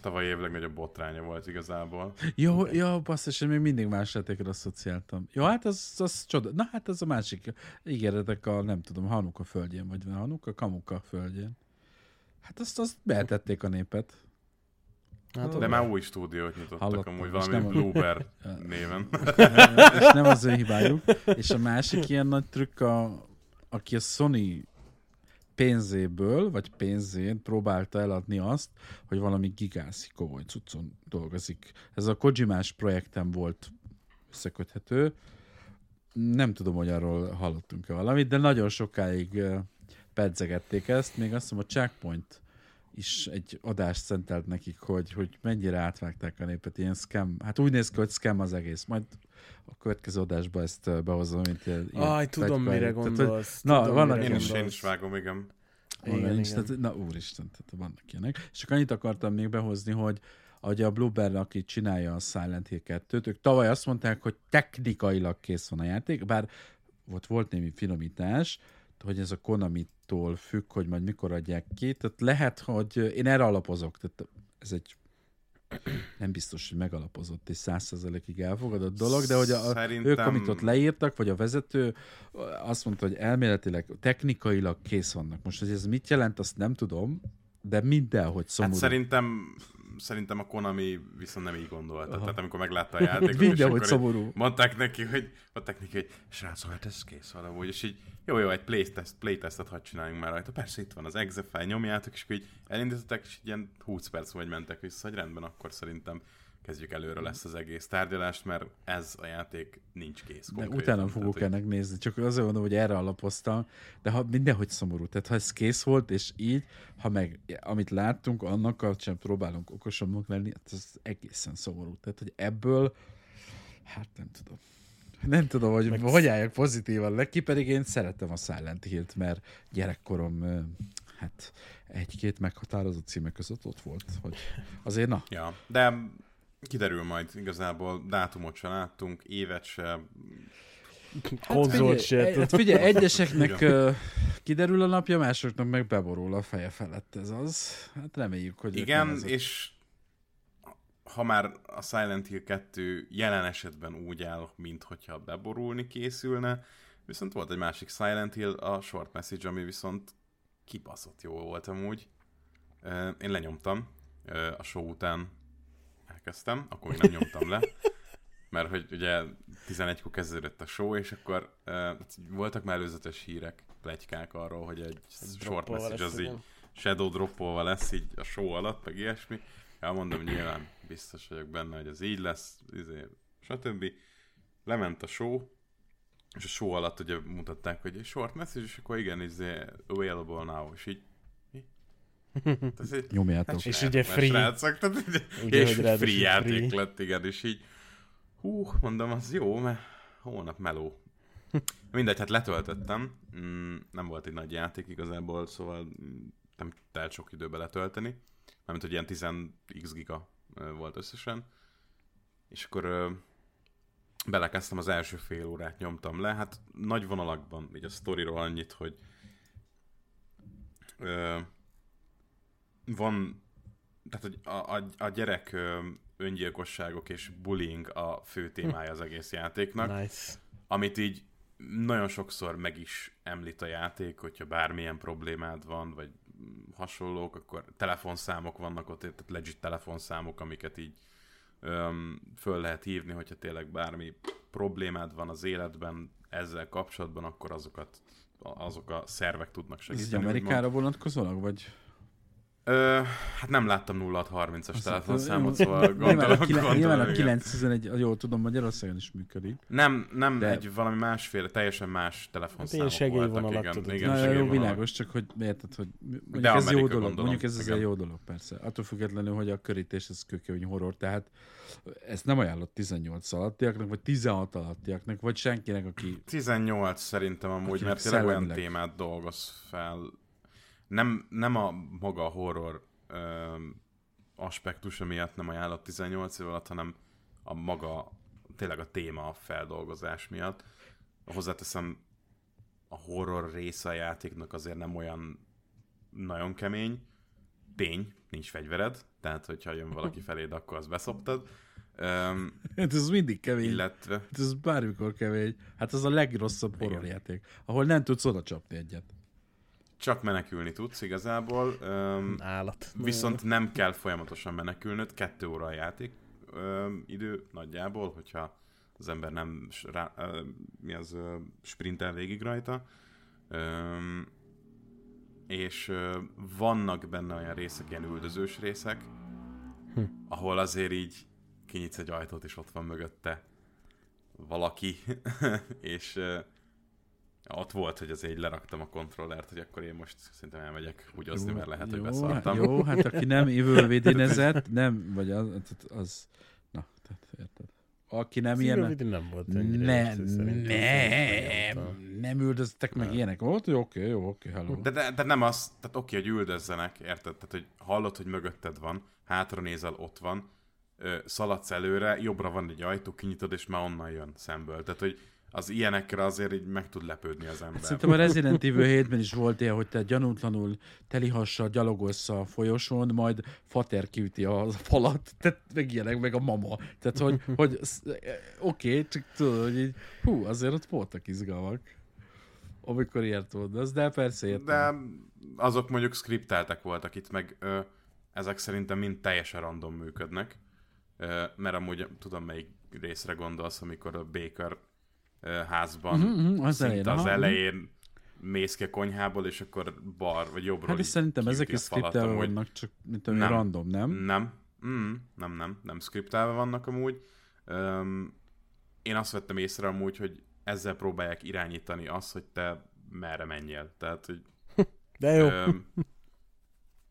Tavaly év legnagyobb botránya volt igazából. Jó, jó, basszus, én még mindig más játékra asszociáltam. Jó, hát az, az csoda. Na hát az a másik. Ígéretek a, nem tudom, Hanuka földjén, vagy van Hanuka, Kamuka földjén. Hát azt, azt behetették a népet. Hát, de már új stúdiót nyitottak hallottam, amúgy valami Bluebird néven. És nem az ő hibájuk. És a másik ilyen nagy trükk, a, aki a Sony pénzéből, vagy pénzén próbálta eladni azt, hogy valami gigászi komoly cuccon dolgozik. Ez a Kojimás projektem volt összeköthető. Nem tudom, hogy arról hallottunk-e valamit, de nagyon sokáig pedzegették ezt. Még azt hiszem a Checkpoint is egy adást szentelt nekik, hogy, hogy mennyire átvágták a népet, ilyen scam. Hát úgy néz ki, hogy scam az egész. Majd a következő adásba ezt behozom, mint ilyen... Aj, tudom, mire el. Gondolsz. Tehát, hogy, na, mire én, gondolsz. Is, én is vágom, igen. Van, igen, nincs, igen. Tehát, na, úristen, tehát vannak ilyenek. És csak annyit akartam még behozni, hogy ahogy a Bluebird, aki csinálja a Silent Hill kettőt, ők tavaly azt mondták, hogy technikailag kész van a játék, bár ott volt némi finomítás, hogy ez a Konamitól függ, hogy majd mikor adják ki, tehát lehet, hogy én erre alapozok, tehát ez egy nem biztos, hogy megalapozott és száz százalékig elfogadott dolog, de hogy a, szerintem... ők, amit ott leírtak, vagy a vezető azt mondta, hogy elméletileg, technikailag kész vannak. Most, hogy ez mit jelent, azt nem tudom, de mindenhogy szomorú. Hát szerintem szerintem a Konami viszont nem így gondolta. Aha. Tehát amikor meglátta a játékot, Vigye, és akkor mondták neki, hogy, mondták neki, hogy srácom, hát ez kész valahogy, és így jó, jó, egy playtest, playtestet hadd csináljunk már rajta. Persze itt van az exe file, nyomjátok, és akkor így elindították, és ilyen húsz perc vagy mentek vissza, hogy rendben, akkor szerintem kezdjük előre lesz az egész tárgyalást, mert ez a játék nincs kész. De utána fogok tehát, ennek nézni, csak azért mondom, hogy erre alapoztam, de ha mindenhogy szomorú. Tehát ha ez kész volt, és így, ha meg amit láttunk, annak kapcsán próbálunk okosabbnak lenni, ez egészen szomorú. Tehát, hogy ebből, hát nem tudom. Nem tudom, hogy meg hogy álljak pozitívan le, ki pedig én szeretem a Silent Hill-t, mert gyerekkorom, hát egy-két meghatározott címe között ott volt, hogy azért na. Ja, de kiderül majd igazából, dátumot se láttunk, évet se. Konzolt hát se. Hát figyelj, egyeseknek kiderül a napja, másoknak meg beborul a feje felett ez az. Hát reméljük, hogy igen, és ha már a Silent Hill kettő jelen esetben úgy áll, mint hogyha beborulni készülne, viszont volt egy másik Silent Hill, a Short Message, ami viszont kibaszott jó volt amúgy. Én lenyomtam a show után. Elkezdtem, akkor még nem nyomtam le, mert hogy ugye tizenegykor kezdődött a show, és akkor uh, voltak már előzetes hírek, pletykák arról, hogy egy short message az így shadow droppolva lesz így a show alatt, meg ilyesmi. Ja, mondom, nyilván biztos vagyok benne, hogy az így lesz, izé, stb. Lement a show, és a show alatt ugye mutatták, hogy egy short message, és akkor igen, izé, available now, és így nyomjátok. Hát, és ugye free. Srácok, tehát, ugye, és free, free játék lett, igen, és így hú, mondom, az jó, mert holnap meló. Mindegy, hát letöltöttem, mm, nem volt egy nagy játék igazából, szóval nem telt sok időbe letölteni, mert hogy ilyen tíz giga volt összesen, és akkor ö, belekezdtem, az első fél órát nyomtam le, hát nagy vonalakban, így a sztoriról annyit, hogy ö, van, tehát hogy a, a, a gyerek öngyilkosságok és bullying a fő témája az egész játéknak, nice. Amit így nagyon sokszor meg is említ a játék, hogyha bármilyen problémád van, vagy hasonlók, akkor telefonszámok vannak ott, tehát legit telefonszámok, amiket így öm, föl lehet hívni, hogyha tényleg bármi problémád van az életben ezzel kapcsolatban, akkor azokat, azok a szervek tudnak segíteni. Ez Amerikára vonatkozólag, vagy... Ö, hát nem láttam nulla hat harmincas telefonszámot, szóval gondolom, gondolom. Nyilván a kilenc tizenegy, jól tudom, Magyarországon is működik. Nem, nem de... egy valami másféle, teljesen más telefonszámok hát voltak. Igen, tudod. Igen, na, jó, világos, csak hogy érted, hogy mondjuk ez jó dolog, gondolom. Mondjuk ez igen. Azért jó dolog, persze. Attól függetlenül, hogy a körítés, ez kőkemény horror, tehát ezt nem ajánlott tizennyolc alattiaknak, vagy tizenhat alattiaknak, vagy senkinek, aki... tizennyolc szerintem amúgy, mert tényleg olyan témát dolgoz fel. Nem, nem a maga a horror ö, aspektusa miatt nem ajánlott tizennyolc év alatt, hanem a maga, tényleg a téma, a feldolgozás miatt. Hozzáteszem, a horror része a játéknak azért nem olyan nagyon kemény. Tény, nincs fegyvered, tehát hogyha jön valaki feléd, akkor azt beszoptad. Um, hát ez mindig kemény. Illetve... Hát ez bármikor kemény. Hát ez a legrosszabb horror játék, ahol nem tudsz oda csapni egyet. Csak menekülni tudsz igazából, öm, állat. Viszont nem kell folyamatosan menekülnöd, kettő óra a játék öm, idő nagyjából, hogyha az ember nem rá, öm, mi az, öm, sprintel végig rajta. Öm, és öm, vannak benne olyan részek, ilyen üldözős részek, hm. ahol azért így kinyitsz egy ajtót, és ott van mögötte valaki, és... Öm, ott volt, hogy azért leraktam a kontrollert, hogy akkor én most szerintem elmegyek húgyozni, mert lehet, jó, hogy beszartam. Jó, hát aki nem évből védénezett, nem, vagy az, az na, tehát érted. Aki nem az ilyen... Az nem volt ennyire. Ne, ne, nem üldöztek meg ilyenek. Ó, oké, okay, jó, oké, okay, hello. De, de, de nem az, tehát oké, okay, hogy üldözzenek, érted? Tehát, hogy hallod, hogy mögötted van, hátra nézel, ott van, szaladsz előre, jobbra van egy ajtó, kinyitod, és már onnan jön szemből. Tehát, hogy az ilyenekre azért így meg tud lepődni az ember. Hát szerintem a Resident Evil hétben is volt ilyen, hogy te gyanútlanul telihassal gyalogolsz a folyosón, majd fater kiüti a falat, tehát meg ilyenek, meg a mama. Tehát, hogy, hogy oké, okay, csak tudod, hogy így, hú, azért ott voltak izgalmak, amikor ilyet mondasz, de persze értem. De azok mondjuk skripteltek voltak itt, meg ö, ezek szerintem mind teljesen random működnek, mert amúgy tudom, melyik részre gondolsz, amikor a Baker házban mm-hmm, az szinte elején, az aha, elején mész ki a konyhából, és akkor bar vagy jobbról. Hát és szerintem ezek is szkriptelve vannak, csak mint olyan random, nem? Nem, mm, nem, nem, nem szkriptelve vannak amúgy. Um, én azt vettem észre amúgy, hogy ezzel próbálják irányítani azt, hogy te merre menjél. Tehát, hogy... De jó. Um,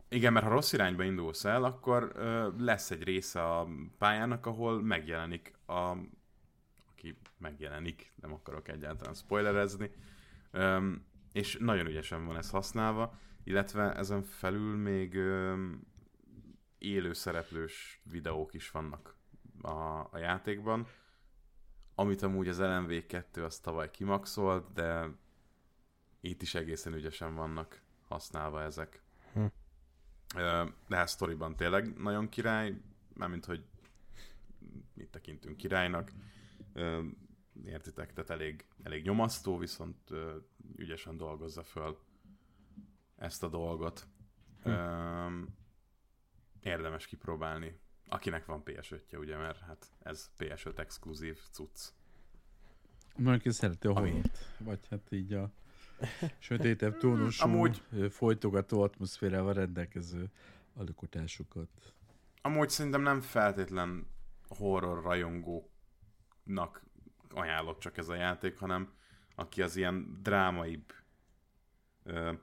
igen, mert ha rossz irányba indulsz el, akkor uh, lesz egy része a pályának, ahol megjelenik a... Aki megjelenik, nem akarok egyáltalán spoilerezni. Um, és nagyon ügyesen van ez használva, illetve ezen felül még um, élő szereplős videók is vannak a, a játékban, amit amúgy az el em vé kettő az tavaly kimaxolt, de itt is egészen ügyesen vannak használva ezek. Hm. Uh, de hát sztoriban tényleg nagyon király, mármint hogy mit tekintünk királynak, uh, értitek, tehát elég, elég nyomasztó, viszont ö, ügyesen dolgozza föl ezt a dolgot. Hm. Ö, érdemes kipróbálni. Akinek van pé es ötje, ugye, mert hát ez pé es öt exkluzív cucc. Mondjuk szereti a holt, vagy hát így a sötétebb tónusú, amúgy... folytogató atmoszférával rendelkező alkotásokat. Amúgy szerintem nem feltétlen horror rajongóknak ajánlott csak ez a játék, hanem aki az ilyen drámaibb, ö,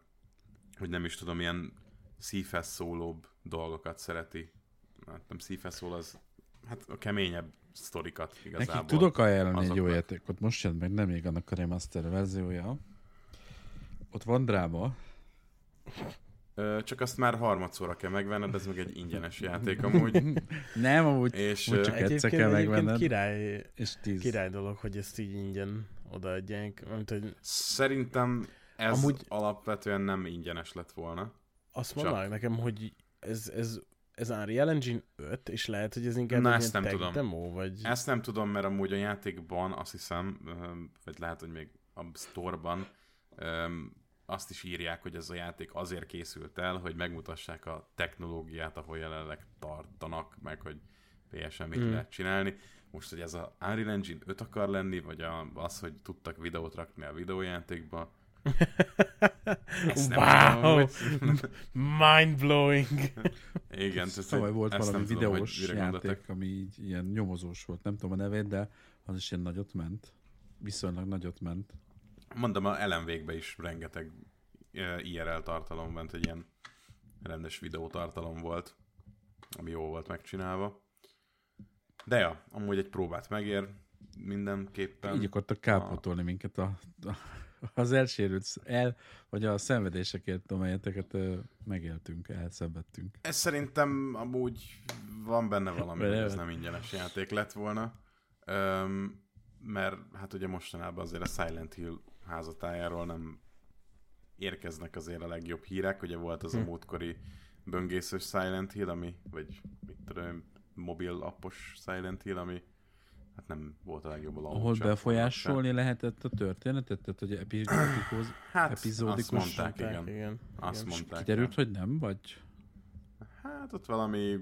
hogy nem is tudom, ilyen szívhez szólóbb dolgokat szereti. Hát nem szívhez szól, az hát a keményebb sztorikat igazából. Nekik tudok ajánlani azoknak. Egy jó játékot, most jön meg nem még annak a remaster verziója. Ott van dráma. Ö, csak azt már harmadszorra kell megvenned, ez meg egy ingyenes játék amúgy. Nem, amúgy és, úgy csak egyszer kell megvenned. Király, és tíz. Király dolog, hogy ezt így ingyen odaadják. Mint, hogy... Szerintem ez amúgy... alapvetően nem ingyenes lett volna. Azt mondanak nekem, hogy ez, ez, ez Unreal Engine öt, és lehet, hogy ez inkább egy ilyen tech demo, vagy... Ezt nem tudom, mert amúgy a játékban azt hiszem, vagy lehet, hogy még a store-ban azt is írják, hogy ez a játék azért készült el, hogy megmutassák a technológiát, ahol jelenleg tartanak, meg hogy pé es en mit mm. lehet csinálni. Most, hogy ez a Unreal Engine öt akar lenni, vagy a, az, hogy tudtak videót rakni a videójátékba. Wow! Mind-blowing! Igen, szóval volt ezt valami tudom, videós játék, gondoltak. Ami így ilyen nyomozós volt. Nem tudom a nevét, de az is ilyen nagyot ment. Viszonylag nagyot ment. Mondom, a el em vé-kbe is rengeteg i er el tartalom ment, egy ilyen rendes videótartalom volt, ami jó volt megcsinálva. De ja, amúgy egy próbát megér mindenképpen. Így akartak kápotolni a... minket a, a, az elsérült el, vagy a szenvedésekért, amelyeteket megéltünk, elszenvedtünk. Ez szerintem amúgy van benne valami, hogy ez nem ingyenes játék lett volna. Öm, mert hát ugye mostanában azért a Silent Hill házatájáról nem érkeznek azért a legjobb hírek, ugye volt az a múltkori böngészős Silent Hill, ami, vagy mit tudom, mobil appos Silent Hill, ami hát nem volt a legjobb a launch. Ahol befolyásolni lehetett a történetet? Tehát, hogy epizódikus... Hát, epizódikus azt mondták, igen. igen. Azt igen. mondták. Kiderült, hogy nem, vagy... Hát ott valami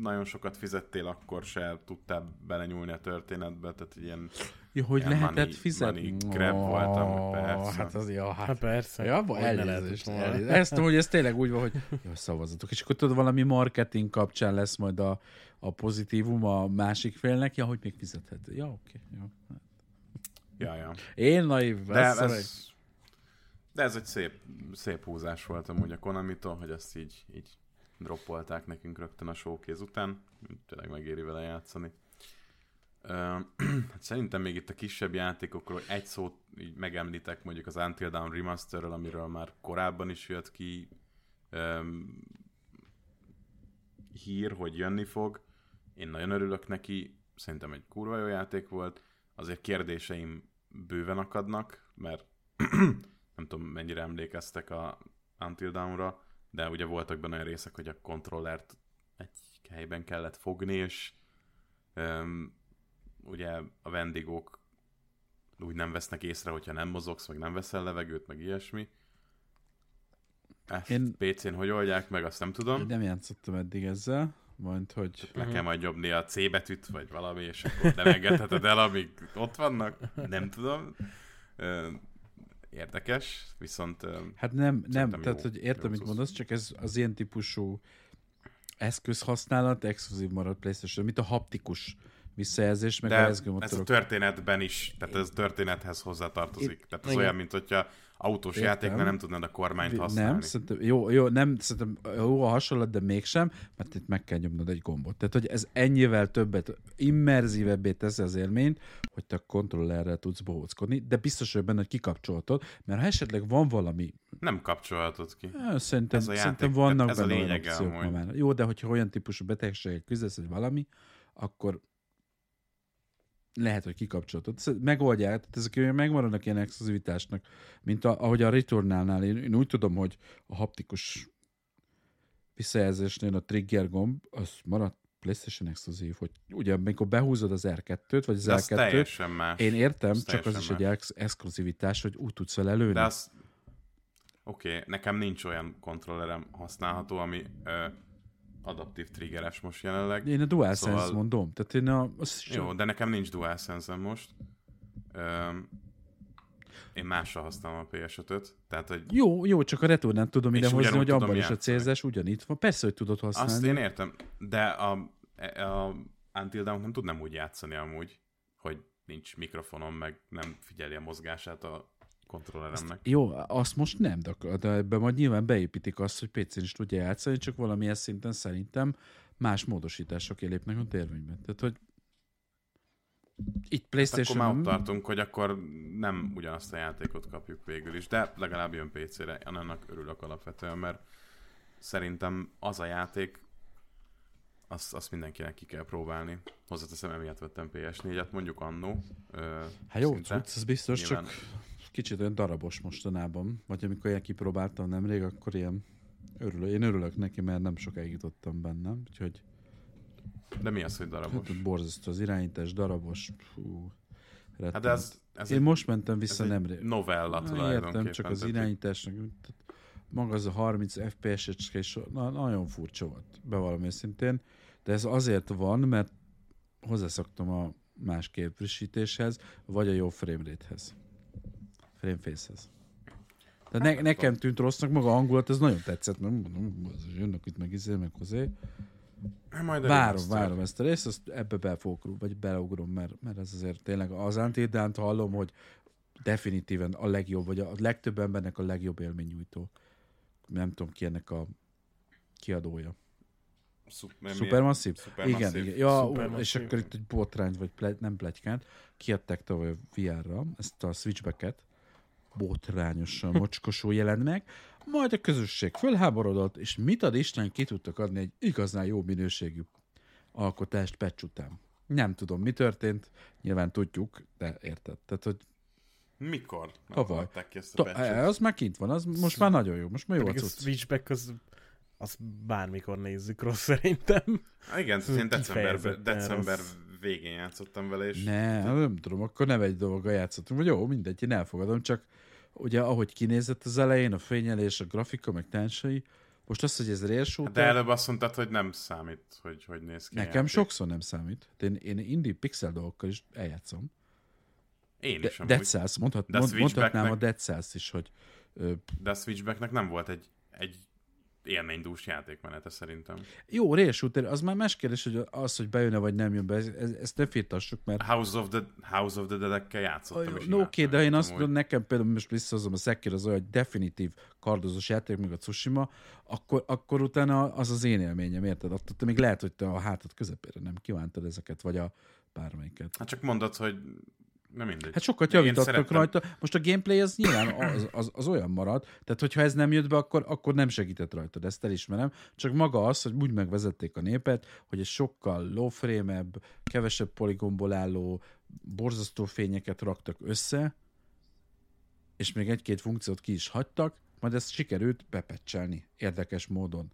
nagyon sokat fizettél, akkor se tudtál belenyúlni a történetbe, tehát ilyen... Ja, hogy ilyen lehetett money, fizetni? Money grab oh, voltam, persze. Hát az ja, hát, hát persze. Ja, elnézést. Ezt tudom, hogy ez tényleg úgy van, hogy jó, szavazatok. És akkor tudod, valami marketing kapcsán lesz majd a, a pozitívum a másik félnek, ja, hogy még fizethet. Ja, oké. Okay, ja, ja. Én naiv. De ez, ez, de ez egy szép, szép húzás volt amúgy a Konamitól, hogy ezt így... így droppolták nekünk rögtön a showkéz után. Tényleg megéri vele játszani. Ö, hát szerintem még itt a kisebb játékokról egy szót így megemlítek, mondjuk az Until Dawn Remasterről, amiről már korábban is jött ki ö, hír, hogy jönni fog. Én nagyon örülök neki. Szerintem egy kurva jó játék volt. Azért kérdéseim bőven akadnak, mert nem tudom mennyire emlékeztek a Until Dawnra, de ugye voltak benne olyan részek, hogy a kontrollert egy helyben kellett fogni, és öm, ugye a vendégok úgy nem vesznek észre, hogyha nem mozogsz, meg nem veszel levegőt, meg ilyesmi. Ezt én... pé cén hogy oldják meg, azt nem tudom. Én nem játszottam eddig ezzel, majd hogy... Le kell majd nyomni a C betűt, vagy valami, és akkor nem engedheted el, amíg ott vannak. Nem tudom. Érdekes, viszont... Hát nem, nem, jó, tehát hogy értem, mit mondasz, csak ez az ilyen típusú eszközhasználat exkluzív marad PlayStation, mint a haptikus visszajelzés, meg de a rezgőmotorok. Ez a történetben is, tehát ez a történethez hozzátartozik. It, tehát ez olyan, mint hogyha autós értem. Játéknál nem tudnád a kormányt használni. Nem, szerintem jó, jó, nem, szerintem jó a hasonlat, de mégsem, mert itt meg kell nyomnod egy gombot. Tehát, hogy ez ennyivel többet, immerzívebbé teszi az élményt, hogy te a kontrollerrel tudsz bohóckodni, de biztos, hogy benne, hogy kikapcsolhatod, mert ha esetleg van valami... Nem kapcsolhatod ki. Ja, szerintem, játék, szerintem vannak benne olyan opciók ma már. Jó, de hogyha olyan típusú betegséggel küzdesz, hogy valami, akkor lehet, hogy kikapcsoltad. Megoldják, tehát ezek megmaradnak ilyen exkluzivitásnak, mint a, ahogy a Returnálnál. Én, én úgy tudom, hogy a haptikus visszajelzésnél a trigger gomb, az maradt PlayStation exkluzív, hogy ugye, amikor behúzod az er kettőt, vagy az de er kettőt, teljesen más. Én értem, az csak az is más. Egy ex- exkluzivitás, hogy úgy tudsz vele lőni. De az... Oké, okay, nekem nincs olyan kontrollerem használható, ami... Ö... adaptív triggeres most jelenleg. Én a DualSense szóval... mondom. Tehát én a... Jó, de nekem nincs DualSense-em most. Öm... Én mással használom a pé es ötöt. Tehát, hogy... Jó, jó, csak a returnát tudom ide hozni, hogy abban játszani. Is a célzás ugyanitt van. Persze, hogy tudod használni. Azt én értem, de a, a Until Dawn nem tudnám úgy játszani amúgy, hogy nincs mikrofonom, meg nem figyeli a mozgását a kontrolleremnek. Azt, jó, azt most nem, de ebben majd nyilván beépítik azt, hogy pé cén is tudja játszani, csak valamilyen szinten szerintem más módosítások lépnek a térvényben. Tehát, hogy itt PlayStation... Hát akkor már ott tartunk, hogy akkor nem ugyanazt a játékot kapjuk végül is, de legalább jön pé cére, annak örülök alapvetően, mert szerintem az a játék, azt, azt mindenkinek ki kell próbálni. Hozzáteszem, emiatt vettem pé es négyet, mondjuk annó. Hát jó, tudsz, ez biztos, nyilván... csak... Kicsit olyan darabos mostanában, vagy amikor ilyen kipróbáltam nemrég, akkor ilyen örülök. Én örülök neki, mert nem sokáig jutottam benne, úgyhogy... De mi az, hogy darabos? Hát, borzasztó az irányítás, darabos, fú... Hát ez, ez Én egy, most mentem vissza nemrég. Ez egy novella tulajdonképpen. Értem, csak az irányításnak... Maga az a harminc ef pé es-ecske, na, nagyon furcsa volt, bevallom őszintén. De ez azért van, mert hozzászoktam a más képfrissítéshez, vagy a jó framerate-hez. Frameface-hez. Ne, nekem tűnt rossznak maga a hangulat, ez nagyon tetszett, mert jönnek itt meg izé, meg hozé. Várom, várom ezt a részt, azt ebbe belfogom, vagy beugrom, mert, mert ez azért tényleg az Antidánt hallom, hogy definitíven a legjobb, vagy a legtöbb embernek a legjobb élménynyújtó. Nem tudom ki ennek a kiadója. Szupermasszív? Igen, igen. Ja, ó, és akkor itt egy botrányt, vagy ple, nem pletykánt, kiadták tavaly a vé erre ezt a Switchback-et, botrányosan mocskosul jelent meg, majd a közösség fölháborodott, és mit ad Isten, ki tudtak adni egy igazán jó minőségű alkotást patch után. Nem tudom, mi történt, nyilván tudjuk, de érted. Tehát, hogy mikor? Tavaly. Az már kint van, az most már nagyon jó, most már jó a cucc. A Switchback az... Azt bármikor nézzük rossz szerintem. Igen, én december, december végén játszottam vele, és... Ne, nem tudom, akkor nem egy dologgal játszottam, vagy jó, mindegy, én elfogadom, csak ugye ahogy kinézett az elején, a fényelés, a grafika, meg társai, most az, hogy ez rérsúter... De előbb azt mondtad, hogy nem számít, hogy hogy néz ki. Nekem játék. Sokszor nem számít. Én, én indie pixel dolgokkal is eljátszom. Én is De, amúgy. Dead Cells, mondhat, De mond, a mondhatnám a Dead Cells is, hogy... Ö... De a Switchbacknek nem volt egy... egy... élménydús játékmenete szerintem. Jó, rélsúter, az már más kérdés, hogy az, hogy bejön-e vagy nem jön be, ez, ezt ne firtassuk, mert... House of the, House of the Dead-ekkel játszottam. Oké, no, okay, de én azt mondom, hogy... nekem például most visszahozom a Sekiro az olyan definitív kardozós játék, meg a Tsushima, akkor, akkor utána az az én élményem, érted? Attól még lehet, hogy te a hátad közepére nem kívántad ezeket, vagy a bármelyiket. Hát csak mondod, hogy nem mindegy. Hát sokat javítottak szerettem... rajta. Most a gameplay az nyilván az, az, az olyan marad, tehát hogyha ez nem jött be, akkor, akkor nem segített rajtad, ezt elismerem. Csak maga az, hogy úgy megvezették a népet, hogy egy sokkal low frame-ebb, kevesebb poligonból álló, borzasztó fényeket raktak össze, és még egy-két funkciót ki is hagytak, majd ezt sikerült bepecselni érdekes módon.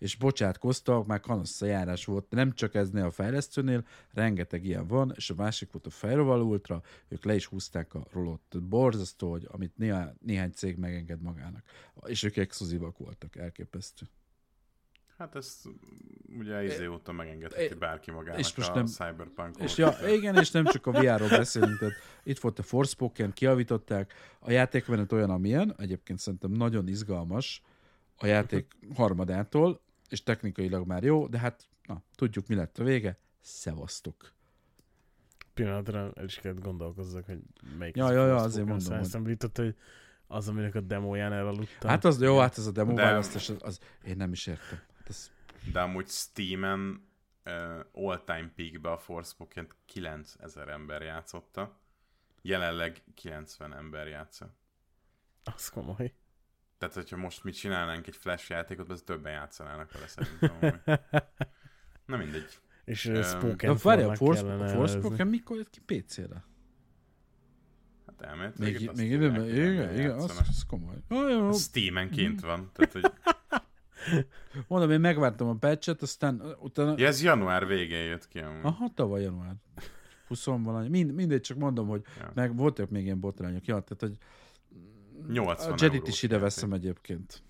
és bocsátkoztak, már kanasszajárás volt, nem csak eznél a fejlesztőnél, rengeteg ilyen van, és a másik volt a Firewall Ultra, ők le is húzták a rolott. Borzasztó, hogy amit néha, néhány cég megenged magának. És ők exkluzívak voltak, elképesztő. Hát ezt ugye izé óta megengedheti bárki magának és most a nem, Cyberpunk-ot. És ja, igen, és nem csak a vé er-ről beszélünk, tehát itt volt a Forspoken, kiavították, a játékmenet olyan, amilyen, egyébként szerintem nagyon izgalmas a játék harmadától, és technikailag már jó, de hát na, tudjuk, mi lett a vége, szevasztok. Pillanatra el is kellett gondolkozzak, hogy melyik ja, az ja, a Forspoken, azért mondom, szóval eszemlített, hogy az, aminek a demóján elaludtam. Hát az jó, hát ez a demó választás, az, az én nem is értem. De amúgy Steamen uh, all-time peakbe a Forspoken kilencezer ember játszotta. Jelenleg kilencven ember játsza. Az komoly. Tehát, hogyha most mi csinálnánk egy flash játékot, az többen játszanának vele szerintem. Na mindegy. És um, Spoken formának kellene. A Forspoken mikor jött ki pé cére? Hát elméletileg itt még időben, igen, igen, az komoly. Steamen kint van, tehát, hogy... Mondom, én megvártam a patchet, aztán utána... Ja, ez január végén jött ki. Amúgy. Aha, tavaly január. huszonvalahány. Mind, mindegy, csak mondom, hogy ja. meg voltak még ilyen botrányok. Ja, tehát, hogy nyolcvan a Jedit is ide veszem egyébként.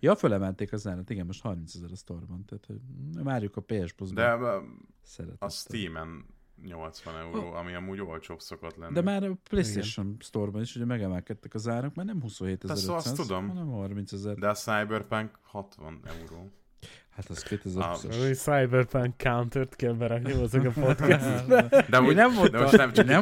Ja, fölemelték az állat. Igen, most harmincezer a sztorban. Tehát, hogy várjuk a pé es Plus-ban. De szeretettel. A Steamen nyolcvan euró, ami amúgy olcsóbb szokott lenni. De már a PlayStation igen. Store-ban is ugye megemelkedtek az árak, mert nem huszonhétezer-ötszáz, hanem harmincezer. De a Cyberpunk hatvan euró. Hát az kétezer-húszas. A Cyberpunk Counter-t kell berakni azok a podcastbe. De úgy, nem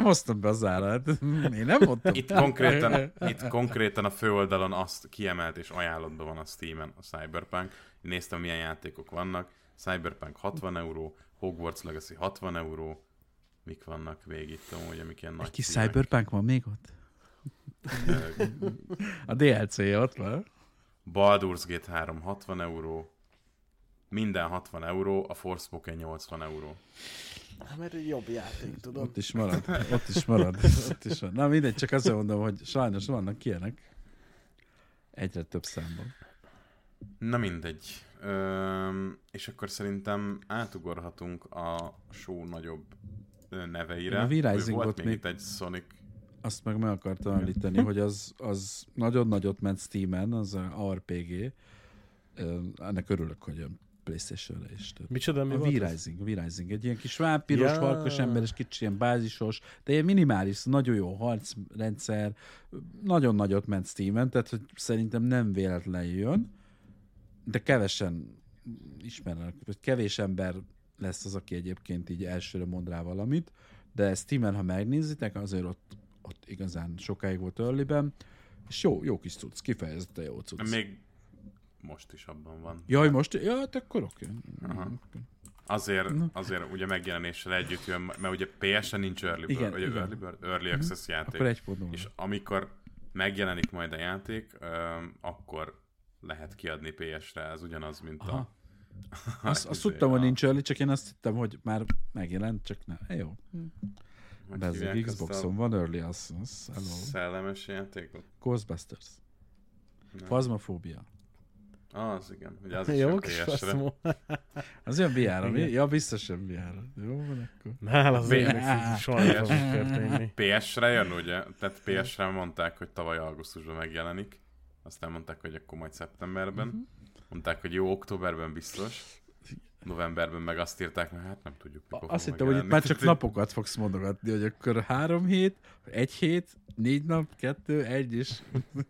hoztam csak... be az árat. Én nem hoztam. Itt konkrétan, itt konkrétan a főoldalon azt kiemelt és ajánlatban van a Steamen a Cyberpunk. Néztem, milyen játékok vannak. Cyberpunk hatvan euró, Hogwarts Legacy hatvan euró, mik vannak végig itt amúgy, amik ilyen egy nagy... Egy kis címek. Cyberpunk van még ott? A dé el cé-je ott van. Baldur's Gate három hatvan euró, minden hatvan euró, a Forspoken nyolcvan euró. Mert egy jobb játék, tudom. Ott is marad, ott is marad. Ott is van. Na mindegy, csak azért mondom, hogy sajnos vannak ilyenek. Egyre több számban. Na mindegy. Üm, és akkor szerintem átugorhatunk a show nagyobb neveire. A V-Rising volt még, még itt egy Sonic. Azt meg meg akartam említeni, hogy az, az nagyon nagyot ment Steamen, az a er pé gé. Ennek örülök, hogy a PlayStation-re is több. Micsoda, mi a volt? A V-Rising, V-Rising. Egy ilyen kis vámpiros, yeah. Farkas emberes, kicsi ilyen bázisos, de ilyen minimális, nagyon jó harcrendszer. Nagyon nagyot ment Steamen, tehát hogy szerintem nem véletlenül jön, de kevesen ismernek, hogy kevés ember lesz az, aki egyébként így elsőre mond rá valamit, de Steamen, ha megnézitek, azért ott, ott igazán sokáig volt early-ben, és jó, jó kis cucc, kifejezetten jó cucc. Még most is abban van. Jaj, most? Ja, akkor oké. Okay. Azért, azért ugye megjelenéssel együtt jön, mert ugye pé es-en nincs early, igen, bird, igen. early, bird, early access igen. játék. És amikor megjelenik majd a játék, akkor lehet kiadni pé es-re, ez ugyanaz, mint aha. a Azt, azt tudtam, hogy nincs early, csak én azt hittem, hogy már megjelent, csak nem. E, jó. Bezeg Xboxon van early access. Szellemes játékot. Ghostbusters. Phasmophobia. Ah, az igen. Ugye az jó kis faszmó. Az olyan bé er-ra, mi? Ja, biztosan bé er-ra. Jó van akkor. Nála az én soha nem fog történni. pé es-re jön, ugye? Tehát pé es-re mondták, hogy tavaly augusztusban megjelenik. Aztán mondták, hogy akkor majd szeptemberben. Mondták, hogy jó, októberben biztos, novemberben meg azt írták, mert hát nem tudjuk, mikor. Azt hittem, hogy itt már csak napokat fogsz mondogatni, hogy akkor három hét, egy hét, négy nap, kettő, egy, és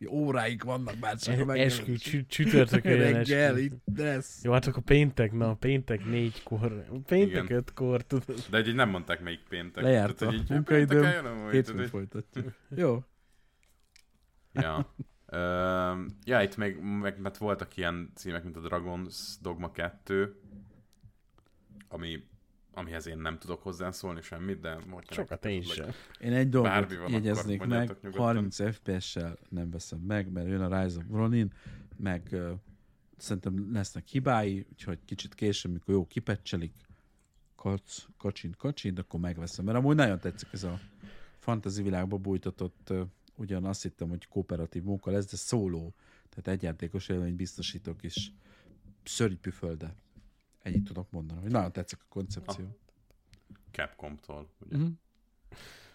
óráig vannak már csak meg. Eskü, csütörtökön reggel, itt lesz. Jó, hát akkor péntek, na, péntek négykor, péntek ötkor, tudod. De egy nem mondták, melyik péntek. Lejárt a munkaidőm, hétfőn folytatjuk. Jó. Ja. Uh, ja, itt még, meg, mert voltak ilyen címek, mint a Dragon's Dogma kettő, ami, amihez én nem tudok hozzászólni semmit, de... Sokat én sem. Én egy dolgot jegyeznék meg, harminc ef pé es-sel nem veszem meg, mert jön a Rise of Ronin, meg uh, szerintem lesznek hibái, úgyhogy kicsit később, mikor jó kipecselik, kac, kacsin, kacsin, akkor megveszem, mert amúgy nagyon tetszik ez a fantasy világba bújtatott... Uh, ugyan azt hittem, hogy kooperatív munka lesz, de szóló, tehát egyjátékos élményt biztosítok is. szörnypüfölde. Ennyit tudok mondani, hogy nagyon tetszik a koncepció. A Capcom-tól, ugye? Mm-hmm.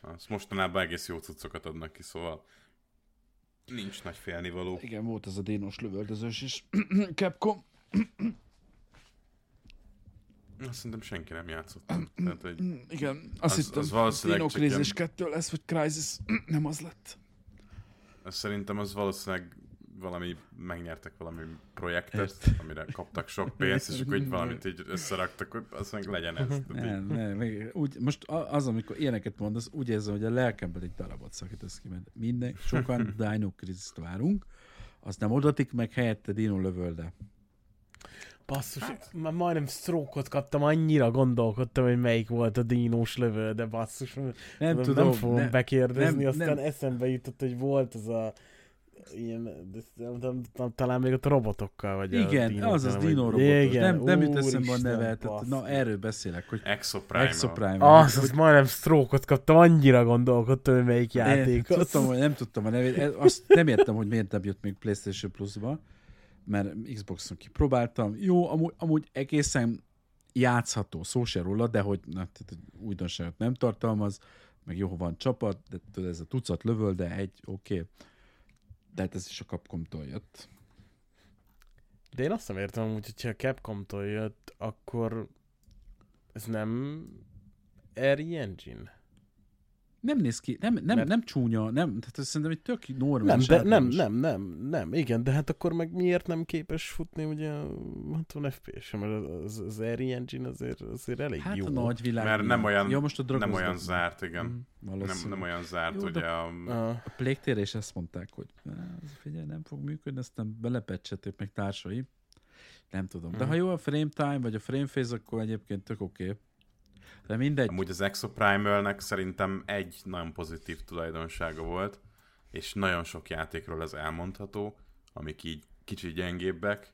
Azt mostanában egész jó cuccokat adnak ki, szóval nincs nagy félnivaló. Igen, volt ez a dénos lövöldözős is. Capcom. Azt szerintem senki nem játszott. Tehát, hogy igen, azt az, hittem, az Dino Crisis kettő lesz, vagy Crysis, nem az lett. Azt szerintem az valószínűleg valami, megnyertek valami projektet, ezt, amire kaptak sok pénzt, és akkor így valamit így összeraktak, hogy azt meg legyen ez. Nem, nem, úgy, most az, amikor ilyeneket mondasz, úgy érzem, hogy a lelkemben egy darabot szakítasz ki, mert minden, sokan Dino Crisis-t várunk, azt nem odatik meg, helyette Dino lövölde. Basszus, hát? Már majdnem sztrókot kaptam, annyira gondolkodtam, hogy melyik volt a dínós lövő, de basszus, nem, tudom, nem fogom nem, bekérdezni, nem, aztán nem. Eszembe jutott, hogy volt az a ilyen, talán még ott a robotokkal, vagy igen, a dínó, az az dínó robotos, nem, nem jut eszembe a neve, tehát, na erről beszélek, hogy Exoprimal. Exoprimal. Az, hogy... az majdnem sztrókot kaptam, annyira gondolkodtam, hogy melyik játék az. Tudtam, hogy nem tudtam a nevét, azt nem értem, hogy miért nem jött még PlayStation Plus-ba, mert Xboxon kipróbáltam. Jó, amúgy, amúgy egészen játszható, szó se róla, de hogy na, újdonságot nem tartalmaz, meg jó, van csapat, de ez a tucat lövöl, de egy, oké. Okay. De hát ez is a Capcomtól jött. De én azt nem értem amúgy, hogyha a Capcomtól jött, akkor ez nem Re Engine? Nem néz ki, nem, nem, mert... nem csúnya, nem, tehát szerintem egy tök normális. Nem, de, nem, nem, nem, nem, igen, de hát akkor meg miért nem képes futni ugye hatvan ef pé es-en, mert az, az Re Engine azért, azért elég hát jó. Hát a nagyvilág. Mert nem olyan, ja, most a nem olyan zárt, igen. Mm, nem, nem olyan zárt, jó, ugye. A, a... a Plague-tér is ezt mondták, hogy figyelj, nem fog működni, aztán belepecsették meg társai. Nem tudom. Mm. De ha jó a frame time, vagy a frame phase, akkor egyébként tök oké. Okay. De mindegy. Amúgy az Exoprimalnek szerintem egy nagyon pozitív tulajdonsága volt, és nagyon sok játékról ez elmondható, amik így kicsit gyengébbek,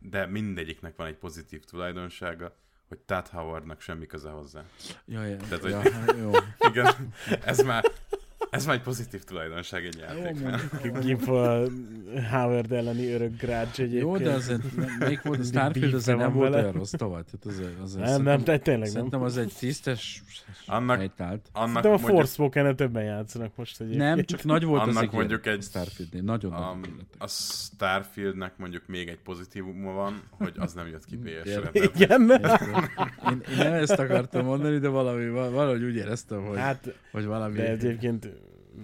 de mindegyiknek van egy pozitív tulajdonsága, hogy Todd Howardnak semmi köze hozzá. Jaj, tehát, jaj, hogy... jaj, jó. Igen, ez már... Ez már egy pozitív tulajdonság egy játéknál. Gimfo a Howard elleni örök grács egyébként. Jó, de azért nem, még volt a Starfield, azért nem volt olyan rossz tavaly. Nem, nem, tényleg nem. Szerintem az egy tisztes helytált. Szerintem a Forspoken-e többen játszanak most egyébként. Nem, csak nagy volt az egy Starfield-nél. Nagyon nagy pillanatok. A Starfieldnek mondjuk még egy pozitívuma van, hogy az nem jött ki pé es re. Igen. Én nem ezt akartam mondani, de valahogy úgy éreztem, hogy valami... De egyébként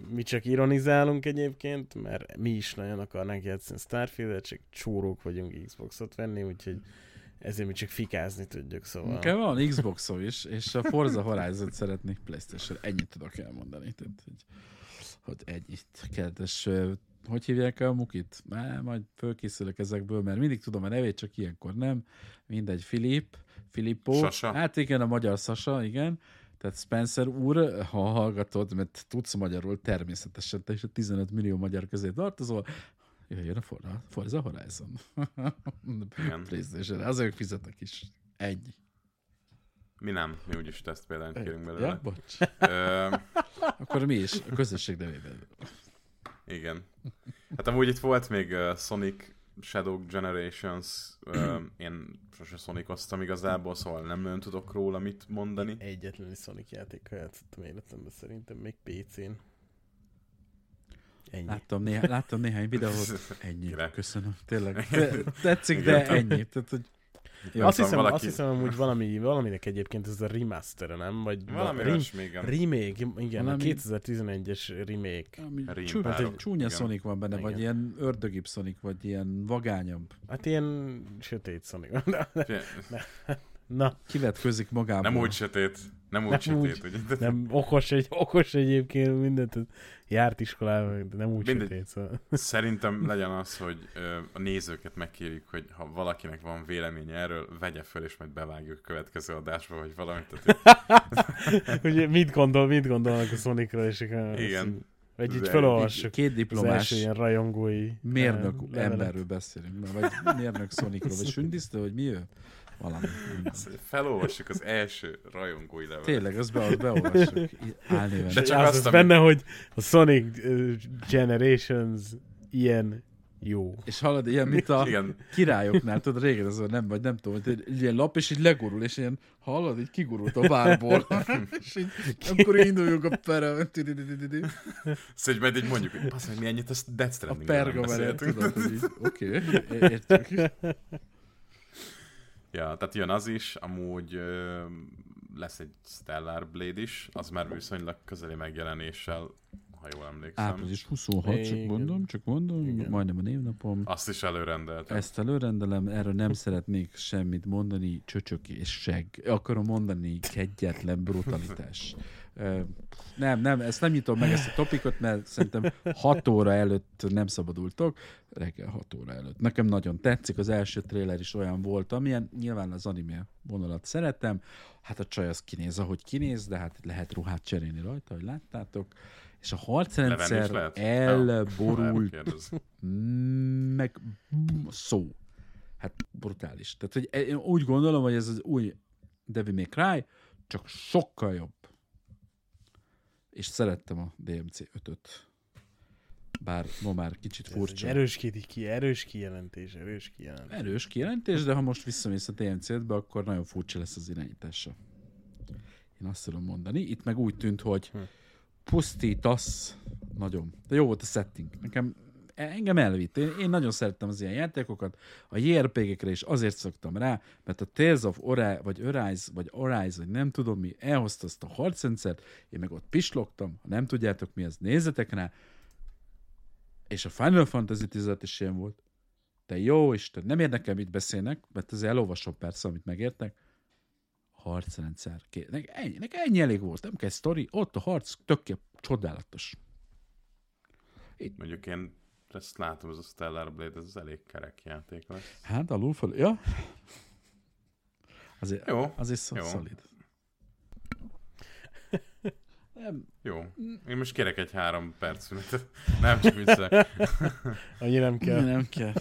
mi csak ironizálunk egyébként, mert mi is nagyon akarnánk játszani Starfield-et, csak csórók vagyunk Xboxot venni, úgyhogy ezért mi csak fikázni tudjuk, szóval. Okay, van Xboxom is, és a Forza Horizon szeretnék PlayStation-re. Ennyit tudok elmondani. Tehát, hogy, hogy ennyit, kedves. Hogy hívják el a Mukit? Már majd fölkészülök ezekből, mert mindig tudom a nevét, csak ilyenkor nem. Mindegy, Filip, Filippo. Sasa. Hát igen, a magyar Sasa, igen. Tehát Spencer úr, ha hallgatod, mert tudsz magyarul természetesen, te is a tizenöt millió magyar közé tartozol, jöjjön a Forza Horizon. PlayStation, az ők fizetek is. Ennyi. Mi nem, mi úgyis teszt példányt kérünk belőle. Ja, bocs. Akkor mi is, a közösség nevében. Igen. Hát amúgy itt volt még uh, Sonic Shadow Generations, uh, én sose Sonicoztam igazából, szóval nem nagyon tudok róla mit mondani. Egyetlen Sonic játékkal játszottam életemben szerintem, még pé cén. Ennyi. Láttam, néha, láttam néhány videót, ennyi. Köszönöm, tényleg. Tetszik, de ennyi. Tehát, hogy... Jó, azt, hiszem, valaki... azt hiszem, amúgy valami, valaminek egyébként ez a remaster, nem? Vagy valami rem... még remake, igen, valami... a kétezer-tizenegyes remake. Ami... Csúnya, hát, csúnya Sonic van benne, igen. Vagy ilyen ördögibb Sonic, vagy ilyen vagányabb. Hát ilyen sötét Sonic. Na, na. Kivetközik magából. Nem úgy sötét. Nem úgy nem sötét. Úgy, ugye? Nem, okos, egy, okos egyébként mindent. Járt iskolában, de nem úgy mindegy, sötét. Szóval. Szerintem legyen az, hogy ö, a nézőket megkérjük, hogy ha valakinek van véleménye erről, vegye föl, és majd bevágjuk a következő adásba, vagy valamit. Ugye mit gondol, mit gondolnak a Sonicra, és igen. Vagy így felolvassuk. Két diplomás ilyen rajongói mérnök uh, emberről beszélünk. Vagy mérnök Sonicról, vagy sündisztő, vagy mi ő? Valami. Felolvassuk az első rajongói levelet. Tényleg, azt be, beolvassuk. Állnéven. De csak az, az, az benne, amit... hogy a Sonic Generations ilyen jó. És hallod, ilyen, mint a igen. királyoknál, tudod, régen az, nem vagy, nem tudom, hogy egy ilyen lap, és így legurul, és ilyen, hallod, így kigurult a várból. És így, amikor induljunk a perre. Szóval, majd így mondjuk, hogy passzol, hogy mi ennyit, azt Death Stranding-ben nem beszéltünk. A pergameret, oké, értjük. Ja, tehát jön az is, amúgy lesz egy Stellar Blade is, az már viszonylag közeli megjelenéssel, ha jól emlékszem. április huszonhatodika, csak mondom, csak mondom, igen. Majdnem a névnapom. Azt is előrendeltem. Ezt előrendelem, erről nem szeretnék semmit mondani, csöcsök és segg. Akarom mondani, kegyetlen brutalitás. Nem, nem, ezt nem nyitom meg, ezt a topikot, mert szerintem hat óra előtt nem szabadultok. Reggel hat óra előtt. Nekem nagyon tetszik, az első trailer is olyan volt, amilyen nyilván az anime vonalat szeretem. Hát a csaj az kinéz, ahogy kinéz, de hát lehet ruhát cserélni rajta, hogy láttátok. És a harcrendszer elborult, meg szó. Hát brutális. Tehát, hogy én úgy gondolom, hogy ez az új Devil May Cry, csak sokkal jobb. És szerettem a D M C ötöt. Bár ma már kicsit furcsa. Erős, ki, erős kijelentés, erős kijelentés. Erős kijelentés, de ha most visszamész a D M C ötbe, akkor nagyon furcsa lesz az irányítása. Én azt tudom mondani. Itt meg úgy tűnt, hogy hm. pusztítasz nagyon. De jó volt a setting. Nekem, engem elvitt. Én, én nagyon szerettem az ilyen játékokat. A J R P G-kre is azért szoktam rá, mert a Tales of Arise, vagy Arise, vagy Arise, vagy nem tudom mi, elhozta azt a harcrendszert, én meg ott pislogtam, ha nem tudjátok mi, az nézzetek rá. És a Final Fantasy tizenöt is ilyen volt. De jó Isten, nem érdekel, mit beszélnek, mert azért elolvasom persze, amit megértek. Harcrendszer. Nek ennyi, nek ennyi elég volt, nem kell sztori, ott a harc töképp csodálatos. Itt. Mondjuk én ezt látom, ez a Stellar Blade, ez az elég kerek játék lesz. Hát alul fel, ja. Azért, jó, azért szó, jó. Szolid. Nem. Jó. Én most kérek egy három perc szünetet. Nem csak vissza. Annyi nem kell. Nem kell.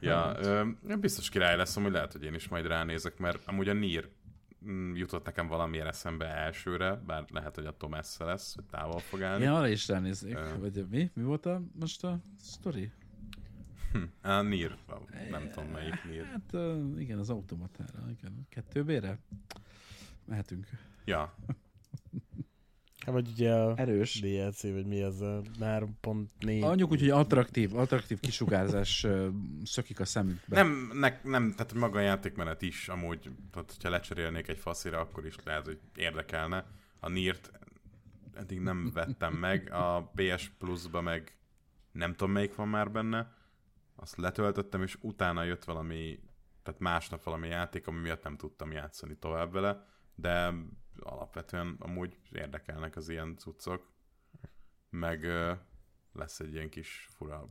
Ja, ö, biztos király lesz, amúgy lehet, hogy én is majd ránézek, mert amúgy a Nier jutott nekem valamiért eszembe elsőre, bár lehet, hogy attól messze lesz, hogy távol fog állni. Én arra is ránéznék, ö... vagy mi? Mi volt a, most a sztori? Hm, a Nier, nem tudom melyik Nier. Hát igen, az automatára, igen. kettő bére mehetünk. Ja. Hát vagy ugye a erős D L C, vagy mi az a három pont négy. Mondjuk úgy, hogy attraktív, attraktív kisugárzás szökik a szemükbe. Nem, ne, nem, tehát maga a játékmenet is amúgy, tehát ha lecserélnék egy faszira, akkor is lehet, hogy érdekelne. A Niert eddig nem vettem meg, a P S Plus-ba meg nem tudom melyik van már benne, azt letöltöttem, és utána jött valami, tehát másnap valami játék, ami miatt nem tudtam játszani tovább vele, de alapvetően amúgy érdekelnek az ilyen cuccok, meg ö, lesz egy ilyen kis fura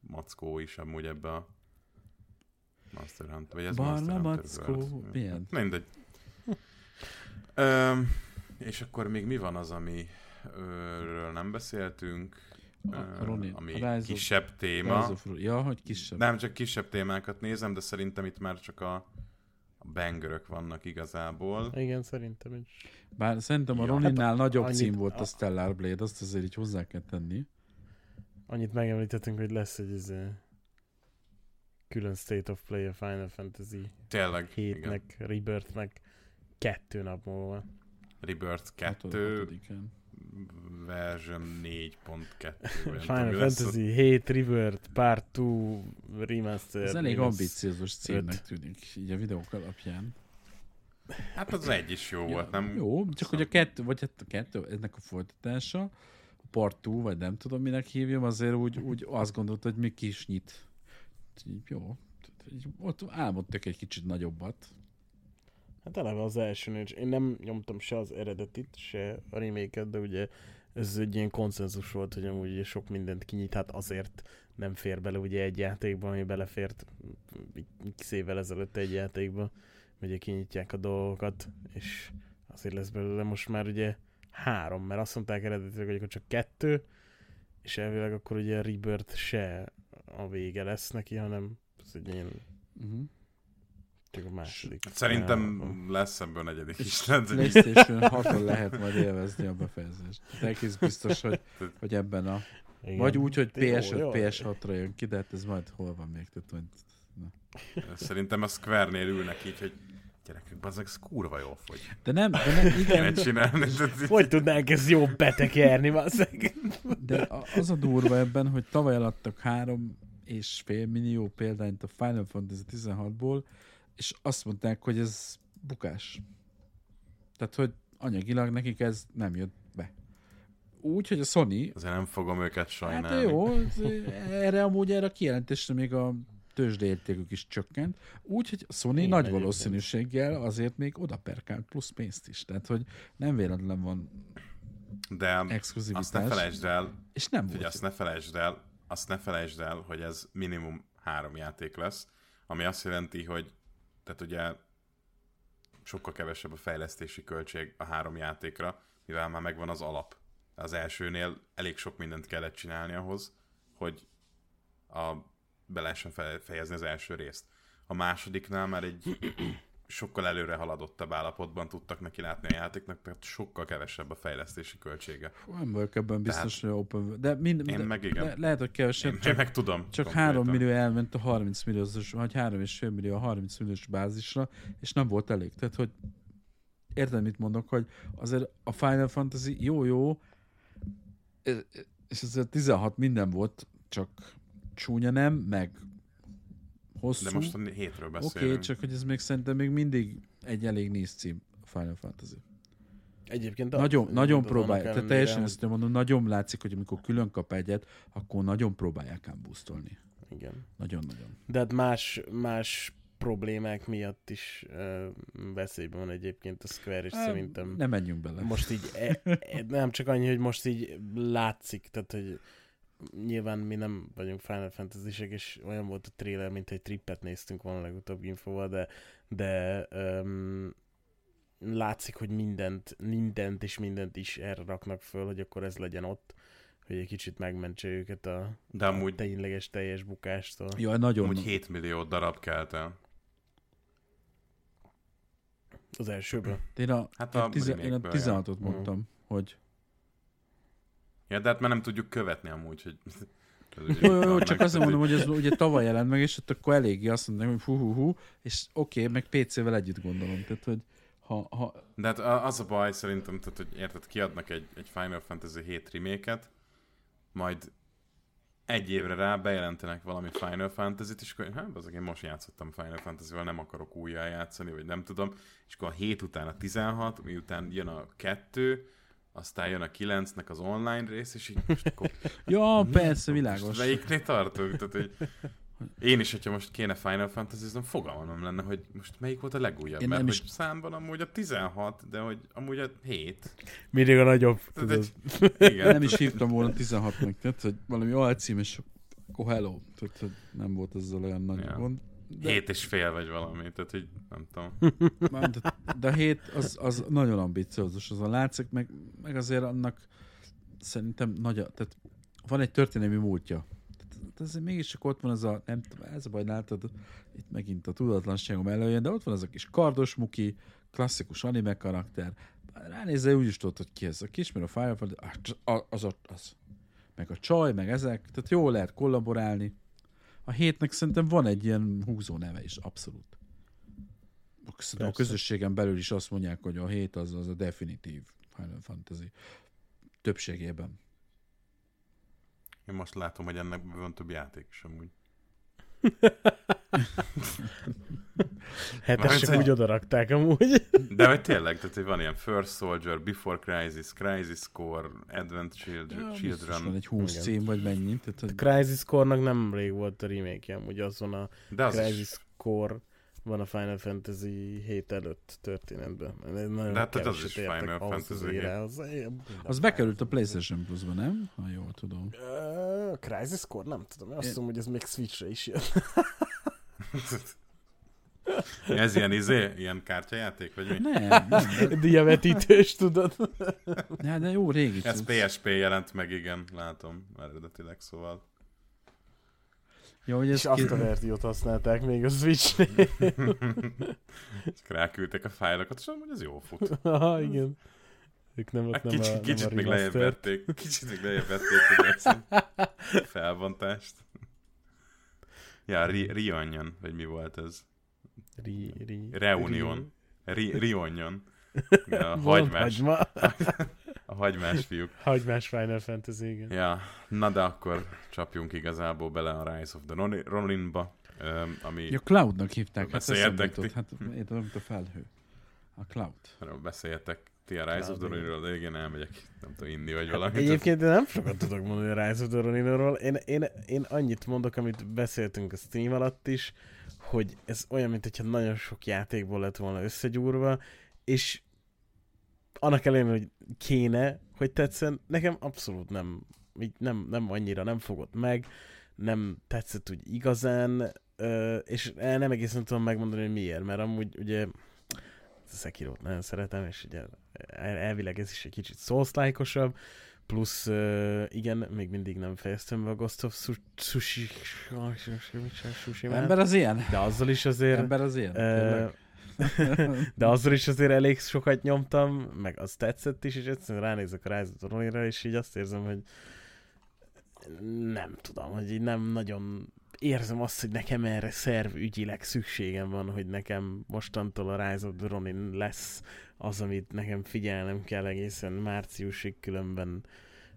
mackó is amúgy ebbe a Monster Hunter, vagy ez Barna Monster Hunter World. Mindegy. Ö, és akkor még mi van az, amiről nem beszéltünk, a, Ronin, ami a kisebb of, téma. Ja, hogy kisebb. Nem, csak kisebb témákat nézem, de szerintem itt már csak a A bangörök vannak igazából. Igen, szerintem is. Bár szerintem a ja, Roninnál hát a, nagyobb annyit, cím volt a, a Stellar Blade, azt azért így hozzá kell tenni. Annyit megemlítettünk, hogy lesz egy ez, uh, külön State of Play a Final Fantasy tényleg, hétnek, igen. Rebirthnek kettő nap múlva. Rebirth kettő, version négy pont kettő. Final Fantasy hét Rebirth Part kettő Remastered. Ez elég ambiciózus címnek tűnik, így a videók alapján. Hát az egy is jó ja, volt, nem? Jó, csak szóval... hogy a kettő, vagy hát a kettő, ennek a folytatása, a Part kettő, vagy nem tudom minek hívjam, azért úgy, úgy azt gondoltam, hogy még ki is nyit. Jó, ott álmodtak egy kicsit nagyobbat. Hát eleve az elsőnél, én nem nyomtam se az eredetit, se a remake-et, de ugye ez egy ilyen konszenzus volt, hogy amúgy sok mindent kinyit, hát azért nem fér bele ugye egy játékba, ami belefért x évvel ezelőtt egy játékba, ugye kinyitják a dolgokat, és azért lesz belőle most már ugye három, mert azt mondták eredetileg, hogy akkor csak kettő, és elvileg akkor ugye a Rebirth se a vége lesz neki, hanem ez egy ilyen... Uh-huh. Csak a második. Szerintem a... lesz ebből negyedik is. PlayStation haton lehet majd élvezni a befejezést. De egész biztos, hogy, hogy ebben a Igen. Vagy úgy, hogy pé es öt, pé es hatra jön ki, de hát ez majd hol van még, tehát szerintem a Square-nél ülnek így, hogy gyerekek, bazzak, ez kurva jól fogy. De nem, de nem, igen. Csinálni, hogy tudnánk ezt jól betekerni, bazzak? De az a durva ebben, hogy tavaly eladtak három és fél millió példányt a Final Fantasy tizenhatból, és azt mondták, hogy ez bukás. Tehát, hogy anyagilag nekik ez nem jött be. Úgy, hogy a Sony... Azért nem fogom őket sajnálni. Hát jó, erre amúgy erre a kijelentésre még a tőzsdeértékük is csökkent, úgyhogy a Sony én nagy egyébként. Valószínűséggel azért még odaperkált plusz pénzt is. Tehát, hogy nem véletlen van de exkluzivitás. Azt ne felejtsd el, és nem figyelj, azt ne felejtsd el, azt ne felejtsd el, hogy ez minimum három játék lesz, ami azt jelenti, hogy tehát ugye sokkal kevesebb a fejlesztési költség a három játékra, mivel már megvan az alap. Az elsőnél elég sok mindent kellett csinálni ahhoz, hogy a be lehessen fejezni az első részt. A másodiknál már egy sokkal előre haladottabb állapotban tudtak neki látni a játéknak, tehát sokkal kevesebb a fejlesztési költsége. Nem vagyok ebben biztos, hogy open... De, mind, de, meg igen. Le, lehet, hogy kevesebb, én, csak, én meg tudom, csak három millió elment a harminc milliós, vagy három egész öt millió a harminc milliós bázisra, és nem volt elég. Tehát, hogy érted, mit mondok, hogy azért a Final Fantasy jó-jó, és azért tizenhat minden volt, csak csúnya nem, meg hosszú. De most a hétről beszélünk. Oké, okay, csak hogy ez még szerintem még mindig egy elég néz cím a Final Fantasy. Egyébként nagyon, az, nagyon próbálják, tehát teljesen ezt mondom, nagyon látszik, hogy amikor külön kap egyet, akkor nagyon próbálják ám boostolni. Igen. Nagyon-nagyon. De hát más, más problémák miatt is uh, veszélyben van egyébként a Square, és hát, szerintem... Nem menjünk bele. Most így, e, e, nem csak annyi, hogy most így látszik, tehát hogy nyilván mi nem vagyunk Final Fantasy-sek, és olyan volt a trailer, mint egy trippet néztünk volna legutóbb Gimfóval, de, de um, látszik, hogy mindent, mindent és mindent is erre raknak föl, hogy akkor ez legyen ott, hogy egy kicsit megmentse őket a, de amúgy, a tényleges teljes bukástól. Jaj, nagyon. Amúgy hét millió darab kelt el. Az elsőből. Én a, hát a, a tizen, én a tizenhatot jel. Mondtam, mm. hogy... Ja, de hát már nem tudjuk követni amúgy, hogy... Jó, jó, csak azt mondom, hogy ez ugye tavaly jelent meg, és ott akkor eléggé azt mondanak, hogy hú-hú-hú, és oké, okay, meg pé cével együtt gondolom, tehát hogy ha... ha... De hát az a baj szerintem, tehát hogy érted, kiadnak egy, egy Final Fantasy hét remake-et, majd egy évre rá bejelentenek valami Final Fantasy-t, és akkor hát azok én most játszottam Final Fantasy-val, nem akarok újjal játszani, vagy nem tudom, és akkor a hét után a tizenhat, miután jön a kettő, aztán jön a kilencnek az online rész, és így most akkor... ja, persze, világos. Melyiknél tartunk? Tehát, hogy én is, hogyha most kéne Final Fantasy-znom, fogalmam lenne, hogy most melyik volt a legújabb. Én mert is... számban amúgy a tizenhat, de hogy amúgy a hét. Mindig a nagyobb. Tehát, egy... Igen, nem is hívtam volna tizenhatnak, tehát, hogy valami alcím, és akkor hello. Tehát, hogy nem volt ezzel olyan nagy ja. gond. De... Hét és fél vagy valami, tehát így nem tudom. De a hét az, az nagyon ambiciózus, azon látszik, meg, meg azért annak szerintem nagy a, tehát van egy történelmi múltja. Tehát azért mégiscsak ott van ez a, nem tudom, ez a baj, látod, itt megint a tudatlanságom előjön, de ott van ez a kis kardos muki, klasszikus anime karakter. Ránézzel, úgy is tudod, hogy ki ez a kis, mert a Firefly, az, az, az, meg a csaj, meg ezek, tehát jól lehet kollaborálni. A hétnek szerintem van egy ilyen húzó neve is, abszolút. Persze. A közösségen belül is azt mondják, hogy a hét az, az a definitív Final Fantasy többségében. Én most látom, hogy ennek van több játék is amúgy. Hetesek hát, úgy odarakták amúgy. De hogy tényleg, tehát hogy van ilyen First Soldier, Before Crisis, Crisis Core, Advent Children. Ja, biztos van egy húsz igen. cím, vagy mennyi. Tehát, hogy... Crisis Core-nak nemrég volt a remake-je, amúgy azon a az Crisis is... Core van a Final Fantasy hét előtt történetben. Nagyon de hát az is Final Fantasy hét. Az, az bekerült a PlayStation Plus-ba, nem? Ha jól tudom. Uh, Crisis Core? Nem tudom. Én azt tudom, hogy ez még Switch-re is jön. Ez ilyen izé? Ilyen kártyajáték? Vagy mi? Nem. nem. Diavetítős, tudod? Ja, de jó, régi. Ez pé es pé jelent meg, igen. Látom eredetileg, szóval. Ja, hogy és azt a vertiót használták még a Switch-nél. Ráküldtek a fájlokat, és mondom, hogy ez jó fut. Aha, igen. Ők nem, hát, kicsit, nem a, kicsit nem még lejjebb vették, kicsit még lejjebb vették a felbontást. Ja, Reunion, vagy mi volt ez? Ri, ri, Reunion. Ri, Reunion. Ja, a hagymás. A hagymás fiúk. Hagymás Final Fantasy, igen. Ja, na de akkor csapjunk igazából bele a Rise of the Ronin-ba. Ami... Ja, Cloud-nak hívták, hát eszembe jutott. Hát értem, mint a felhő. A Cloud. Arról beszéljetek ti a Rise of the Roninról, de igen, elmegyek, nem tudom, inni vagy valamit. Egyébként én nem sokat tudok mondani a Rise of the Roninról. Én, én, én annyit mondok, amit beszéltünk a stream alatt is, hogy ez olyan, mint hogyha nagyon sok játékból lett volna összegyúrva, és annak ellenére, hogy kéne, hogy tetszen, nekem abszolút nem, így nem, nem annyira nem fogott meg, nem tetszett úgy igazán, és nem egészen tudom megmondani, hogy miért, mert amúgy ugye a Sekirót nagyon szeretem, és ugye elvileg ez is egy kicsit Souls-like-osabb, plusz igen, még mindig nem fejeztem be a Ghost of Tsushima. Ember az ilyen. De azzal is azért... Ember az ilyen. De azzal is azért elég sokat nyomtam, meg az tetszett is, és egyszerűen ránézek a Rise of the Roninra, és így azt érzem, hogy nem tudom, hogy így nem nagyon érzem azt, hogy nekem erre szervügyileg szükségem van, hogy nekem mostantól a Rise of the Ronin lesz az, amit nekem figyelnem kell egészen márciusig, különben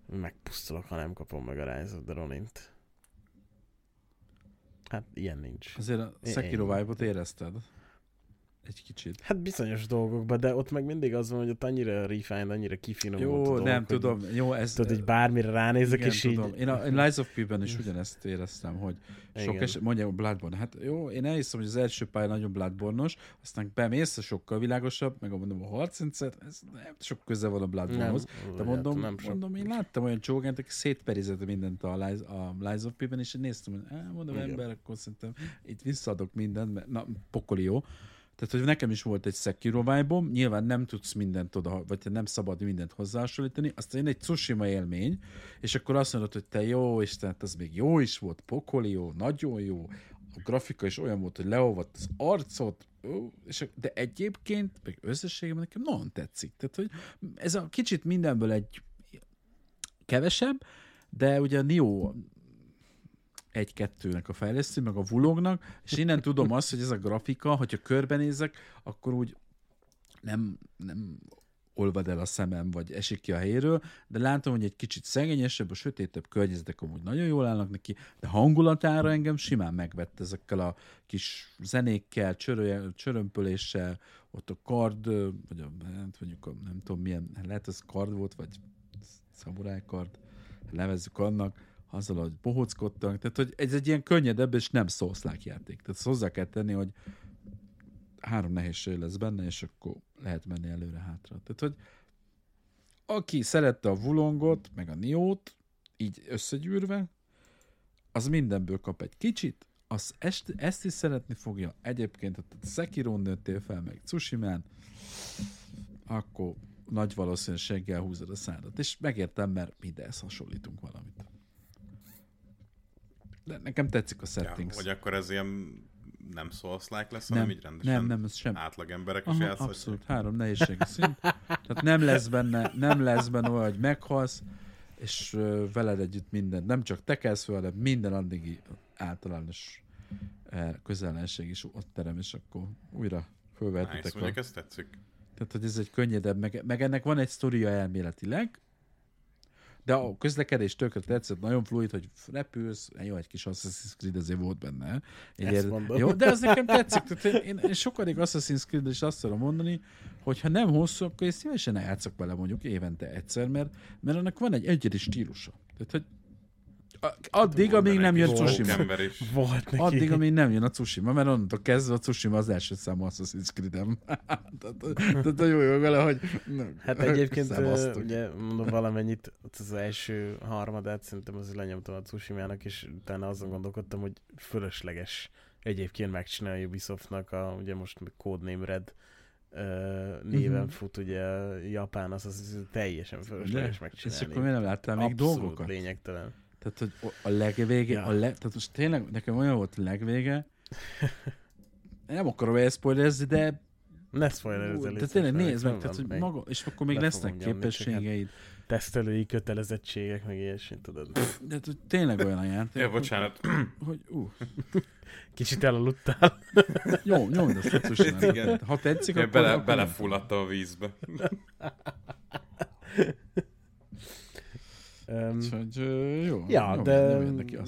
megpusztulok, ha nem kapom meg a Rise of the Ronint. Hát ilyen nincs. Azért a Sekiro vibe-ot érezted? Egy kicsit. Hát bizonyos dolgokban, de ott meg mindig az van, hogy ott annyira refined, annyira kifinomult a dolgok. Jó, nem tudom. Jó, ez... Tudod, hogy bármire ránézek, igen, és tudom. Így... Én a Lies of P-ben is ugyanezt éreztem, hogy sok eset, mondja, Bloodborne. Hát jó, én elhiszem, hogy az első pálya nagyon Bloodborne-os, aztán bemész, sokkal világosabb, meg mondom, a harcrendszer, ez nem sok köze van a Bloodborne-hoz. Nem, de mondom, nem mondom, én láttam olyan csógányt, akik szétperizett mindent a Lies, a Lies of P-ben, és én néztem, hogy á, mondom, igen. Ember, akkor szerintem itt visszaadok mindent, mert na, pokoli jó. Tehát, hogy nekem is volt egy Sekiro vibe-om, nyilván nem tudsz mindent oda, vagy nem szabad mindent hozzásolítani, aztán én egy Tsushima élmény, és akkor azt mondod, hogy te jó, és tehát az még jó is volt, pokoli jó, nagyon jó, a grafika is olyan volt, hogy leolvadt az arcot, és, de egyébként, meg összességében nekem nagyon tetszik. Tehát, hogy ez a kicsit mindenből egy kevesebb, de ugye a Nioh egy-kettőnek a fejlesztő, meg a vulognak, és innen tudom azt, hogy ez a grafika, hogyha körbenézek, akkor úgy nem, nem olvad el a szemem, vagy esik ki a helyéről, de látom, hogy egy kicsit szegényesebb, a sötétebb környezetek amúgy nagyon jól állnak neki, de hangulatára engem simán megvett ezekkel a kis zenékkel, csörö, csörömpöléssel, ott a kard, vagy a, mondjuk a, nem tudom milyen, lehet ez kard volt, vagy szamurájkard, nevezzük annak, azzal, hogy bohóckodtak, tehát hogy ez egy ilyen könnyedebb és nem szószlák játék. Tehát hozzá kell tenni, hogy három nehézség lesz benne, és akkor lehet menni előre-hátra. Tehát, hogy aki szerette a vulongot, meg a niót, így összegyűrve, az mindenből kap egy kicsit, az est, ezt is szeretni fogja. Egyébként, ha Sekirón nőttél fel, meg Tsushimán, akkor nagy valószínűséggel húzod a szádat. És megértem, mert mindenhez hasonlítunk valamit. De nekem tetszik a settings. Ja, hogy akkor ez ilyen nem Souls-like lesz, hanem így rendesen nem, nem, ez sem. Átlag emberek is játszhatják. Abszolút, három nehézségi szint. Tehát nem lesz benne, nem lesz benne olyan, hogy meghalsz, és veled együtt minden, nem csak te kelsz fel, de minden addigi általános közellenség is ott terem, és akkor újra fölvertitek. Nice, mondjuk ezt tetszik. Tehát, hogy ez egy könnyedebb, meg, meg ennek van egy sztoria elméletileg, de a közlekedés tökre tetszett, nagyon fluid, hogy repülsz, jó, egy kis Assassin's Creed azért volt benne. Ezt mondom. Jó, de az nekem tetszik. Tehát én, én sokadik Assassin's Creed is azt tudom mondani, hogy ha nem hosszú, akkor én szívesen eljátszok vele mondjuk évente egyszer, mert, mert annak van egy egyedi stílusa. Tehát, hogy addig, amíg nem jön Tsushima. Volt neki. Addig, amíg nem jön a Tsushima, mert onnantól kezdve a Tsushima az első számú Assassin's Creed-em. Tehát a jó jó vele, hogy hát egyébként ugye mondom valamennyit, az első harmadát szerintem azért lenyomtam a Tsushima-nak, és utána azon gondolkodtam, hogy fölösleges egyébként megcsinálja Ubisoftnak a, ugye most Codename Red néven uh-huh. fut, ugye Japán, az, az teljesen fölösleges megcsinálni. És akkor miért nem láttál még abszolút dolgokat? Abszolút lényegtelen. Tehát, hogy a legvége, ja. a le, tehát most tényleg nekem olyan volt a legvége, nem akarom elszpoilerezni, de Ne szpoilerezzél. Tehát tényleg nézd meg, tehát, hogy meg maga, és akkor még lesznek képességeid. Tesztelői kötelezettségek, meg ilyesmi, tudod. De tényleg olyan a játék. Ja, bocsánat. Hogy, uh. Kicsit elaludtál. Jó, nyomd azt, hogy ha tetszik, akkor... Bele, akkor belefulladtam a vízbe. Um, Úgyhogy jó. Ja, jó, de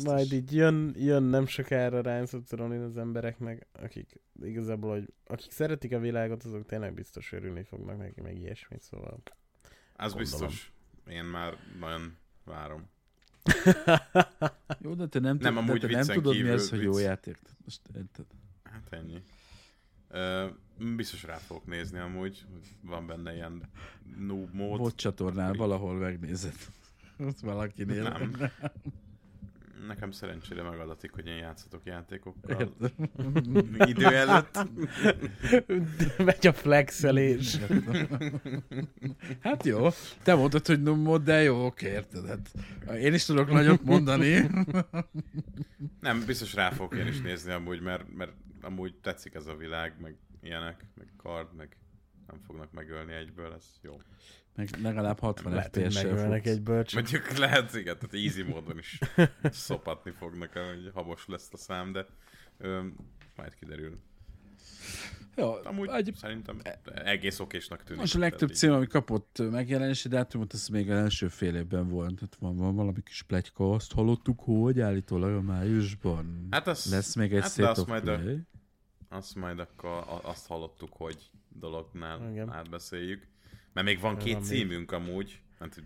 majd így jön, jön nem sokára Rise of the Ronin az embereknek, akik igazából, hogy akik szeretik a világot, azok tényleg biztos örülni fognak neki, meg ilyesmit, szóval... Az gondolom. Biztos. Én már nagyon várom. Jó, de te nem, nem, tud, de te nem tudod, mi az, hogy vicc. Jó játék. Most érted. Hát ennyi. Ö, biztos rá fogok nézni amúgy, van benne ilyen noob mód. Bot csatornál valahol megnézed. Ott valakinél. Nem. nem. Nekem szerencsére megadatik, hogy én játszatok játékokkal. Idő előtt. Megy a flexelés. Hát jó, te mondtad, hogy nummod, de jó, oké, érted. Hát én is tudok nagyot mondani. Nem, biztos rá fogok én is nézni amúgy, mert, mert amúgy tetszik ez a világ, meg ilyenek, meg kard, meg nem fognak megölni egyből, ez jó. Meg legalább hatvan ef pé es-sel fogsz. Egy mondjuk lehet, igen, tehát easy módon is szopatni fognak, hogy habos lesz a szám, de öm, majd kiderül. Jó, amúgy egy... szerintem egész okésnak tűnik. Most a legtöbb cím, ami kapott megjelenési dátumot, ez még az első fél évben volt. Hát van, van valami kis pletyka, azt hallottuk, hogy állítólag a májusban hát az, lesz még egy hát State of Play. Azt majd akkor azt hallottuk, hogy dolognál igen. Átbeszéljük. Mert még van két címünk amúgy. Hát,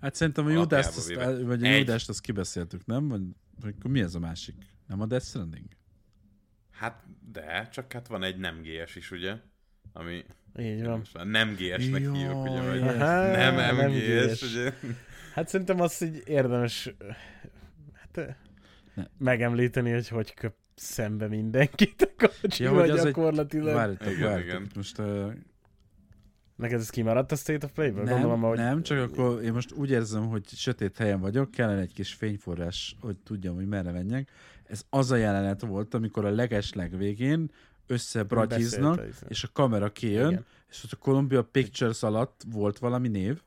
hát szerintem a Judást azt, vagy a Judást azt kibeszéltük, nem? Vagy, vagy mi ez a másik? Nem a Death Stranding? Hát de, csak hát van egy nem gé es is, ugye? Ami így van. Nem gé es-nek jó, hívjuk, ugye? Vagy aha, nem em gé es, ugye? Hát szerintem azt így érdemes hát, megemlíteni, hogy hogy köp szembe mindenkit a kocsival ja, vagy gyakorlatilag. Egy... Várjátok, igen, várjátok. Igen. Most... Uh... Neked ez kimaradt a State of Play-ből? Nem, gondolom, ahogy... nem, csak akkor én most úgy érzem, hogy sötét helyen vagyok, kellene egy kis fényforrás, hogy tudjam, hogy merre menjek. Ez az a jelenet volt, amikor a legesleg végén összebratyiznak, és a kamera kijön, igen. És ott a Columbia Pictures alatt volt valami név.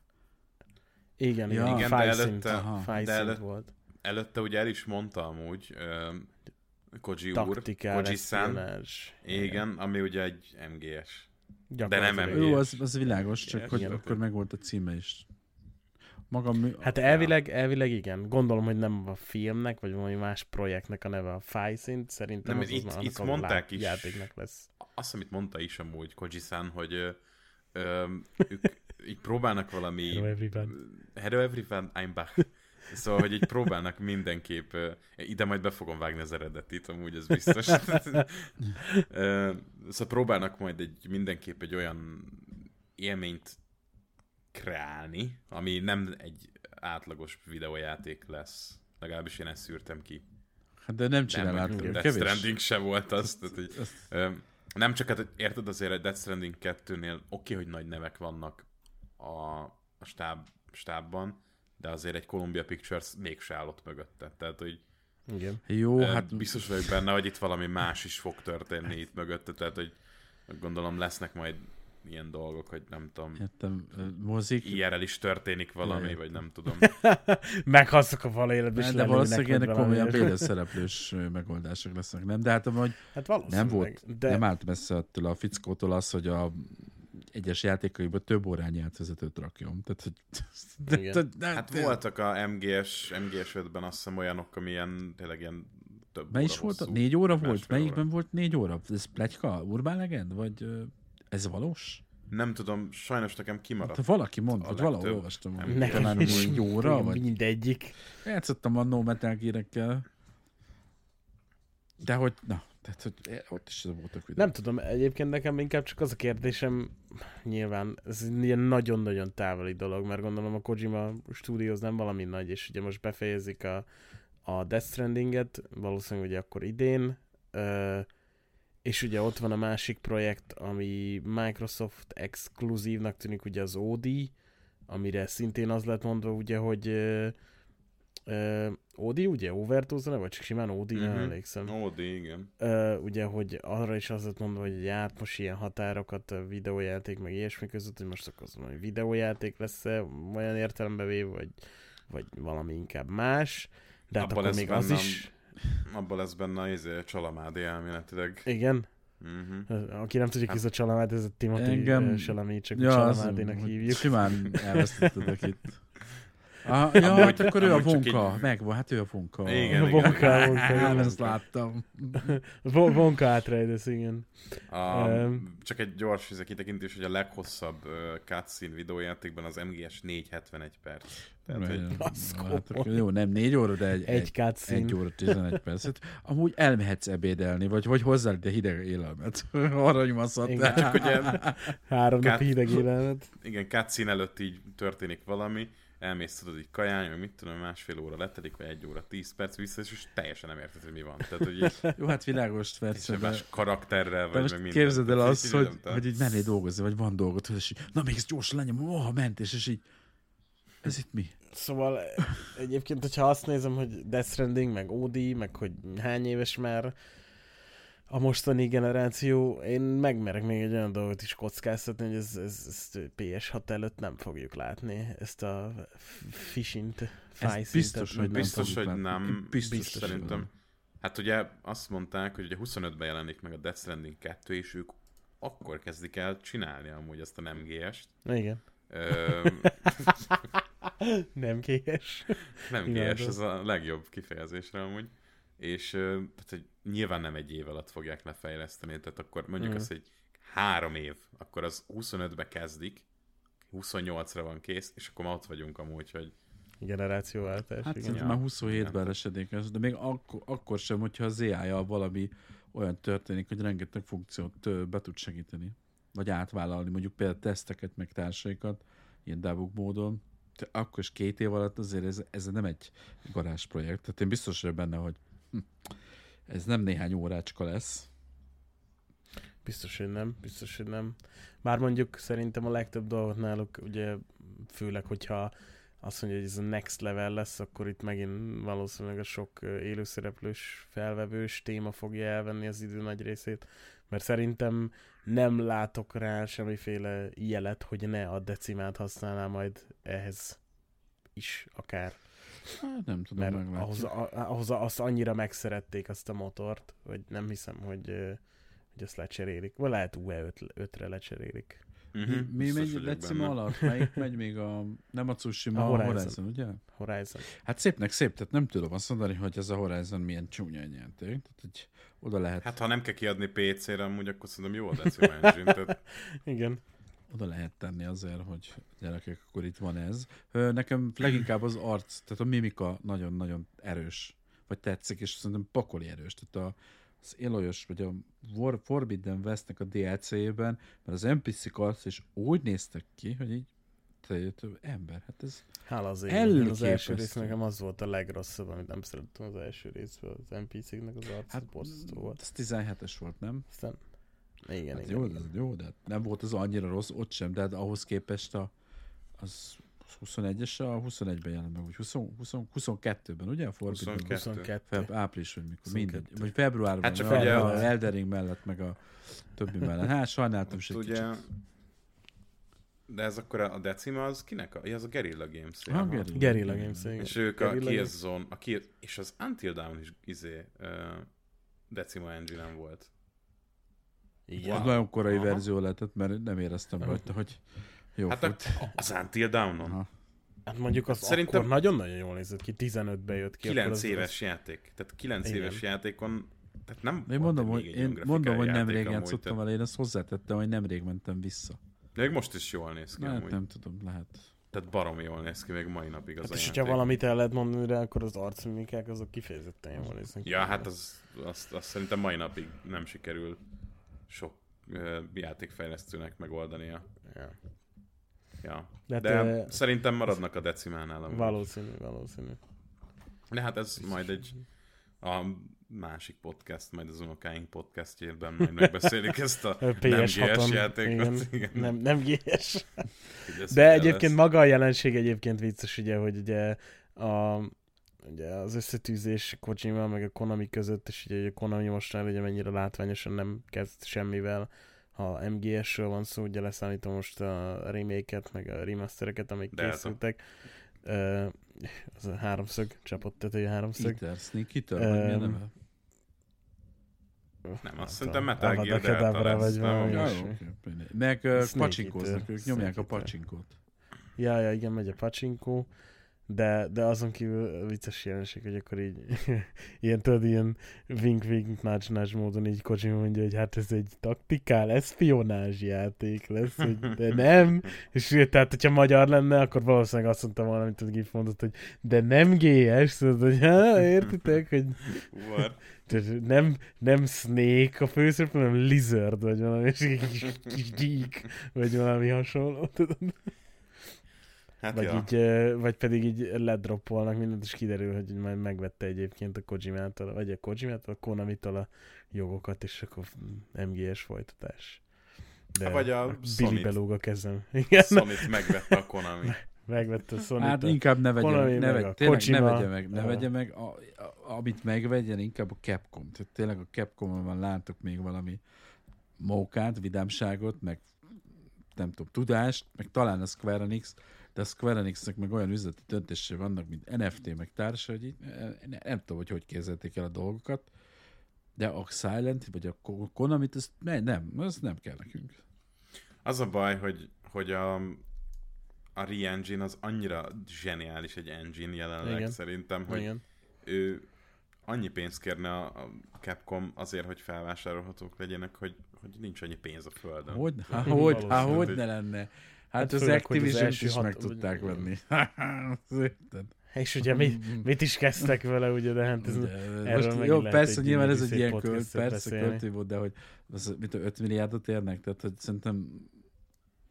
Igen, ja, igen, de előtte, de előtte, volt. Előtte ugye el is mondtam úgy, Koji úr, Koji-san, igen, ami ugye egy em gé es. De nem em gé es. Jó, az, az világos, csak hogy akkor megvolt a címe is. Maga mű... Hát elvileg, elvileg igen. Gondolom, hogy nem a filmnek, vagy valami más projektnek a neve a fájszint. Szerintem nem, az itt, az már itt annak mondták a is, játéknak lesz. Azt, amit mondta is amúgy Koji-san, hogy ö, ö, ők így próbálnak valami... Hello everyone. Hello everyone, I'm back. Szóval, hogy így próbálnak mindenképp... Ide majd be fogom vágni az eredetit, amúgy ez biztos. Szóval próbálnak majd egy, mindenképp egy olyan élményt kreálni, ami nem egy átlagos videójáték lesz. Legalábbis én ezt szűrtem ki. Hát de nem csinálhatunk. Nem, Death Stranding se volt az. Tehát, hogy, nem csak, hát érted azért, hogy Death Stranding kettőnél oké, hogy nagy nevek vannak a, a stáb, stábban, de azért egy Columbia Pictures mégse állott mögötte. Tehát, hogy igen. Jó, e, hát biztos vagyok benne, hogy itt valami más is fog történni itt mögötte, tehát, hogy gondolom lesznek majd ilyen dolgok, hogy nem tudom, értem, mozik. i er el is történik valami, jaj, vagy nem tudom. Meghaszok a valélet is. De valószínűleg ennek komolyan béleszereplős megoldások lesznek, nem? De hát, hogy hát nem volt, de... nem állt messze attól a fickótól az, hogy a egyes játékaiban több órányi átvezetőt rakjom. Tehát, hogy... de, de, de, hát de... voltak a em gé es ötben azt hiszem olyanok, ami ilyen, tényleg ilyen több mely óra volt? Hosszú. Négy óra volt? Melyikben óra volt négy óra? Ez pletyka? Urban Legend? Vagy ez valós? Nem tudom, sajnos nekem kimaradt. Hát, valaki mondta, hogy valahol olvastam. Nekem is négy óra? Vagy... Mindegyik. Játszottam a No Metal Gear-ekkel. De hogy... Na. Tehát, hogy ott is voltak videók. Nem tudom, egyébként nekem inkább csak az a kérdésem, nyilván ez ilyen nagyon-nagyon távoli dolog, mert gondolom a Kojima Studios nem valami nagy, és ugye most befejezik a, a Death Stranding-et, valószínűleg ugye akkor idén, és ugye ott van a másik projekt, ami Microsoft exkluzívnak tűnik, ugye az o dé, amire szintén az lett mondva, ugye, hogy Uh, Odi, ugye? Overdose-ra, vagy csak simán Odi, uh-huh. nem emlékszem. Odi, igen. Uh, ugye, hogy arra is azt mondom, hogy járt most ilyen határokat videójáték, meg ilyesmi között, hogy most akkor azt mondom, hogy videójáték lesz-e olyan értelembe véve, vagy, vagy valami inkább más. De hát abban akkor még bennem, az is... Abban lesz benne ezért Csalamádi elméletileg. Igen. Uh-huh. Aki nem tudja, ki ez a Csalamádi, ez a Timothy Salami, csak ja, Csalamádinak hívjuk. Simán elvesztettetek itt. Ah, ja, amúgy, hát akkor ő a Vonka, így... megvan, hát ő a Vonka. Igen, Vonka, Vonka. Ezt láttam. Vonka átrejtesz, igen. A, um, csak egy gyors kitekintés, hogy a leghosszabb uh, cutscene videójátékban az em gé es négyszázhetvenegy perc. Tehát, hogy... Látok, jó, nem négy óra, de egy, egy, egy, egy óra tizenegy perc. Amúgy elmehetsz ebédelni, vagy, vagy hozzá ide hideg élelmet. Aranymaszat. Igen, csak ugye... Három nap hideg élelmet. Igen, cutscene előtt így történik valami. Elmész, tudod, így kajálni, meg mit tudom, másfél óra letelik, vagy egy óra, tíz perc vissza, és teljesen nem érted, hogy mi van. Tehát, hogy így, jó, hát világos, persze. De... más karakterrel, vagy meg minden. Képzeld el azt, hogy, hogy így mennél dolgozni, vagy van dolgot, és így, na még ezt gyorsan lenyom, oh, mentés, és így, ez itt mi? Szóval egyébként, hogyha azt nézem, hogy Death Stranding, meg o dé, meg hogy hány éves már a mostani generáció, én megmerek még egy olyan dolgot is kockáztatni, hogy ez, ez, ez pé es hat előtt nem fogjuk látni, ezt a fishint, fáj biztos, hogy biztos, hogy nem. Biztos, biztos szerintem. Van. Hát ugye azt mondták, hogy ugye huszonötben jelenik meg a Death Stranding kettő, és ők akkor kezdik el csinálni amúgy ezt a nem gé est. Igen. Ö... nem gé es. Nem gé es, ez a legjobb kifejezésre amúgy. És tehát, hogy nyilván nem egy év alatt fogják lefejleszteni, tehát akkor mondjuk mm. azt, hogy három év, akkor az huszonötbe kezdik, huszonnyolcra van kész, és akkor már ott vagyunk amúgy, hogy... Generációváltás. Hát szerintem már huszonhétben esedik ez, de még akkor, akkor sem, hogyha az á í-jal valami olyan történik, hogy rengeteg funkciót be tud segíteni, vagy átvállalni, mondjuk például teszteket, meg társaikat, ilyen debug módon, de akkor is két év alatt azért ez, ez nem egy garázs projekt, tehát én biztos vagyok benne, hogy ez nem néhány órácska lesz. Biztos, hogy nem. Biztos, hogy nem. Bár mondjuk szerintem a legtöbb dolgot náluk, ugye főleg, hogyha azt mondja, hogy ez a next level lesz, akkor itt megint valószínűleg a sok élőszereplős, felvevős téma fogja elvenni az idő nagy részét, mert szerintem nem látok rá semmiféle jelet, hogy ne a decimát használná majd ehhez is akár. Hát nem tudom, mert meglátjuk. Ahhoz, a, ahhoz azt annyira megszerették azt a motort, hogy nem hiszem, hogy, hogy azt lecserélik. Vagy lehet U E ötre lecserélik. Uh-huh. Mi biztos megy decima alatt? Melyik megy még a... Nem a Tsushima, a, a Horizon. Horizon, ugye? Horizon. Hát szépnek szép, tehát nem tudom azt mondani, hogy ez a Horizon milyen csúnya nyerték. Tehát, hogy oda lehet... Hát ha nem kell kiadni pé cére, amúgy akkor szerintem jó a decima engine. Tehát... Igen. Oda lehet tenni azért, hogy gyerekek, akkor itt van ez. Nekem leginkább az arc, tehát a mimika nagyon-nagyon erős, vagy tetszik, és szerintem pakoli erős. Tehát az Eloyos, vagy a War, Forbidden West-nek a dé el cé-ben, mert az en pé cé-k arc is úgy néztek ki, hogy így több ember, hát ez hála az én, az első rész nekem az volt a legrosszabb, amit nem szerettem az első részben, az en pé cé-knek az arc, hát, borzasztó volt. Ez tizenhetes volt, nem? Aztán... Igen, hát igen, jó, igen. Jó, de nem volt az annyira rossz, ott sem, de hát ahhoz képest a, az huszonegyes, a huszonegyben jelent meg, vagy huszonkettőben, ugye? A huszonkettő. Április, vagy mikor, mindegy. Vagy februárban, hát csak a, ugye az Elden Ring mellett, meg a többi mellett. Hát sajnáltam se ugye... kicsit. De ez akkor a decima az kinek? A, az a Guerrilla Games. Ha, Guerrilla, Guerrilla Games, igen. És ők Guerrilla a Gears Zone, a Gears, és az Until Dawn is izé, uh, decima engine volt. Igen. Wow. Nagyon korai aha. verzió lehetett, mert nem éreztem rajta, hogy jó hát fut. Hát az Until Dawn-on. Hát mondjuk az szerintem akkor nagyon-nagyon jól nézett ki, tizenötben jött ki. kilenc éves az... játék. Tehát kilenc igen. éves játékon, tehát nem én mondom, hogy, én mondom, hogy nemrég játszottam vele, én azt hozzátettem, hogy nemrég mentem vissza. Még most is jól néz ki. Hát nem tudom, lehet. Tehát baromi jól néz ki még mai napig az hát a és játék. Ha valamit el lehet mondani rá, akkor az arcmimikák azok kifejezetten jól néznek. Ja, hát az, az, az szerintem mai napig nem sikerül sok uh, játékfejlesztőnek megoldania. Yeah. Ja. De, de te... szerintem maradnak a decimánál. Amúgy. Valószínű, valószínű. De hát ez biztos majd egy a másik podcast, majd az unokáink podcastjében majd megbeszélik ezt a nem gé es játékot. Igen. Nem, nem gé es. De egyébként lesz. Maga a jelenség egyébként vicces, ugye, hogy ugye a ugye az összetűzés Kojima meg a Konami között, és ugye a Konami mostanában ugye mennyire látványosan nem kezd semmivel, ha em gé esről van szó, ugye leszámítom most a remake-et, meg a remastereket, amik de készültek. Uh, az a háromszög, csapott tetője háromszög. Eater, Sneak Eater, uh, vagy milyen neve? Nem, nem, azt szerintem Metal Gear Delta lesz. Meg pacsinkóznak, ők nyomják a pacsinkót. Ja, ja, igen, megy a pacsinkó, de, de azon kívül vicces jelenség, hogy akkor így ilyen, tudod, ilyen wink-wink, nács-nács módon így Kojima mondja, hogy hát ez egy taktikál, eszpionázs játék lesz, hogy de nem, és tehát, hogyha magyar lenne, akkor valószínűleg azt mondtam volna, amit a Gif mondott, hogy de nem gé es, szóval, hogy há, értitek, hogy nem, nem Snake a főszereplő, hanem Lizard, vagy valami, és egy kis, kis gyík, vagy valami hasonló, tudod. Hát vagy, így, vagy pedig így ledroppolnak mindent, és kiderül, hogy majd megvette egyébként a Kojimától, vagy a Kojimától, a Konamitól a jogokat, és akkor em gé es folytatás. De vagy a Billy belóg a kezem. Igen. Sonic megvette a Konami. Megvette a Sonic. Hát inkább ne vegye Konami ne meg, vegye, tényleg, ne vegye meg, ne vegye meg a, a, amit megvegyen, inkább a Capcom. Tehát tényleg a Capcom-on látok még valami mókát, vidámságot, meg nem tudom, tudást, meg talán a Square Enix, de a Square Enixnek meg olyan üzleti döntései vannak, mint en ef té, meg társa, hogy így, nem, nem tudom, hogy hogy képzelték el a dolgokat, de a Silent, vagy a Konamit, azt ne, nem, azt nem kell nekünk. Az a baj, hogy, hogy a, a Re-Engine az annyira zseniális egy engine jelenleg. Igen. Szerintem, hogy igen, ő annyi pénzt kérne a Capcom azért, hogy felvásárolhatók legyenek, hogy, hogy nincs annyi pénz a földön. Hogy, há, hogy, há, hogy ne lenne? Hát, hát az Activision-t is hat... meg tudták venni. És ugye mit, mit is kezdtek vele, ugye, de hát ez de, erről most, jó, persze, egy nyilván ez egy ilyen költ, persze költő volt, de hogy az, mit, öt milliárdot érnek, tehát hogy szerintem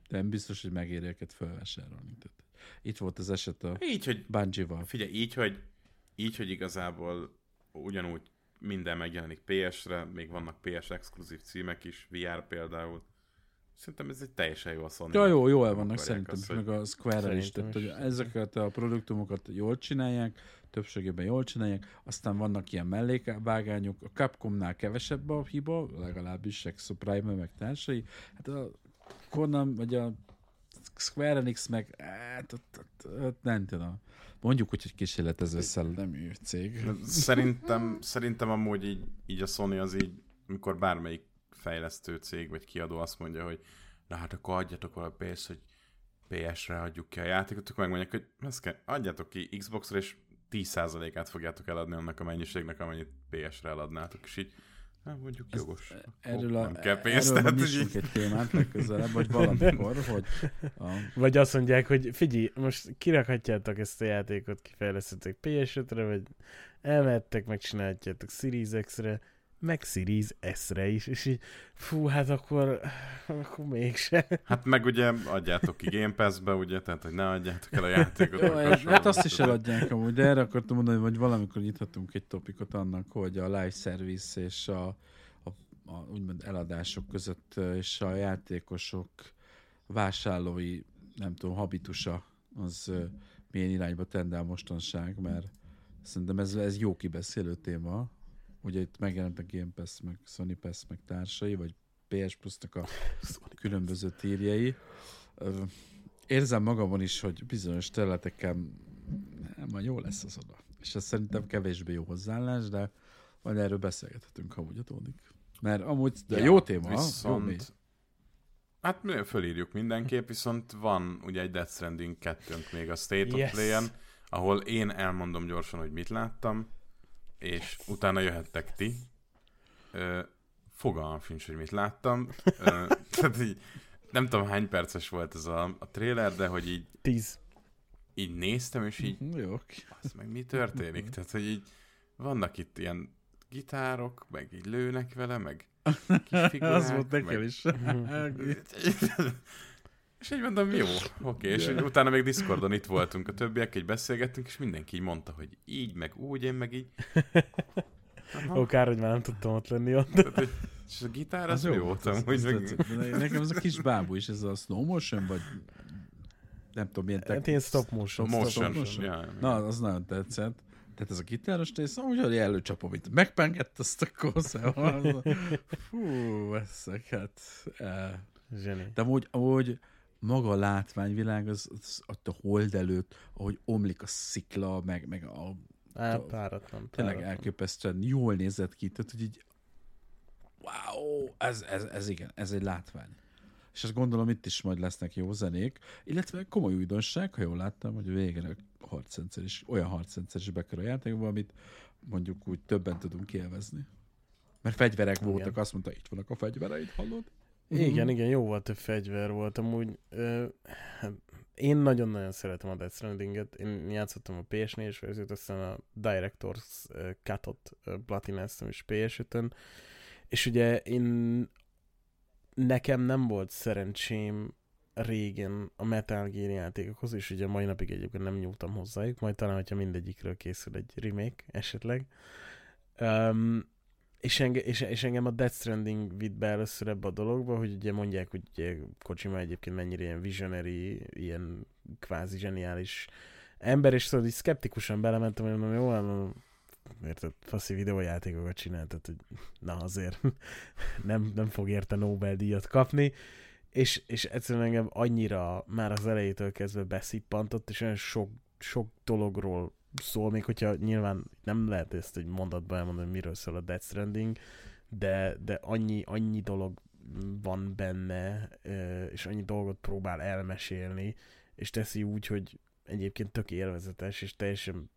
nem biztos, hogy megéri őket felvásárolni. Tehát itt volt az eset a így, hogy, Bungie-val. Figyelj, így hogy, így, hogy igazából ugyanúgy minden megjelenik pé esre, még vannak pé es-exkluzív címek is, vé er például. Szerintem ez egy teljesen jó a Sony. Ja, jó, jól vannak szerintem, azt, meg a Square-el is. Tehát, hogy ezeket a produktumokat jól csinálják, többségében jól csinálják, aztán vannak ilyen mellékvágányok, a Capcomnál kevesebb a hiba, legalábbis Exoprime meg társai. Hát a Konam, vagy a Square Enix meg, hát nem tudom. Mondjuk, hogy egy kísérletező szellemű cég. Szerintem, szerintem amúgy így, így a Sony az így, amikor bármelyik fejlesztő cég, vagy kiadó azt mondja, hogy na hát akkor adjatok valami pénzt, hogy pé esre adjuk ki a játékot, akkor megmondják, hogy ezt kell, adjátok ki Xboxra, és tíz százalékát fogjátok eladni annak a mennyiségnek, amennyit pé esre eladnátok, és így nem mondjuk jogos. Ezt, erről a, nem kell pénzt. Erről nyissunk egy témát legközelebb, vagy valamikor, hogy... A... Vagy azt mondják, hogy figyelj, most kirakhatjátok ezt a játékot, kifejlesztettek pé es ötre, vagy elmehettek, megcsinálhatjátok Series X-re, meg Series S-re is, és így fú, hát akkor, akkor mégse. Hát meg ugye adjátok ki Game Pass-be, ugye, tehát hogy ne adjátok el a játékot. Jó, hát soha. Azt is eladják amúgy, de erre akartam mondani, hogy valamikor nyithatunk egy topikot annak, hogy a live service és a, a, a úgymond eladások között és a játékosok vásárlói, nem tudom, habitusa az milyen irányba tendál mostanság, mert szerintem ez, ez jó kibeszélő téma. Ugye itt megjelentek Game Pass, meg Sony Pass, meg társai, vagy pé es Plus-nak a különböző tírjei. Érzem magamon is, hogy bizonyos területeken majd jó lesz az oda. És ez szerintem kevésbé jó hozzáállás, de majd erről beszélgethetünk, ha úgy adódik. Mert amúgy, de ja, jó téma, viszont... jó. Hát mi fölírjuk mindenképp, viszont van ugye egy Death Stranding kettőnk még a State yes. of Play-en, ahol én elmondom gyorsan, hogy mit láttam, és utána jöhettek ti. Ö, fogalmam sincs, hogy mit láttam. Ö, tehát így, nem tudom, hány perces volt ez a, a trailer, de hogy így... Tíz. Így néztem, és így... Az meg mi történik? Tehát, hogy így vannak itt ilyen gitárok, meg így lőnek vele, meg kis figurák. Az volt nekem meg... is. És így mondom, jó, oké, okay. És yeah. utána még Discordon itt voltunk a többiek, így beszélgettünk, és mindenki így mondta, hogy így, meg úgy, én meg így. Ó, kár, hogy már nem tudtam ott lenni ott. Tehát, és a gitár az jó voltam. Nekem az a kis bábú is, ez a slow motion, vagy nem tudom, milyen... Hát ilyen stop motion. Motion. Na, az nagyon tetszett. Tehát ez a gitáros rész, amúgy hogy előcsapom itt. Megpengett azt a konzervon. Fú, veszek, hát. Zseni. De amúgy, amúgy maga a látványvilág, az, az a hold előtt, ahogy omlik a szikla, meg, meg a... Á, páratlan, páratlan. Tényleg elképesztően jól nézett ki, tehát hogy így wow, ez, ez, ez igen, ez egy látvány. És azt gondolom, itt is majd lesznek jó zenék, illetve komoly újdonság, ha jól láttam, hogy végre harcrendszer is, olyan harcrendszer is bekerül a játékba, amit mondjuk úgy többen tudunk élvezni. Mert fegyverek igen. voltak, azt mondta, itt vannak a fegyvereid, hallod? Igen, mm. igen, jóval több fegyver volt, amúgy ö, én nagyon-nagyon szeretem a Death Strandinget, én játszottam a pé es négyes verziót, aztán a Director's Cut-ot platináztam is pé es ötön, és ugye én nekem nem volt szerencsém régen a Metal Gear játékokhoz, és ugye mai napig egyébként nem nyúltam hozzájuk, majd talán, hogyha mindegyikről készül egy remake esetleg. Um, és, enge, és, és engem a Death Stranding vitt be először ebbe a dologba, hogy ugye mondják, hogy ugye Kojima egyébként mennyire ilyen visionary, ilyen kvázi zseniális ember, és szóval így szkeptikusan belementem, hogy mondom, jó, nem, érted, faszi videójátékokat csinál, tehát, hogy na azért nem, nem fog érte Nobel-díjat kapni, és, és egyszerűen engem annyira már az elejétől kezdve beszippantott, és olyan sok, sok dologról szól, még hogyha nyilván nem lehet ezt egy mondatban elmondani, hogy miről szól a Death Stranding, de, de annyi, annyi dolog van benne, és annyi dolgot próbál elmesélni, és teszi úgy, hogy egyébként tök élvezetes, és teljesen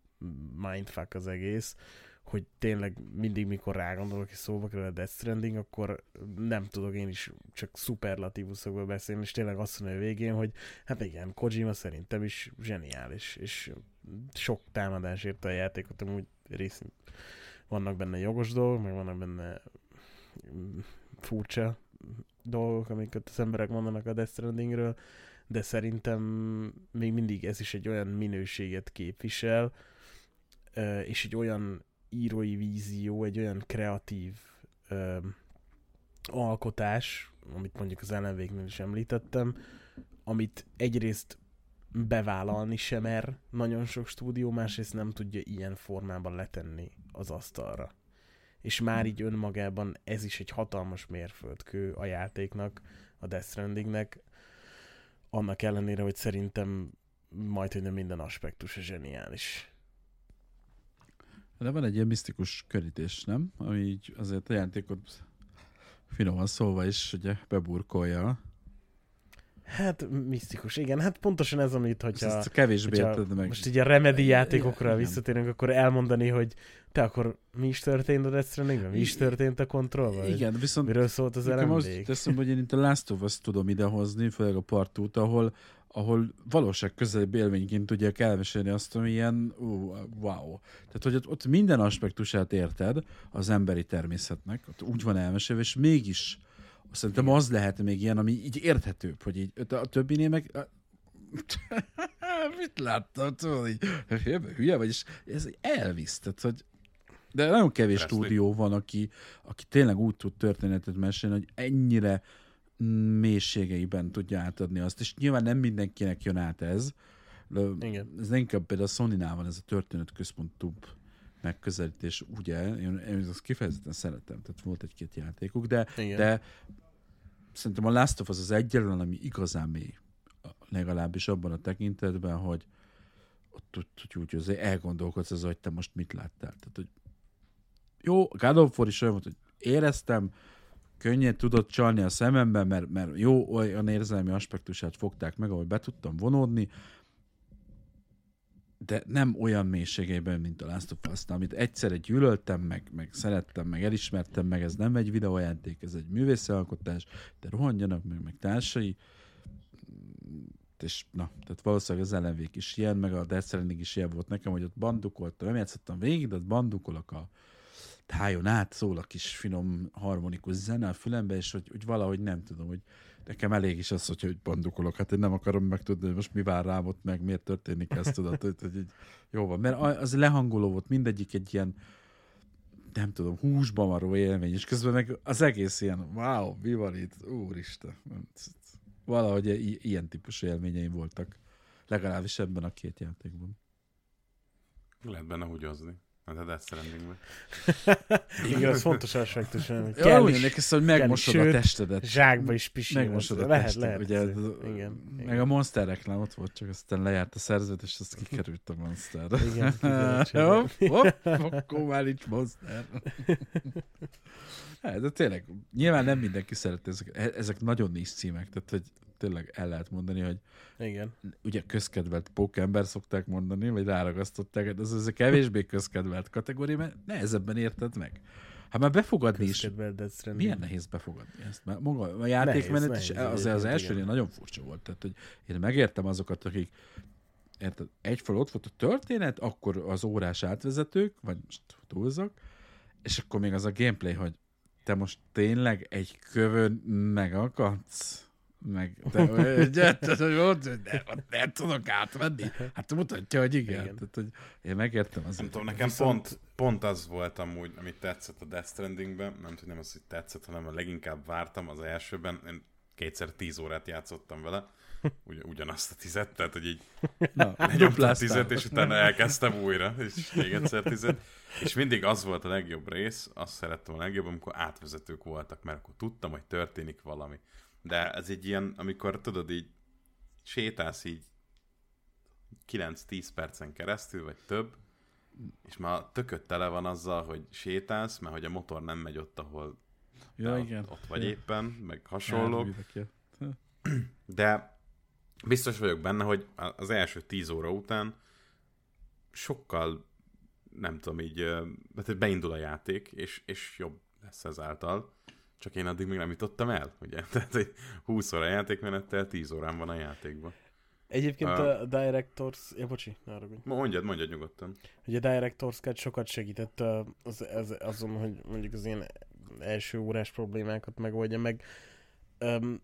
mindfuck az egész, hogy tényleg mindig, mikor rágondolok és szóba kerül a Death Stranding, akkor nem tudok én is csak szuperlatívuszokból beszélni, és tényleg azt mondja a végén, hogy hát igen, Kojima szerintem is zseniális, és sok támadás érte a játékot, amúgy részint vannak benne jogos dolgok, meg vannak benne furcsa dolgok, amiket az emberek mondanak a Death Strandingről, de szerintem még mindig ez is egy olyan minőséget képvisel, és egy olyan írói vízió, egy olyan kreatív ö, alkotás, amit mondjuk az ellenvégnél is említettem, amit egyrészt bevállalni sem mer nagyon sok stúdió, másrészt nem tudja ilyen formában letenni az asztalra. És már így önmagában ez is egy hatalmas mérföldkő a játéknak, a Death Strandingnek, annak ellenére, hogy szerintem majd, hogy nem minden aspektus a zseniális. De van egy ilyen misztikus körítés, nem? Ami így azért a játékot finoman szólva is ugye beburkolja. Hát misztikus, igen. Hát pontosan ez, amit, hogyha, ezt kevésbé hogyha meg. Most így a Remedy játékokra igen, visszatérünk, igen. Akkor elmondani, hogy te akkor mi is történt a Death Strandingben? Mi is történt a Control-ban? Igen, viszont miről szólt az elemlék? Teszem, hogy én itt a Last of Us-t tudom idehozni, főleg a part út, ahol, ahol valóság közelebb élményként tudják elmesélni azt, ami ilyen ú, wow. Tehát, hogy ott, ott minden aspektusát érted az emberi természetnek, ott úgy van elmesélve, és mégis szerintem az lehet még ilyen, ami így érthetőbb, hogy így a többinél meg... Mit láttam, tudod, így hülye vagy, és ez elvisz, tehát, hogy... De nagyon kevés stúdió van, aki, aki tényleg úgy tud történetet mesélni, hogy ennyire mélységeiben tudja átadni azt, és nyilván nem mindenkinek jön át ez. Igen. Ez inkább például a Sonynál van ez a történetközpontúbb megközelítés, ugye, én, én azt kifejezetten szeretem, tehát volt egy-két játékuk, de, de szerintem a Last of Us az egyelően, ami igazán mély, legalábbis abban a tekintetben, hogy ott, ott, ott úgy azért elgondolkodsz az, hogy te most mit láttál. Tehát, hogy jó, God of War is olyan volt, hogy éreztem, könnyen tudott csalni a szememben, mert, mert jó, olyan érzelmi aspektusát fogták meg, ahogy be tudtam vonódni, de nem olyan mélységében, mint a Last of Us-t, amit egyszerre gyűlöltem, meg, meg szerettem, meg elismertem, meg ez nem egy videójáték, ez egy művészealkotás, de rohanjanak meg, meg társai, és na, tehát valószínűleg az ellenvék is ilyen, meg a Death Stranding is ilyen volt nekem, hogy ott bandukoltam, nem játszottam végig, de ott bandukolok a tájon át, szól a kis finom harmonikus zene a fülembe, és hogy, hogy valahogy nem tudom, hogy nekem elég is az, hogy bandukolok. Hát én nem akarom megtudni, hogy most mi vár rám ott, meg miért történik ezt, tudod, hogy, hogy így jó van. Mert az lehangoló volt, mindegyik egy ilyen, nem tudom, húsba maró élmény, és közben meg az egész ilyen, wow, mi van itt, úristen. Valahogy i- ilyen típusú élményeim voltak, legalábbis ebben a két játékban. Lehet benne húgyozni. Hát a Death Strandingben. Igen, az fontos aspektus. Jól mondják ezt, hogy megmosod a testedet. Zsákba is pisilni. Megmosod a lehet, tested, lehet, ugye, lehet. Az, igen, meg igen. A Monster reklám ott volt, csak aztán lejárt a szerzőt, és azt kikerült a Monster. Igen, hopp, hopp, akkor már nincs Monster. Hát, de tényleg, nyilván nem mindenki szereti ezek. Ezek nagyon niche címek, tehát hogy tényleg el lehet mondani, hogy igen. Ugye közkedvelt pókember szokták mondani, vagy ráragasztották, de az ez a kevésbé közkedvelt kategória, mert nehezebben érted meg. Hát már befogadni is. Milyen nehéz befogadni ezt? Már maga a játékmenet nehéz, is nehéz, az, az elsőnél nagyon furcsa volt. Tehát, hogy én megértem azokat, akik érted, egyfelől ott volt a történet, akkor az órás átvezetők, vagy most túlzok, és akkor még az a gameplay, hogy te most tényleg egy kövön megakadsz? Meg, te, gyerted, hogy mondod, hogy nem tudok átvenni. Hát mutatja, hogy igen. igen. Tehát, hogy én megértem az. Nem tudom, nekem viszont... pont, pont az volt amúgy, amit tetszett a Death Strandingben, nem tudom, az, hogy tetszett, hanem a leginkább vártam az elsőben. Én kétszer tíz órát játszottam vele, Ugy, ugyanazt a tizet, tehát, hogy így legyomtam tizet, és utána elkezdtem újra, és még egyszer tizet. És mindig az volt a legjobb rész, azt szerettem a legjobb, amikor átvezetők voltak, mert akkor tudtam, hogy történik valami. De ez egy ilyen, amikor tudod így sétálsz így kilenc-tíz percen keresztül, vagy több, és már tököd tele van azzal, hogy sétálsz, mert hogy a motor nem megy ott, ahol ja, igen. Ott, ott vagy ja. éppen, meg hasonlók. De biztos vagyok benne, hogy az első tíz óra után sokkal, nem tudom így, beindul a játék, és, és jobb lesz ezáltal. Csak én addig még nem jutottam el, ugye? Tehát egy húsz óra játékmenettel tíz órán van a játékban. Egyébként uh, a Directors... Ja, bocsi, ne arra mondjad, mondjad nyugodtan. Ugye a Directors Cut sokat segített az, az, azon, hogy mondjuk az ilyen első órás problémákat megoldja meg. Um,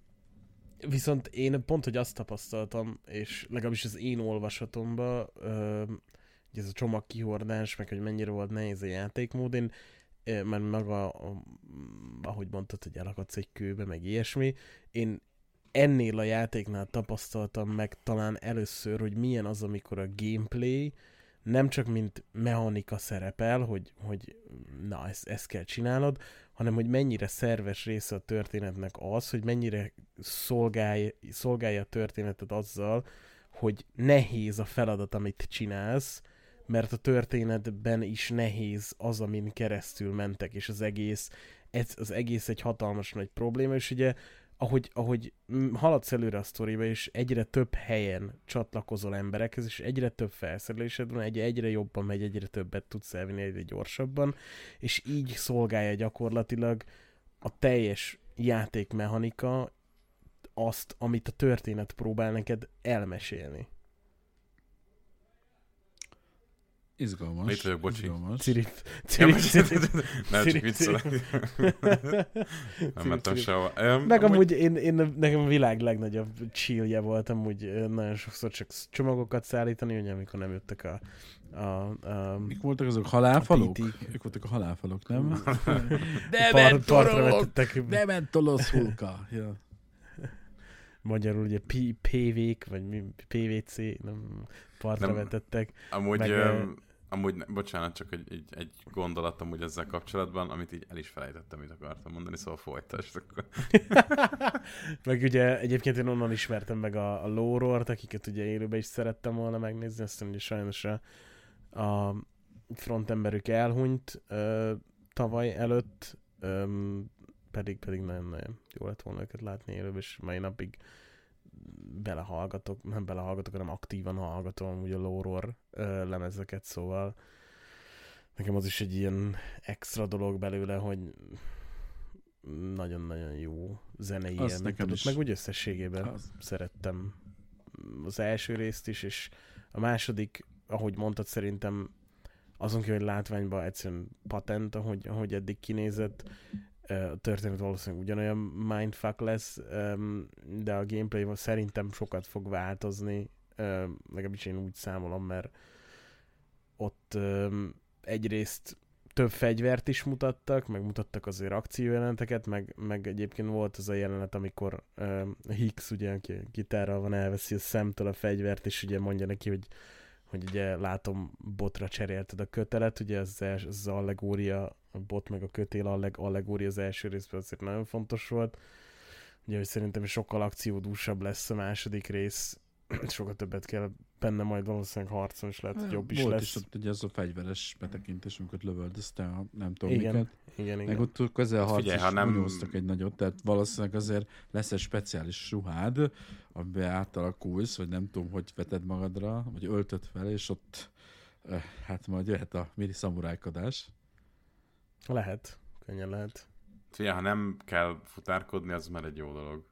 viszont én pont, hogy azt tapasztaltam, és legalábbis az én olvasatomban, um, ez a csomagkihordás, meg hogy mennyire volt nehéz a játékmód, én mert maga, ahogy mondtad, hogy elakadsz egy kőbe, meg ilyesmi, én ennél a játéknál tapasztaltam meg talán először, hogy milyen az, amikor a gameplay nem csak mint mechanika szerepel, hogy, hogy na, ezt, ezt kell csinálnod, hanem hogy mennyire szerves része a történetnek az, hogy mennyire szolgálja, szolgálja a történetet azzal, hogy nehéz a feladat, amit csinálsz, mert a történetben is nehéz az, amin keresztül mentek, és az egész, ez, az egész egy hatalmas nagy probléma, és ugye, ahogy, ahogy haladsz előre a sztoriba, és egyre több helyen csatlakozol emberekhez, és egyre több felszerelésed van, egyre jobban megy, egyre többet tudsz elvinni, egyre gyorsabban, és így szolgálja gyakorlatilag a teljes játékmechanika azt, amit a történet próbál neked elmesélni. Izgalmas. Itt vagyok, bocsi. Izgalmas. Cirip. Cirip. Nem, csak viccelek. Nem mentem sehova. Meg amúgy én, én, nekem a világ legnagyobb chillje volt amúgy nagyon sokszor csak csomagokat szállítani, ugye, amikor nem jöttek a... a, a Mik voltak azok? Halálfalok? Mik voltak a halálfalok, nem? Dementolok! Dementolos hulka! Ja. Magyarul ugye pé vé-k, vagy pé vé cé, nem partra vetettek. Amúgy... Meg, um... Amúgy, bocsánat, csak egy, egy, egy gondolat amúgy ezzel kapcsolatban, amit így el is felejtettem, amit akartam mondani, szóval folytasd akkor. Meg ugye egyébként én onnan ismertem meg a, a lore-ort, akiket ugye élőben is szerettem volna megnézni, aztán ugye sajnos a, a frontemberük elhunyt ö, tavaly előtt, ö, pedig pedig nagyon-nagyon jó lett volna őket látni élőben, és mai napig belehallgatok, nem belehallgatok, hanem aktívan hallgatom ugye a lore-or lemezeket, szóval nekem az is egy ilyen extra dolog belőle, hogy nagyon-nagyon jó zenei élményt tudott, meg úgy összességében az. Szerettem az első részt is, és a második, ahogy mondtad, szerintem azon kívül, hogy látványban egyszerűen patent, ahogy, ahogy eddig kinézett, a történet valószínűleg ugyanolyan mindfuck lesz, de a gameplay szerintem sokat fog változni, legalábbis én úgy számolom, mert ott egyrészt több fegyvert is mutattak, meg mutattak azért akciójeleneteket, meg, meg egyébként volt az a jelenet, amikor Hicks ugye, aki gitárral van, elveszi a szemtől a fegyvert, és ugye mondja neki, hogy hogy ugye látom, botra cserélted a kötelet, ugye az, els, az allegória, a bot meg a kötél alleg, allegória az első részben azért nagyon fontos volt. Ugye, hogy szerintem sokkal akciódúsabb lesz a második rész, sokkal többet kell benne, majd valószínűleg harcon is lehet, hogy jobb is volt lesz. Volt is, ugye az a fegyveres betekintésünket lövöldözte, nem tudom igen, miket. Igen, meg igen. Meg ott közel harcos nyújoztak nem... egy nagyot, tehát valószínűleg azért lesz egy speciális ruhád, amiben átalakulsz, vagy nem tudom, hogy veted magadra, vagy öltöd fel, és ott hát majd jöhet a mini szamurájkodás. Lehet, könnyen lehet. Figyelj, ha nem kell futárkodni, az már egy jó dolog.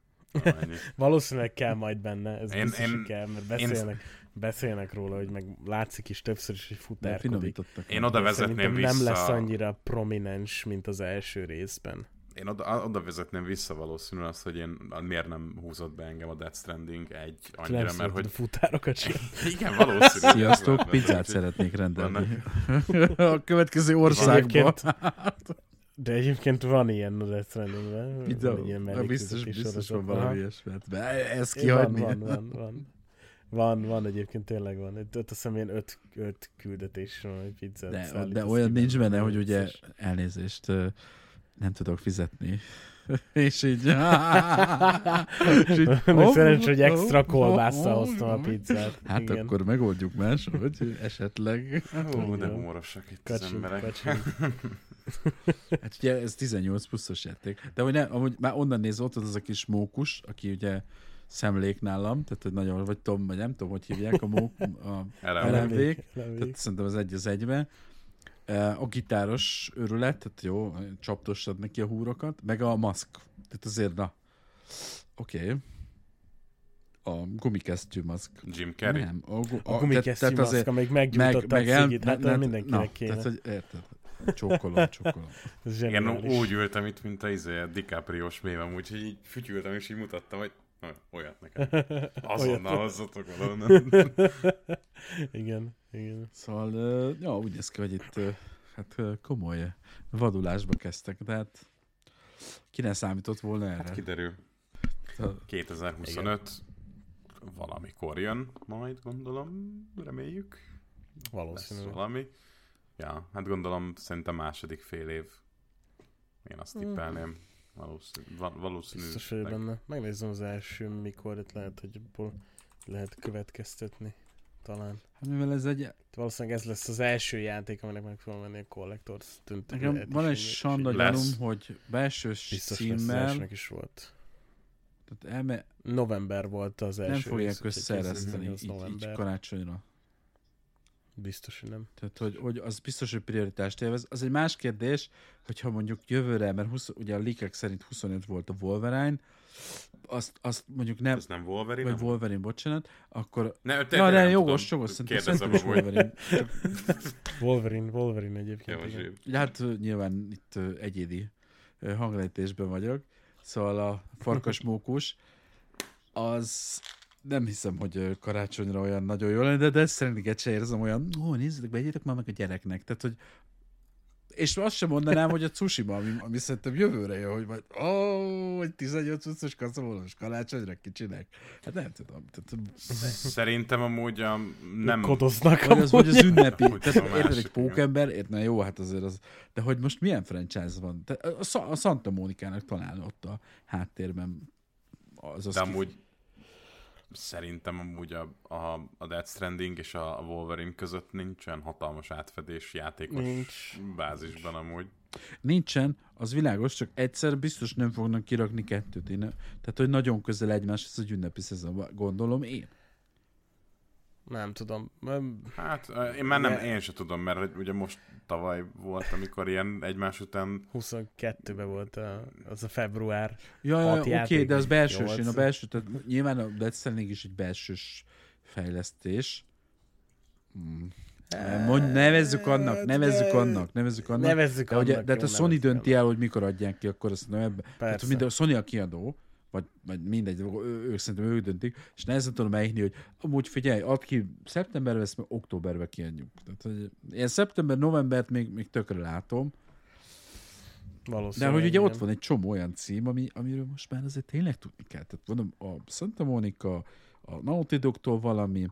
Valószínűleg kell majd benne, ez én, biztos, én, hogy kell, mert beszélnek, én... beszélnek róla, hogy meg látszik is többször is, hogy futárkodik. Én oda vezetném vissza. Nem lesz annyira prominens, mint az első részben. Én oda, oda vezetném vissza valószínűleg azt, hogy én miért nem húzott be engem a Death Stranding egy annyira, nem mert hogy... futárokat sem. Igen, valószínűleg. Sziasztok, pizzát szeretnék rendelni. A következő országban. De egyébként van ilyen az egyszerűen. Biztos, biztos, biztos van valami ilyesmet. Ez kihagyni. Van, van, van. Van, van egyébként, tényleg van. Itt azt hiszem ilyen öt, öt küldetés van, hogy pizzát de, szállít. De olyan nincs benne, hogy ugye elnézést nem tudok fizetni. És így... Még szerencsé, hogy extra kolbásszal hoztam a pizzát. Hát akkor megoldjuk máshogy, esetleg. Ó, de humorosak itt az emberek. Hát ugye ez tizennyolc pluszos játék. De hogy ne, amúgy már onnan néz, ott az a kis mókus, aki ugye szemlék nálam, tehát hogy nagyon, vagy Tom, vagy nem tudom, hogy hívják a mók, a elemvék, tehát szerintem az egy az egybe. A gitáros őrület, tehát jó, csaptostad neki a húrokat, meg a maszk, tehát azért na, oké. Okay. A gumikesztyű maszk. Jim Carrey? Nem, a, gu- a, a gumikesztyű maszk, amelyik meggyújtotta meg, a cigit, hát mindenkinek na, kéne. Tehát, hogy érted. Csókolom, csókolom. Igen, úgy ültem itt, mint a izé, a DiCaprio-s mémem, úgyhogy így fütyültem, és így mutattam, hogy olyat nekem. Azonnal hozzatok valahonnan. Igen, igen. Szóval, ja, úgy néz ki, hogy itt hát komoly vadulásba kezdtek, de hát ki nem számított volna erre. Hát kiderül. kétezer-huszonöt igen. Valamikor jön majd, gondolom, reméljük. Valószínűleg. Lesz valami. Ja, hát gondolom, szerintem második fél év. Én azt tippelném. Valószínű, valószínű. Biztos, hogy benne. Megnézem az első, mikor lehet, hogy lehet következtetni. Talán. Hát mivel ez egy... Valószínűleg ez lesz az első játék, aminek meg fogom venni a Collectors tüntetőjét. Van egy sandagyanum, hogy belső címmel... Biztos is volt. Tehát elme... November volt az első. Nem fogják összeereszteni így, így karácsonyra. Biztos, hogy nem. Tehát, hogy, hogy az biztos, hogy prioritást élvez. Az egy más kérdés, hogyha mondjuk jövőre, mert húsz, ugye a leakek szerint huszonöt volt a Wolverine, azt, azt mondjuk nem... Ez nem Wolverine? Vagy nem? Wolverine, bocsánat, akkor... Ne, te na, de jogos, jogos, szerintem szerintem Wolverine. Wolverine, Wolverine egyébként. Hát nyilván itt egyédi hanglejtésben vagyok, szóval a farkasmókus az... Nem hiszem, hogy karácsonyra olyan nagyon jól, de, de ezt szerintem se érzem olyan, ó, nézzétek be, egyétek már meg a gyereknek. Tehát, hogy... És azt sem mondanám, hogy a Tsushima, ami, ami szerintem jövőre jön, hogy majd, ó, egy tizennyolc-huszas kaszabolós karácsonyra kicsinek. Hát nem tudom. Tehát... Szerintem amúgy a... nem kodoznak amúgy. Az, hogy az ünnepi. Érted, egy pókember, érted, na jó, hát azért az... De hogy most milyen franchise van? Te, a, a Santa Mónikának talán ott a háttérben az az... De amúgy... Kif... Szerintem amúgy a, a, a Death Stranding és a Wolverine között nincsen hatalmas átfedés játékos nincs. Bázisban amúgy. Nincsen, az világos, csak egyszer biztos nem fognak kirakni kettőt. Én, tehát, hogy nagyon közel egymáshoz az ünnepi szezonban, gondolom én. Nem tudom. Hát én már nem, de... én sem tudom, mert ugye most tavaly volt, amikor ilyen egymás után... huszonkettőben volt a, az a február. Ja, oké, okay, de az belsős. Én a belső, tehát nyilván a Death Stranding is egy belsős fejlesztés. Hmm. Mondj, nevezzük annak, nevezzük annak, nevezzük annak. Nevezzük annak. De, annak, de jó, a Sony dönti el, hogy mikor adják ki, akkor azt nem ebben. Tehát mind a Sony a kiadó. Vagy, vagy mindegy, ők szerintem ők döntik, és nehezen tudom elhívni, hogy amúgy figyelj, add ki szeptemberbe, ezt meg októberbe kiadjuk. Tehát, hogy ilyen szeptember, novembert még, még tökre látom. Valószínűleg. De hogy ugye nem. Ott van egy csomó olyan cím, ami, amiről most már azért tényleg tudni kell. Tehát mondom, a Santa Monica, a Naughty Dog-tól valami,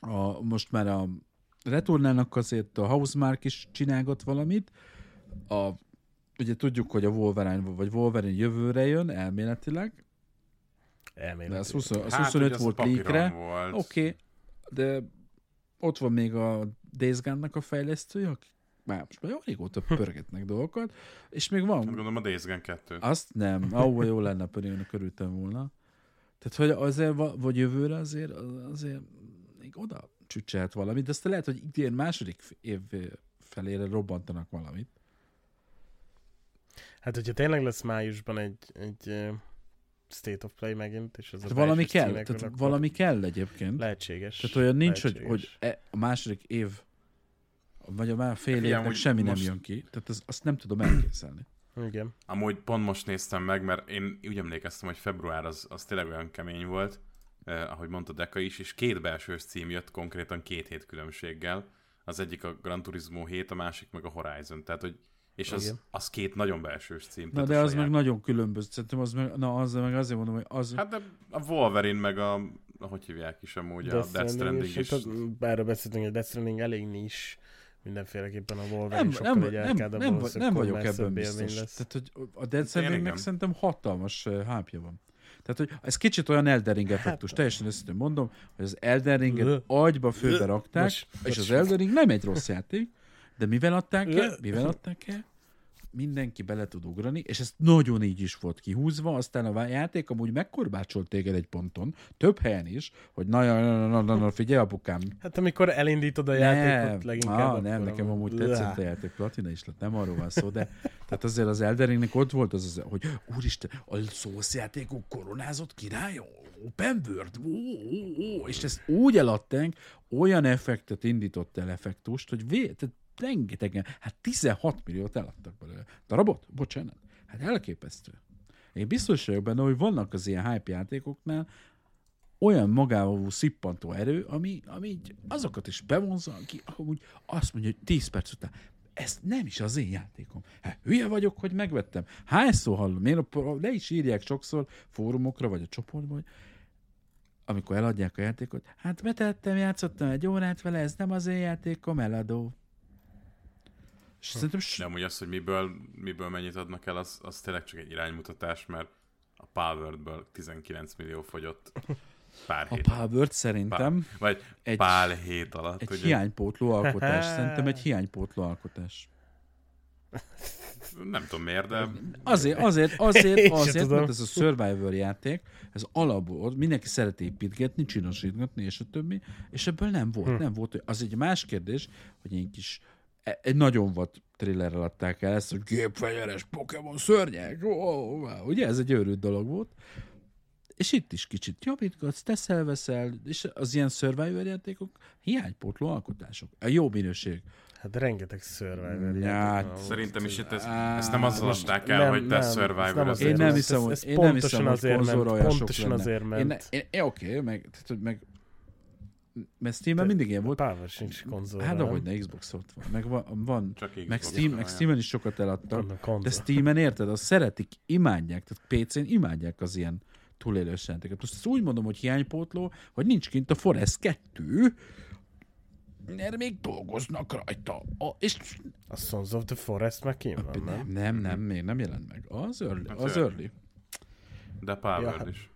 a, most már a Returnalnak azért a Housemarque is csinálgat valamit. A, ugye tudjuk, hogy a Wolverine vagy Wolverine jövőre jön, elméletileg. Elméletileg. De az, húsz, az hát, huszonöt volt leakre. Oké, okay, de ott van még a Days Gone-nak a fejlesztője, akik már most már jó régóta pörgetnek dolgokat, és még van... Hát gondolom a Days Gone kettőt. Azt nem, ahol jó lenne pörgélnek, örültem volna. Tehát, hogy azért, vagy jövőre azért, azért még oda csücselt valamit, de aztán lehet, hogy idén második év felére robbantanak valamit. Hát, hogyha tényleg lesz májusban egy, egy State of Play megint, és az hát a valami kell, tehát valami kell egyébként. Lehetséges. Tehát olyan nincs, hogy, hogy a második év, vagy a már fél évnek semmi most... nem jön ki. Tehát az, azt nem tudom elképzelni. Igen. Amúgy pont most néztem meg, mert én úgy emlékeztem, hogy február az, az tényleg olyan kemény volt, eh, ahogy mondta Deka is, és két belsős cím jött konkrétan két hét különbséggel. Az egyik a Gran Turismo hét, a másik meg a Horizon. Tehát, hogy és az, az két nagyon belsős cím. Na de az saját... meg nagyon különböző. Szerintem az meg, na az meg azért mondom, hogy az... Hát de a Wolverine meg a, ahogy hívják is amúgy, Death a Death Stranding is. Bárra beszéltünk, hogy Death Stranding elég nincs. Mindenféleképpen a Wolverine sokkal nem, egy elkádabb, nem, nem, nem vagyok ebben biztos. Tehát, hogy a Death Strandingnek szerintem hatalmas hápja van. Tehát, hogy ez kicsit olyan Elden Ring effektus. Teljesen ezt mondom, hogy az Elden Ringet agyba főbe rakták, most, és most az Elden Ring nem egy rossz játék, de mivel adták el? Mivel adták el? Mindenki bele tud ugrani, és ez nagyon így is volt kihúzva, aztán a játék amúgy megkorbácsolt téged egy ponton, több helyen is, hogy na, na, na, na, na figyelj apukám. Hát amikor elindítod a ne, játékot leginkább. Á, nem, nekem amúgy blá. Tetszett a játék, platina is lett, nem arról van szó, de tehát azért az Elden Ringnek ott volt az, az hogy úristen, a szószjátékok koronázott királyom, open world, ó, ó, ó, és ezt úgy eladtánk, olyan effektet indított el effektust, hogy vé, tehát rengetegen, hát tizenhat milliót eladtak belőle. Darabot? Bocsánat. Hát elképesztő. Én biztos vagyok benne, hogy vannak az ilyen hype játékoknál olyan magával szippantó erő, ami, ami azokat is bevonza, aki amúgy azt mondja, hogy tíz perc után ez nem is az én játékom. Hát hülye vagyok, hogy megvettem. Hányszor hallom? Én le is írják sokszor fórumokra, vagy a csoportba, hogy amikor eladják a játékot, hát vetettem, játszottam egy órát vele, ez nem az én játékom, eladó. S... Nem úgy az, hogy miből, miből mennyit adnak el, az, az tényleg csak egy iránymutatás, mert a Palworldből tizenkilenc millió fogyott pár hét. A Palworld szerintem pár, vagy egy, pár hét alatt. Egy ugye? Hiánypótló alkotás. Szerintem egy hiánypótló alkotás. Nem tudom miért, de... Azért, azért, azért, azért mert ez a Survivor játék, ez alapból mindenki szereti építgetni, csinosítgatni, és a többi, és ebből nem volt. Hm. Nem volt. Az egy más kérdés, hogy én kis egy nagyon vad thrillerrel adták el ezt, hogy gépfegyveres Pokémon szörnyek, wow, ugye ez egy őrült dolog volt, és itt is kicsit javítgatsz, teszel-veszel, és az ilyen survivor játékok hiánypótló alkotások, a jó minőség. Hát rengeteg survivor játék. Szerintem is itt ezt nem azzal adták el, hogy te survivor. Én nem hiszem, hogy konzolra olyan sok lenne. Oké, meg mert Steam-en mindig ilyen volt. Pálva sincs konzolra. Hát ahogy ne, Xbox ott van. Meg, van, van. Meg, Steam, meg Steam-en is sokat eladtak. De Steam-en érted, azt szeretik, imádják. Tehát pé cén imádják az ilyen túlélős játékot. Most úgy mondom, hogy hiánypótló, hogy nincs kint a Forest kettő, mert még dolgoznak rajta. A, és... a Sons of the Forest meg kint van, nem? Nem, nem, még nem jelent meg. Az early. Az early. De Palworld ja, is.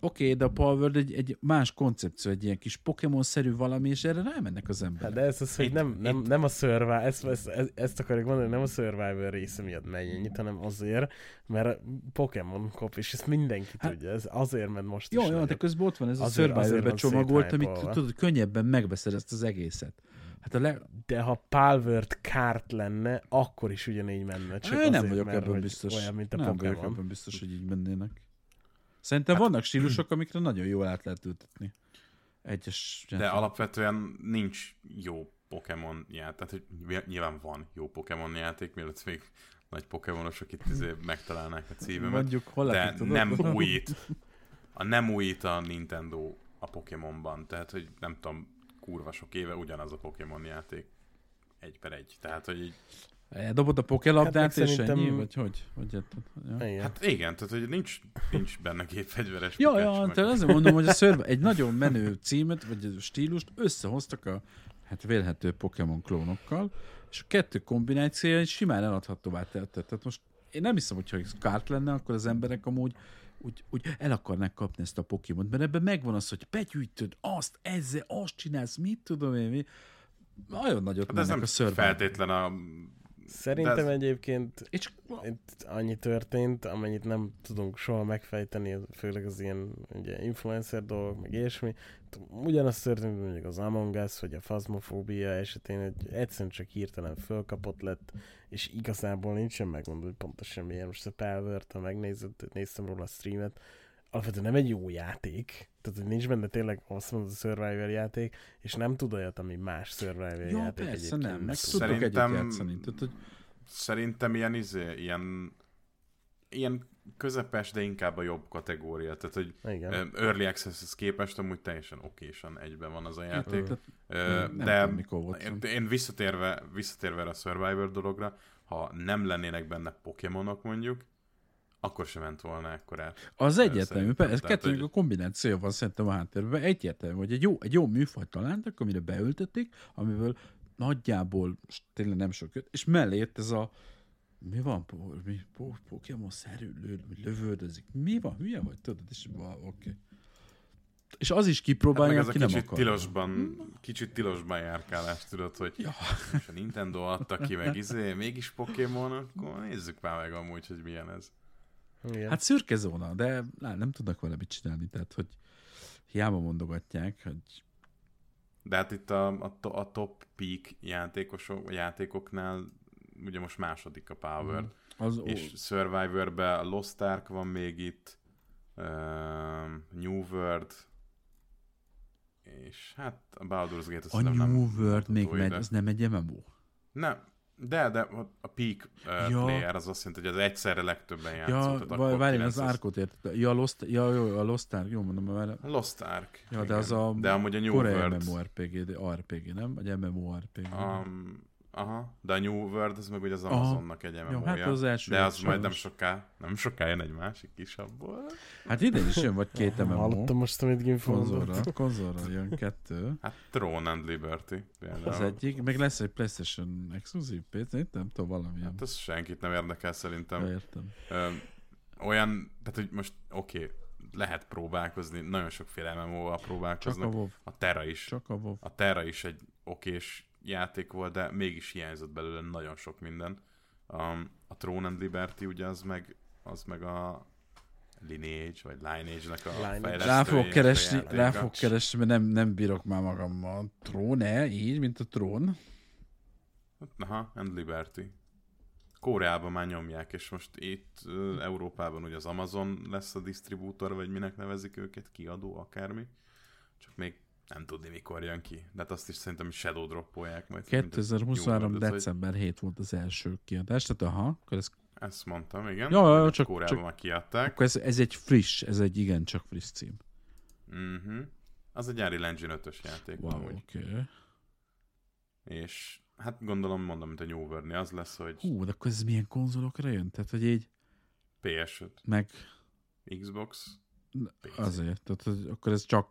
Oké, okay, de a Palworld egy, egy más koncepció, egy ilyen kis Pokémon-szerű valami, és erre rámennek az emberek. Hát de ez az, hogy nem, nem, nem a Survivor, ezt, ezt, ezt akarjuk mondani, nem a Survivor része miatt megy ennyit, hanem azért, mert Pokémon kop, és ezt mindenki hát, tudja, ez azért ment most jó, is. Jó, jó, de közben ott van ez azért, a Survivor becsomagolt, amit tudod, könnyebben megbeszed ezt az egészet. Hát a le... De ha Palworld kárt lenne, akkor is ugyanígy menne. Csak azért, nem vagyok mert, ebben biztos. Olyan, mint a nem Pokémon. Vagyok ebben biztos, hogy így mennének. Szerintem hát, vannak stílusok, amikre nagyon jól át lehet ültetni. Egyes, de alapvetően nincs jó Pokémon játék. Tehát nyilván van jó Pokémon játék, mielőtt még nagy Pokémonosok itt megtalálnák a címemet. Mondjuk, hol de tudod, nem van? Újít. A nem újít a Nintendo a Pokémonban. Tehát, hogy nem tudom, kurva sok éve ugyanaz a Pokémon játék. Egy per egy. Tehát, hogy így... Dobod a pokélabdát, hát és szerintem... ennyi, vagy hogy? Hogy ja. Igen. Hát igen, tehát hogy nincs, nincs benne gépfegyveres. Jó, ja, tehát azért mondom, hogy a Survival egy nagyon menő címet, vagy stílust összehoztak a hát vélhető Pokémon klónokkal, és a kettő kombinációja egy simán eladhatóvá tett. Tehát most én nem hiszem, hogyha kárt lenne, akkor az emberek amúgy úgy, úgy el akarnák kapni ezt a Pokémont, mert ebben megvan az, hogy begyűjtöd azt, ezzel, azt csinálsz, mit tudom én, mi. Nagyon nagyot hát mennek a Survival. Feltétlen a Szerintem ez... egyébként It's... itt annyi történt, amennyit nem tudunk soha megfejteni, főleg az ilyen ugye, influencer dolgok, meg ilyesmi. Ugyanaz történt, mondjuk az Among Us, vagy a fazmofóbia esetén, hogy egyszerűen csak hirtelen fölkapott lett, és igazából nincsen megmondva, hogy pontosan milyen. Most a Palworld, ha megnézett, néztem róla a streamet, alapvetően nem egy jó játék, tehát hogy nincs benne tényleg azt mondod a Survivor játék, és nem tud olyat, ami más Survivor jó, játék persze, egyébként. Nem, meg tudok együtt játszani. Tehát, hogy... Szerintem ilyen, izé, ilyen, ilyen közepes, de inkább a jobb kategória. Tehát, hogy igen. Early Access-hez képest amúgy teljesen okésan egyben van az a játék. Ö, Ö, nem de nem tudom, én visszatérve, visszatérve a Survivor dologra, ha nem lennének benne Pokémonok mondjuk, akkor sem ment volna ekkorát. Az egyértelmű, ez kettőnk a kombináció van szerintem a háttérben. Egyértelmű, hogy egy jó, egy jó műfaj találtak, amire beültették, amiből nagyjából tényleg nem sok jött, és mellé jött ez a mi van, mi Pokémon-szerű lövöldözik, mi van, hülye vagy, tudod, és oké. Okay. És az is kipróbálja, hát aki nem akar. Tilosban, kicsit tilosban járkálás, tudod, hogy ja. És a Nintendo adta ki, meg izé, mégis Pokémon, akkor nézzük már meg amúgy, hogy milyen ez. Igen. Hát szürke zóna, de lá, nem tudnak vele mit csinálni, tehát hogy hiába mondogatják, hogy... De hát itt a, a, a top peak játékosok, játékoknál ugye most második a Palworld, mm. és ó... Survivorben Lost Ark van még itt, uh, New World, és hát a Baldur's Gate... A New nem World még megy, az nem egy em em o? Nem. De, de a peak uh, ja. player az azt jelenti, hogy az egyszerre legtöbben játszott. Ja, várj, az Arkot érted. Ja, Lost, ja, jó, a Lost Ark, jól mondom, mert... Lost Ark. Ja, de az a, de amúgy a New World... MMORPG, de er pé gé, nem? Vagy MMORPG. Um, aha, de a New World, az meg ugye az Amazonnak aha. egy em em o-ja. Ja, hát az első de az majd nem soká, nem soká jön egy másik kisabból. Hát ide is jön, vagy két em em o. Hallottam most, amit Gimfo. Konzolra jön kettő. Hát Throne and Liberty. Például. Az egyik, meg lesz egy PlayStation exkluzív pé cé, nem tudom, valamilyen. Hát ez senkit nem érdekel szerintem. Értem. Olyan, tehát hogy most oké, okay, lehet próbálkozni, nagyon sokféle em em o-val próbálkoznak. Csak a WoW. A Terra is. Csak a WoW. A Terra is egy okés játék volt, de mégis hiányzott belőle nagyon sok minden. Um, a Throne and Liberty ugye az meg, az meg a Lineage, vagy Lineage-nek a fejlesztője. Rá fogok keresni, rá fogok keresni, mert nem, nem bírok már magammal. Throne-e? Így, mint a Throne? Aha, and Liberty. Koreában már nyomják, és most itt uh, Európában ugye az Amazon lesz a disztribútor, vagy minek nevezik őket, kiadó, akármi. Csak még nem tudni, mikor jön ki. De hát azt is szerintem shadow droppolják majd. kétezer-huszonhárom. december hét volt az első kiadás. Tehát aha, akkor ez... Ezt mondtam, igen. Ja, ja, csak... Kórában már kiadták. Akkor ez, ez egy friss, ez egy igencsak friss cím. Uh-huh. Az egy Unreal Engine ötös játék. Wow, oké. Okay. És hát gondolom, mondom, mint a New World-nél az lesz, hogy... Hú, de akkor ez milyen konzolokra jön? Tehát, hogy így... pé es öt. Meg... Xbox. pé cé. Azért. Tehát akkor ez csak...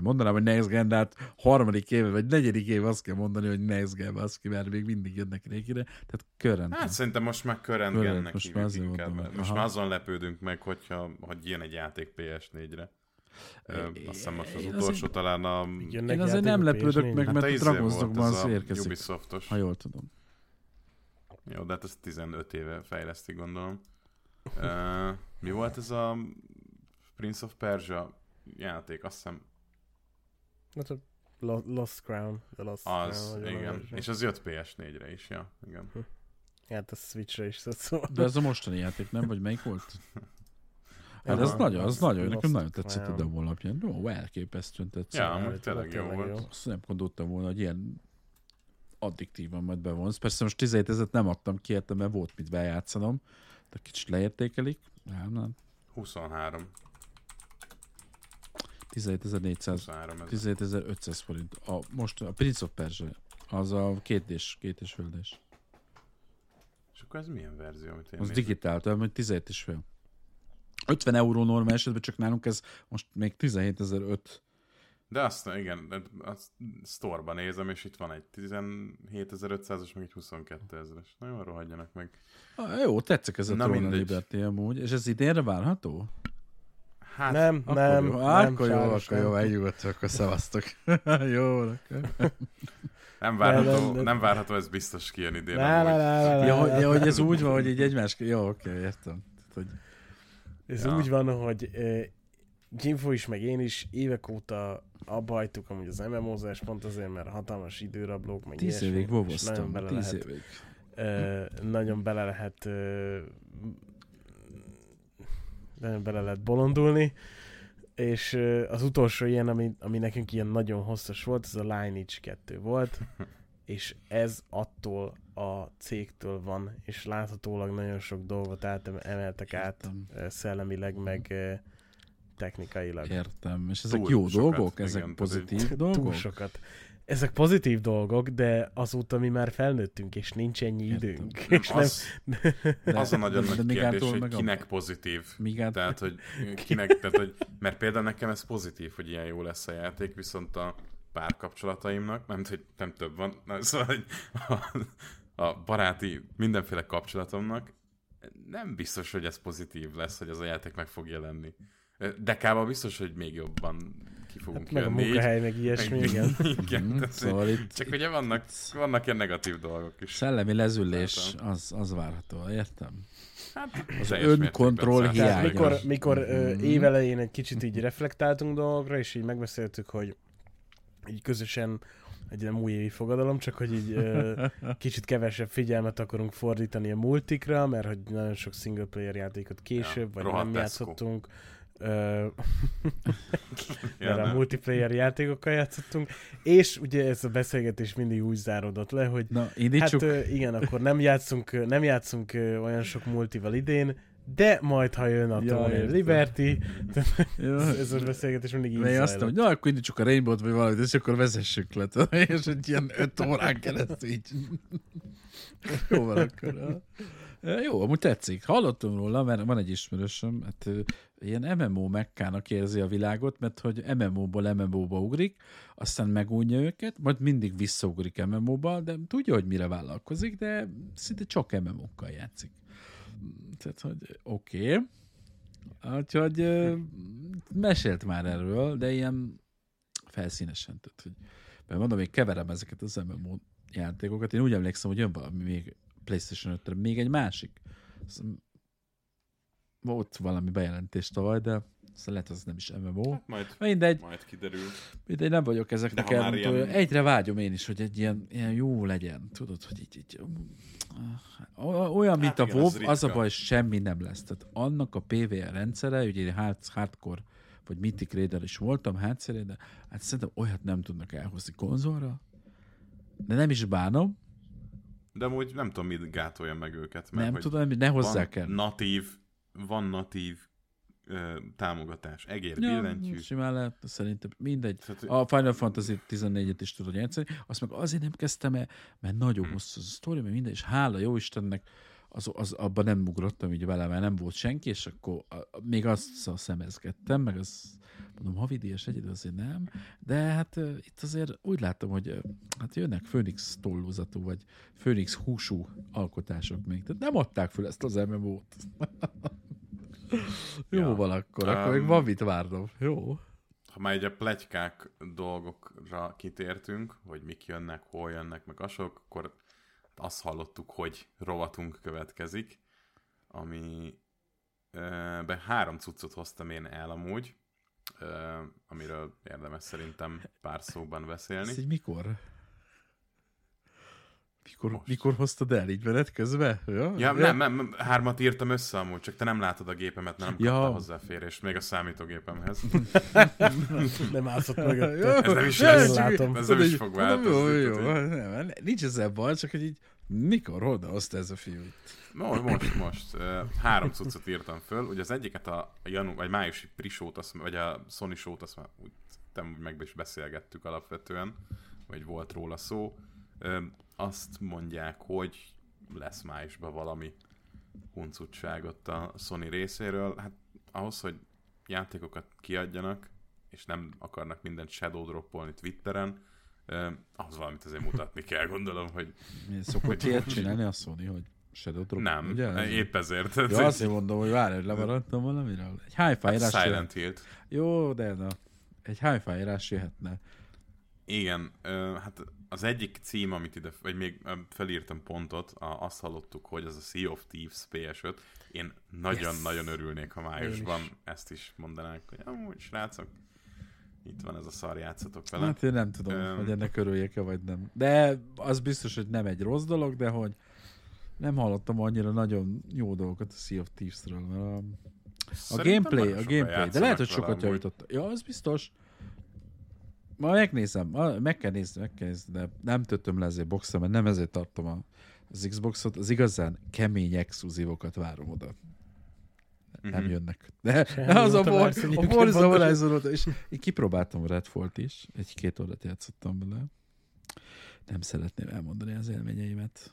Mondanám, hogy next gen, de hát harmadik éve, vagy negyedik éve azt kell mondani, hogy next gen, az ki, mert még mindig jönnek régire. Tehát körrendgen. Hát szerintem most már körrendgennek hívjuk inkább. Most, inkább, mert most már azon lepődünk meg, hogyha hogy jön egy játék pé es négyre. Azt hiszem most az utolsó talán a... Én azért nem lepődök meg, mert a Dragon's Dogma az érkezik. Ubisoftos. Ha jól tudom. Jó, de hát ezt tizenöt éve fejlesztik, gondolom. Mi volt ez a Prince of Persia játék? Azt hiszem... A Lost Crown. The Lost az, Crown, igen. Az és az jött pé es négyre is, ja. Igen. Hát a Switchre is szóval. De ez a mostani játék, nem? Vagy melyik volt? Hát ez nagyon, az nagyon, nekem nagyon tetszett a demo alapján. Jó, elképesztően tetszett. Ja, amúgy tényleg jó volt. Azt nem gondoltam volna, hogy ilyen addiktívan majd bevonsz. Persze most tizenhét ezeret nem adtam ki, értem, mert volt mit bejátszanom. De kicsit leértékelik. Nem, nem. huszonhárom. tizenhétezer-négyszáz, tizenhétezer-ötszáz forint. A, most a Prince of Persia, az a két és, két és földes. És akkor ez milyen verzió, amit én Az nézem? Digitál, tehát hogy tizenhét egész öt. ötven euró normál esetben, csak nálunk ez most még tizenhét ezer öt. De azt, igen, azt sztorban nézem, és itt van egy tizenhétezer-ötszázas, meg egy huszonkétezer-es. Nagyon rohadjanak meg. Ah, jó, tetszik ez a Tróna Liberty amúgy. És ez idénre várható? Hát, nem, akkor nem, jó. nem. Akkor jó, akkor jó, eljutott, akkor szavaztok. Jó, akkor... Nem várható, nem, nem, nem. nem várható, ez biztos kijön idén. Ja, hogy ez úgy van, hogy így egymás... Jó, oké, értem. Ez úgy van, hogy Gimfo is, meg én is évek óta abba hagytuk amúgy az em em o-zás, pont azért, mert hatalmas időrablók, meg tíz évig boboztam, tíz évig. Nagyon bele lehet... nagyon bele lehet bolondulni, és az utolsó ilyen, ami, ami nekünk ilyen nagyon hosszas volt, ez a Lineage kettő volt, és ez attól a cégtől van, és láthatólag nagyon sok dolgot át, emeltek át szellemileg, meg technikailag. Értem, és ezek túl jó sokat, dolgok? Ezek igen, pozitív dolgok? Túl sokat. Ezek pozitív dolgok, de azóta mi már felnőttünk, és nincs ennyi Értem. időnk. Nem, és az, nem... de, az a nagyon nagy kérdés, hogy kinek a... pozitív. Migát... Tehát, hogy kinek, tehát, hogy, mert például nekem ez pozitív, hogy ilyen jó lesz a játék, viszont a párkapcsolataimnak, nem, hogy nem több van, na, szóval hogy a, a baráti mindenféle kapcsolatomnak nem biztos, hogy ez pozitív lesz, hogy ez a játék meg fog jelenni. Dekában biztos, hogy még jobban ki fogunk hát, jönni. Meg a munkahely, meg ilyesmi, meg, igen. igen szóval itt, csak itt, ugye vannak, vannak ilyen negatív dolgok is. Szellemi lezülés, az, az várható, értem? Hát, az önkontroll hiánya. Mikor, mikor mm. évelején egy kicsit így reflektáltunk dolgokra, és így megbeszéltük, hogy így közösen egy ilyen újévi fogadalom, csak hogy így ö, kicsit kevesebb figyelmet akarunk fordítani a multikra, mert hogy nagyon sok single player játékot később, ja, vagy nem játszottunk. mert a multiplayer játékokkal játszottunk, és ugye ez a beszélgetés mindig úgy záródott le, hogy na, hát igen, akkor nem játszunk, nem játszunk olyan sok multival idén, de majd, ha jön a Tróna Liberty, ez a beszélgetés mindig így záródott. Azt mondom, hogy na, akkor indítsuk a Rainbow-t, vagy valamit, és akkor vezessük le, és egy ilyen öt órán keresztül így. Jó van akkor. Jó, amúgy tetszik. Hallottam róla, mert van egy ismerősöm, hát ilyen em em o mekkának érzi a világot, mert hogy em em o-ból em em o-ba ugrik, aztán megújja őket, majd mindig visszaugrik em em o-ba, de tudja, hogy mire vállalkozik, de szinte csak em em o-kkal játszik. Tehát, hogy oké. Okay. Úgyhogy mesélt már erről, de ilyen felszínesen. Tehát, hogy, mert mondom, én keverem ezeket az em em o játékokat. Én úgy emlékszem, hogy jön valami még PlayStation ötre, még egy másik. Volt valami bejelentés tavaly, de lehet, az nem is em em o. Hát majd, mindegy, majd kiderül. Mindegy, nem vagyok ezeknek el. Ilyen... Egyre vágyom én is, hogy egy ilyen, ilyen jó legyen. Tudod, hogy így... így olyan, mint hát a igen, WoW, az, az a baj, semmi nem lesz. Tehát annak a pé vé er rendszere, ugye hardcore, vagy Mythic Raider is voltam, hátszeré, de hát szerintem olyat nem tudnak elhozni konzolra. De nem is bánom. De amúgy nem tudom, mit gátolja meg őket. Mert nem tudom, ne hozzá kell. Natív, van natív ö, támogatás. Egér ja, billentyű. Simán lehet, szerintem mindegy. A Final Fantasy tizennégyet is tudod játszani. Azt meg azért nem kezdtem el, mert nagyon hosszú az a sztori, mert minden, és hála jó Istennek, az, az, abban nem ugrottam így vele, mert nem volt senki, és akkor a, a, még azt a szemezgettem, meg az, mondom, havidíjas egyedül azért nem, de hát uh, itt azért úgy látom, hogy uh, hát jönnek Főnix tollózatú, vagy Főnix húsú alkotások még. Tehát nem adták föl ezt az em em o-t. Jó van akkor, akkor um, még van mit várnom. Jó. Ha már egy a pletykák dolgokra kitértünk, hogy mik jönnek, hol jönnek, meg asok, akkor azt hallottuk, hogy rovatunk következik, ami be három cuccot hoztam én el amúgy, amiről érdemes szerintem pár szóban beszélni. Ez így mikor? Mikor, mikor hoztad el így veled közben? Ja, ja, nem, nem, hármat írtam össze amúgy, csak te nem látod a gépemet, nem ja. kapta hozzáférést, még a számítógépemhez. Nem állszott meg a ja, ez nem is, ja, ez, látom. Ez nem is fog változni. Jó, jó, jó. Nem, nincs ezzel baj, csak így mikor oda hozta ez a fiú? Most, most, most. Három cuccot írtam föl, ugye az egyiket a janu, vagy májusi Prisót, azt, vagy a Sony Show-t, azt már úgy, úgy meg is beszélgettük alapvetően, vagy volt róla szó. Azt mondják, hogy lesz májusban valami huncutság ott a Sony részéről. Hát ahhoz, hogy játékokat kiadjanak, és nem akarnak mindent shadow droppolni Twitteren, eh, ahhoz valamit azért mutatni kell, gondolom, hogy... Szokott ilyet csinálni a Sony, hogy shadow drop? Nem, ugye? Épp ezért. Jó, ja, azt mondom, hogy várj, hogy lemaradtam valamiről. Egy hi-fi írás hát Silent Hill-t. Jó, de na. Egy hi-fi írás jöhetne. Igen, hát az egyik cím, amit ide, vagy még felírtam pontot, azt hallottuk, hogy az a Sea of Thieves pé es öt. Én nagyon-nagyon yes. örülnék, ha májusban is. Ezt is mondanák, hogy amúgy srácok, itt van ez a szar, játszatok vele. Hát én nem tudom, Öm... hogy ennek örüljek-e, vagy nem. De az biztos, hogy nem egy rossz dolog, de hogy nem hallottam annyira nagyon jó dolgokat a Sea of Thieves-ről, mert a, a gameplay, a gameplay, de lehet, hogy sokat javította. Ja, az biztos. Ma megnézem, meg kell nézni, meg kell nézni, de nem töltöm le ezért boxra, mert nem ezért tartom az Xboxot, az igazán kemény exkluzívokat várom oda. Nem mm-hmm. jönnek. De, de az a Forza Horizon óta, és én kipróbáltam Redfall-t is, egy-két órát játszottam bele. Nem szeretném elmondani az élményeimet.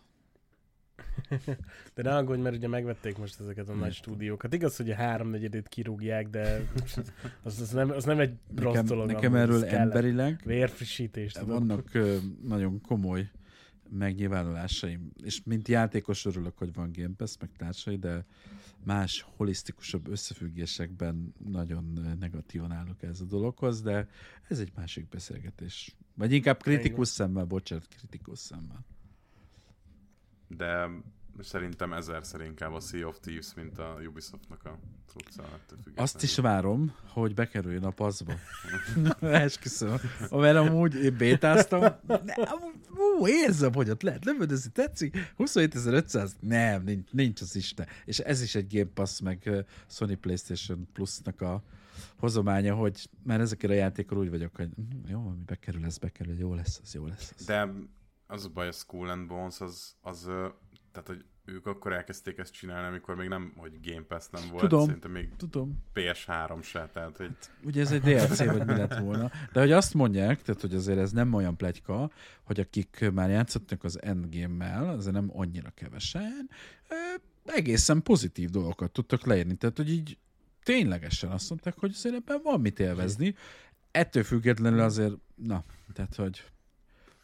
De ne aggódj, mert ugye megvették most ezeket a nagy stúdiókat. Igaz, hogy a háromnegyedét kirúgják, de az, az, nem, az nem egy nekem, rossz dolog. Nekem erről emberileg vérfrissítés. Vannak ö, nagyon komoly megnyilvánulásaim, és mint játékos örülök, hogy van Game Pass, meg társai, de más holisztikusabb összefüggésekben nagyon negatívan állok ez a dologhoz, de ez egy másik beszélgetés. Vagy inkább kritikus szemmel, bocsánat, kritikus szemmel. De szerintem ezerszer inkább a Sea of Thieves, mint a Ubisoftnak a truccát. Azt is várom, hogy bekerüljön a paszba. Esküszöm. Mert amúgy én bétáztam. Ú, érzem, hogy ott lehet. Nem, ez tetszik. huszonhétezer-ötszáz? Nem, nincs, nincs az Isten. És ez is egy Game Pass, meg Sony PlayStation Plus-nak a hozománya, hogy már ezekre a játékra úgy vagyok, hogy jó, ami bekerül, ez bekerül, jó lesz, az jó lesz. Az. De... Az a baj, a Skull and Bones, az, az, tehát, hogy ők akkor elkezdték ezt csinálni, amikor még nem, hogy Game Pass nem volt, tudom, szerintem még tudom. pé es három se, tehát, hogy... Hát, ugye ez egy dé el cé, vagy mi lett volna. De hogy azt mondják, tehát, hogy azért ez nem olyan pletyka, hogy akik már játszottak az Endgame-mel, azért nem annyira kevesen, egészen pozitív dolgokat tudtak leírni. Tehát, hogy így ténylegesen azt mondták, hogy azért ebben van mit élvezni. Ettől függetlenül azért, na, tehát, hogy...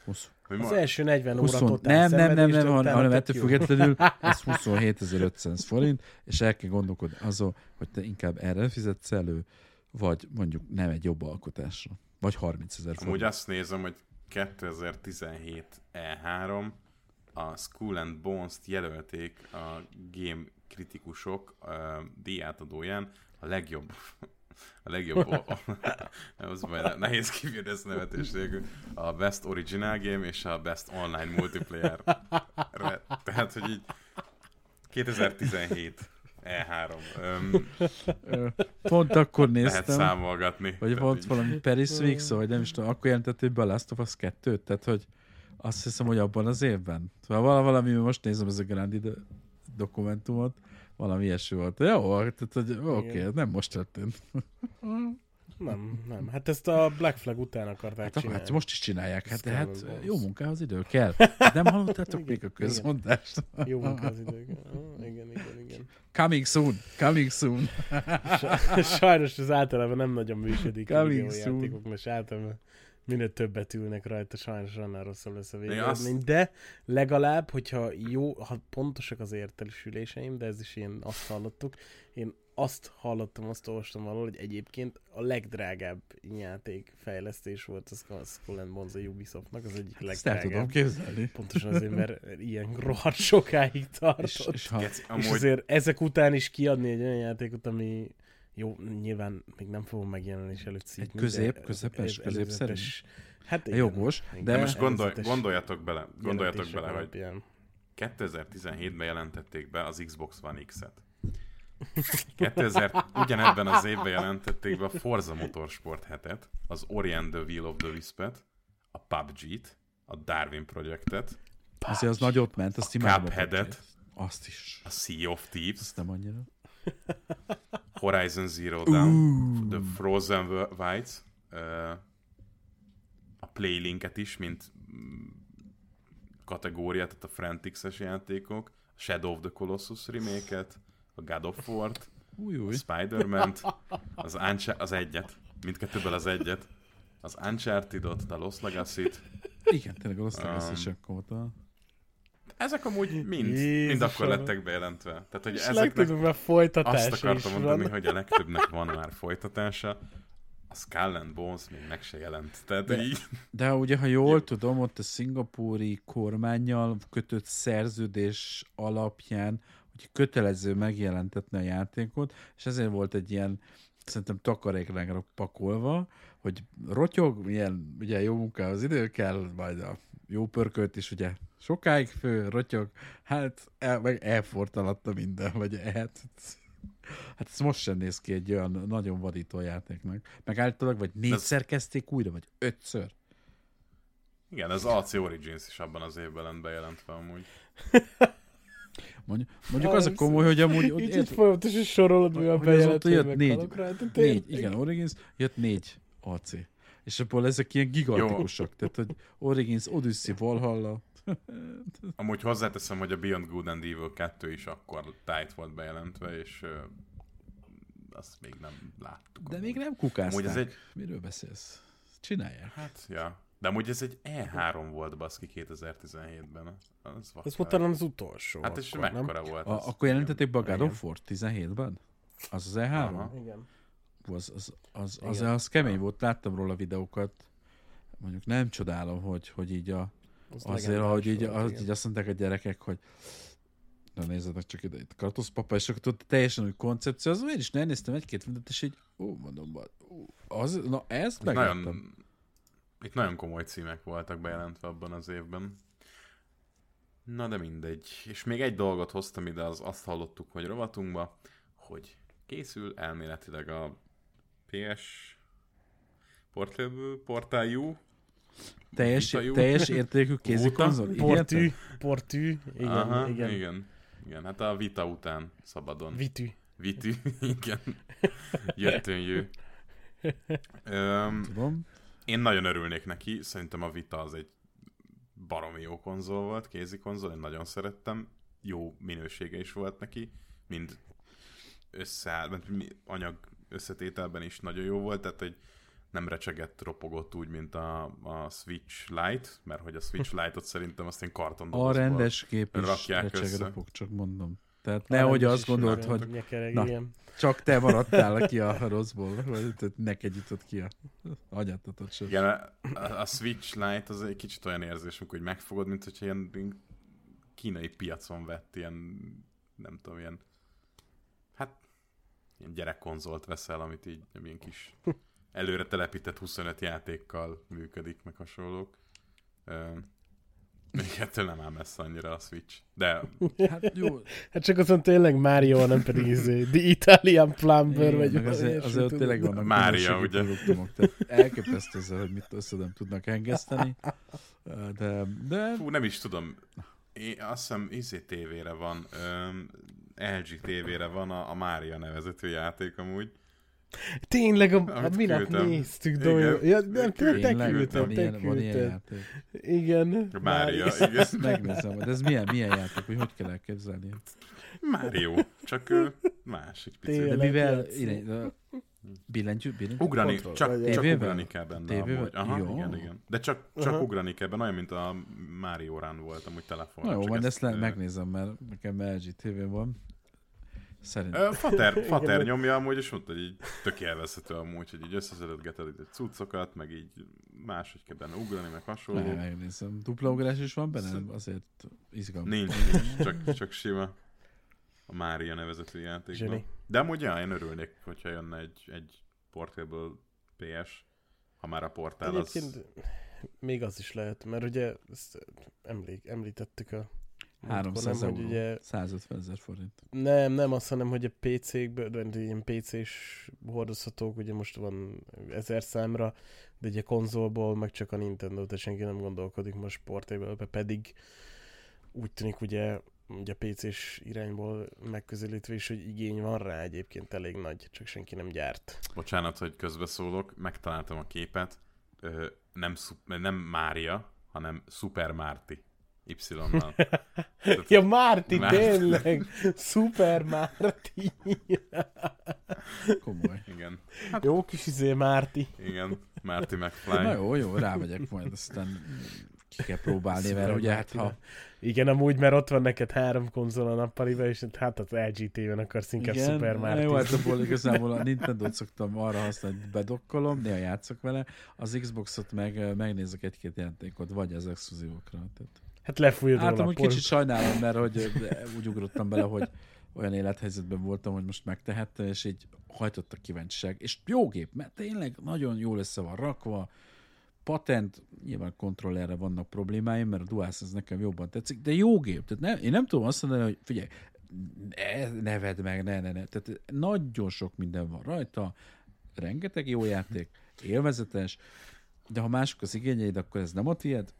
húsz Az első negyven óra totál nem, nem, nem, nem, hanem, hanem ettől függetlenül ez huszonhétezer-ötszáz forint, és el kell gondolkodni azon, hogy te inkább erre fizetsz elő, vagy mondjuk nem egy jobb alkotásra, vagy harmincezer forint. Amúgy azt nézem, hogy kétezer-tizenhét E három a Skull and Bones-t jelölték a game kritikusok díjátadóján a legjobb A legjobb, oh, oh, az majd nehéz kívülni ezt nevetés nélkül. A Best Original Game és a Best Online Multiplayer. Tehát, hogy így kétezer-tizenhét E három. Öm, pont akkor néztem. Lehet számolgatni. Vagy volt így. Valami Paris Week, szóval nem is tudom, akkor jelentették be a Last of Us kettőt, tehát, hogy azt hiszem, hogy abban az évben. Szóval valami, most nézem ez a Grandi dokumentumot, valami ilyesű volt. Jó, oké, okay, nem most történt. Nem, nem. Hát ezt a Black Flag után akarták hát, csinálni. Hát most is csinálják. Hát, hát jó munkához idő kell. Nem hallottátok még a közmondást? Igen. Jó munkához idő kell. Igen, igen, igen. Coming soon, coming soon. Sajnos az általában nem nagyon működik. Coming soon. Játékok, most általában minél többet ülnek rajta, sajnos annál rosszabb lesz a végén. Azt... De legalább, hogyha jó, ha pontosak az értelmisüléseim, de ez is én azt hallottuk, én azt hallottam, azt olvastam valahol, hogy egyébként a legdrágább játékfejlesztés volt a Skull and Bones a Ubisoftnak, az egyik legdrágább. Ezt tudom képzelni. Pontosan azért, mert ilyen rohadt sokáig tartott. És, és, ha... és amúgy... azért ezek után is kiadni egy olyan játékot, ami... Jó, nyilván még nem fogom megjelenés előtt szívni. Egy közép, közepes, középszerű. Hát igen, jogos, de... de most gondolj, gondoljatok bele, gondoljatok bele, hogy ilyen. kétezer-tizenhétben jelentették be az Xbox One X-et. kétezer ugyanebben az évben jelentették be a Forza Motorsport hetet, az Ori and the Will of the Wisp-et, a pé u bé gé-t, a Darwin Project-et, azért az nagyot ment, azt a Cuphead-et, azt is. A Sea of Thieves, azt nem annyira. Horizon Zero Dawn, ooh. The Frozen Wilds, uh, a Playlinket is, mint kategóriát, tehát a Frantic-es játékok, a Shadow of the Colossus remake-et, a God of War-t, a Spider-Man-t, az, Unch- az egyet, mindkettőből az egyet, az Uncharted-ot, a Lost Legacy-t. Igen, tényleg a Lost Legacy-s um, ezek amúgy mind, Jézus mind akkor van. Lettek bejelentve. Tehát, hogy ezeknek azt akartam mondani, van. Hogy a legtöbbnek van már folytatása. A Skull and Bones még meg se jelent. Tehát de, így... de ugye, ha jól tudom, ott a szingapúri kormánnyal kötött szerződés alapján, hogy kötelező megjelentetni a játékot, és ezért volt egy ilyen, szerintem takarékra pakolva, hogy rotyog, ilyen, ugye jó munkához az idő kell, majd a jó pörkölt is, ugye sokáig fő, rotyog, hát el, meg elfortaladta minden, vagy elhet. Hát ez most sem néz ki egy olyan nagyon vadító játéknak. Meg állítólag, vagy négyszer kezdték újra, vagy ötször. Igen, az á cé Origins is abban az évben lent bejelentve amúgy. Mondjuk, mondjuk az a komoly, hogy amúgy... Ott így egy folyamatosan sorolod, mi a bejelentő meghalok rá. Négy, igen, Origins, jött négy á cé. És abból ezek ilyen gigantikusak. Tehát, hogy Origins, Odyssey, Valhalla... Amúgy hozzáteszem, hogy a Beyond Good and Evil kettő is akkor tájt volt bejelentve, és uh, azt még nem láttuk. De amúgy. Még nem kukázták. Egy... Miről beszélsz? Csinálják. Hát, ja. De amúgy ez egy E három volt, baszki, kétezer-tizenhétben. Az ez volt talán az utolsó. Hát és akkor, mekkora nem? Volt? A, akkor jelentették be a God of War tizenhétben? Az az E három? Aha. Igen. Az, az, az, az, Igen. az kemény volt, láttam róla videókat. Mondjuk nem csodálom, hogy, hogy így a az azért, ahogy így, az, így azt mondták a gyerekek, hogy na nézzetek csak ide, itt kartuszpapa, és akkor tudod, teljesen új koncepció, az én is nem néztem egy-két videót, és így, ó, mondom, ó, az, na ezt megláttam. Itt nagyon komoly címek voltak bejelentve abban az évben. Na de mindegy. És még egy dolgot hoztam ide, az azt hallottuk, hogy rovatunkba, hogy készül elméletileg a pé es portáljú, Teljes, teljes értékű kézikonzol? Portű, portű, igen, aha, igen. igen. Igen, hát a Vita után szabadon. Vitű. Vitű, igen. Jöttönjő. Öm, Tudom. Én nagyon örülnék neki, szerintem a Vita az egy baromi jó konzol volt, kézikonzol, én nagyon szerettem, jó minősége is volt neki, mind összeáll, anyag összetételben is nagyon jó volt, tehát egy nem recsegett, ropogott úgy, mint a, a Switch Lite, mert hogy a Switch Lite-ot szerintem azt én kartondobozból rakják össze. A rendes kép is recseg, ropog, csak mondom. Tehát nehogy azt gondolt, hogy na, csak te maradtál ki a rosszból, vagy neked jutott ki a agyatatot sem. Igen, a, a Switch Lite az egy kicsit olyan érzésünk, hogy megfogod, mint hogyha ilyen kínai piacon vett ilyen, nem tudom, ilyen hát ilyen gyerekkonzolt veszel, amit így ilyen kis... előre telepített huszonöt játékkal működik, meg hasonlók. Még ettől nem áll messze annyira a Switch. De... hát, jó. Hát csak azon tényleg Mario, nem pedig izé, The Italian Plumber, vagy valami. Azért tényleg vannak. Mária, ugye? Elképesztő ezzel, hogy mit össze nem tudnak engeszteni. De, de... Fú, nem is tudom. Én azt hiszem, izé tévére van, um, el gé tévére van a, a Mária nevezetű játék amúgy. Tényleg, a, a minap néztük, dolgok. Ja, nem, tényleg, te küldtem, te küldtem. Igen. Mária, igen. Ezt megnézem, de ez milyen, milyen játék, hogy hogy kell elképzelni? Mário, csak más egy picit. De mivel billentyű, billentyű? Ugrani, csak, csak ugrani kell benne. Aha, igen, igen. De csak, csak uh-huh. ugrani kell benne, olyan, mint a Mario Run volt amúgy telefonon. Jó, majd ezt megnézem, mert nekem el gé té vén van. Ö, fater, fater nyomja amúgy, és mondta, hogy így tök élvezhető amúgy, hogy így összeszedetgeted egy cuccokat, meg így máshogy kell benne ugrani, meg hasonló. Meg, megnézem. Dupla ugrás is van benne? Szerint... Azért izgalmas. Nincs, nincs. Csak, csak sima. A Mária nevezetű játékban. Zseni. De amúgy ja, én örülnék, hogyha jönne egy, egy portable pé es, ha már a portál egyébként az... Még az is lehet, mert ugye ezt említ, említettük a háromszáz euró, ugye... százötven ezer forint. Nem, nem, azt hanem, hogy a pé cé-kből, ilyen pé cés hordozhatók, ugye most van ezer számra, de ugye konzolból, meg csak a Nintendo, de senki nem gondolkodik most portéből, pedig úgy tűnik ugye, ugye a pé cés irányból megközelítve is, hogy igény van rá egyébként elég nagy, csak senki nem gyárt. Bocsánat, hogy közbeszólok, megtaláltam a képet, Ö, nem, nem Mária, hanem Super Márti. Y-nal. Ja, Márti, Márti, tényleg! Szuper Márti! Komoly. Igen. Hát, jó kis izé Márti. Igen, Márti McFly. Na jó, jó, rámegyek majd, aztán ki kell próbálni, mert ugye hát ha... Igen, amúgy, mert ott van neked három konzol a nappaliba, és hát az el gé té-ben akarsz inkább Super Márti. Igen, jó, hát abból igazából a Nintendo-t szoktam arra használni, hogy bedokkolom, néha játszok vele, az Xboxot meg megnézek egy-két játékot, vagy az exkluzívokra. Tehát... Hát lefújod róla a port. Hát amúgy kicsit sajnálom, mert hogy úgy ugrottam bele, hogy olyan élethelyzetben voltam, hogy most megtehettem, és így hajtott a kíváncsiság. És jó gép, mert tényleg nagyon jól össze van rakva, patent, nyilván kontrollerre vannak problémáim, mert a DualSense ez nekem jobban tetszik, de jó gép. Tehát nem, én nem tudom azt mondani, hogy figyelj, ne, ne vedd meg, ne, ne, ne. Tehát nagyon sok minden van rajta, rengeteg jó játék, élvezetes, de ha mások az igényeid, akkor ez nem a tiéd.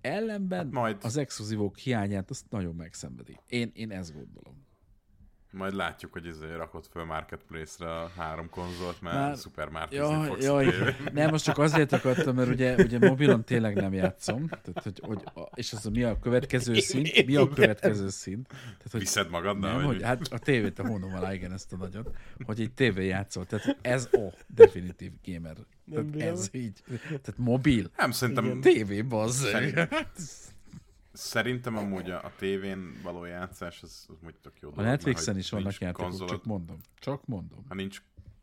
Ellenben hát majd... az exkluzívok hiányát azt nagyon megszenvedi. Én, én ezt gondolom. Majd látjuk, hogy ezért rakott föl Marketplace-re a három konzolt, mert már... Super Mártizni fogsz tévén. Nem, most csak azért akartam, mert ugye, ugye mobilon tényleg nem játszom. Tehát, hogy, hogy a, és az a, mi a következő szint? Mi a következő szint? Tehát, hogy, viszed magaddal? Nem, hogy, hát a tévét a hónom alá, igen, ezt a nagyot, hogy így tévé játszol. Tehát ez a definitív gamer. Nem tehát ez így. Tehát mobil. Nem, szerintem... Tévé, bazz. Szerintem amúgy a, a tévén való játszás, az, az úgy tök jó dolog. A Netflixen is vannak játékok, konzolod, csak mondom. Csak mondom. Ha nincs,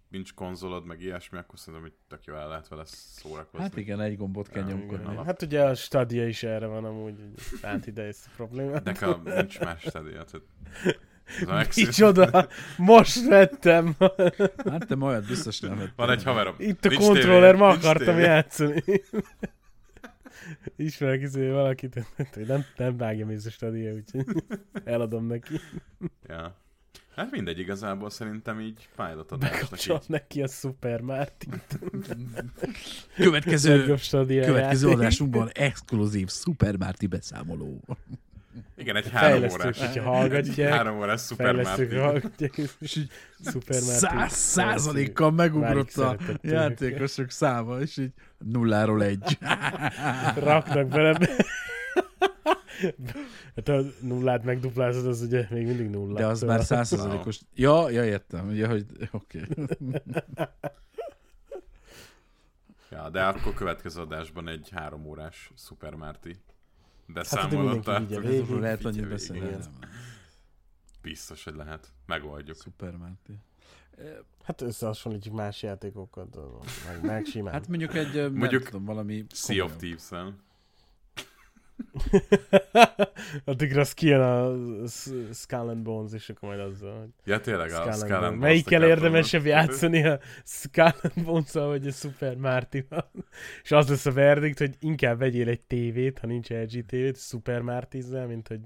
nincs konzolod, meg ilyesmi, akkor szerintem, hogy tök jó el lehet vele szórakozni. Hát igen, egy gombot kell nyomkodni. Hát ugye a Stadia is erre van amúgy, áthidejsz a problémát. Nekem nincs más Stadia, tehát... Micsoda! Most vettem! Hát te majd biztos nem vettem. Van egy haverom. Itt a kontroller, ma akartam játszani. Ismerek izé valakit, hogy nem, nem vágja még a Stadia, úgyhogy eladom neki. Ja. Hát mindegy, igazából szerintem így fájlat adásnak így. Megkapcsolom neki a Super Mártit. Következő, következő adásunkban exkluzív Super Márti beszámoló. Igen, egy három órás. Hogyha hallgatják. Három órás Super Márti. Száz százalékkal megugrott a játékosok száma, és így nulláról egy. Raknak bele. Hát a nullát megduplázod, az ugye még mindig nulla. De az már száz százalékos. Ja, ja, értem. Ugye, hogy oké. Okay. Ja, de akkor következő adásban egy három órás Super Márti. De számolod, hát végül lehet annyit beszélni. Biztos, hogy lehet. Megoldjuk. Szuper Márti. Hát összehasonlítjuk más játékokat, meg, meg simán. Hát mondjuk egy, mondjuk tudom, valami... Sea of Thieves-en. Addigra az kijön a Skull and Bones, és akkor majd azzal... Ja, tényleg a Skull and Bones. Melyikkel érdemesebb játszani, a Skull and Bones-al, vagy a Super Mártival? És az lesz a verdikt, hogy inkább vegyél egy tévét, ha nincs el gé tévét, Super Mártizzel, mint hogy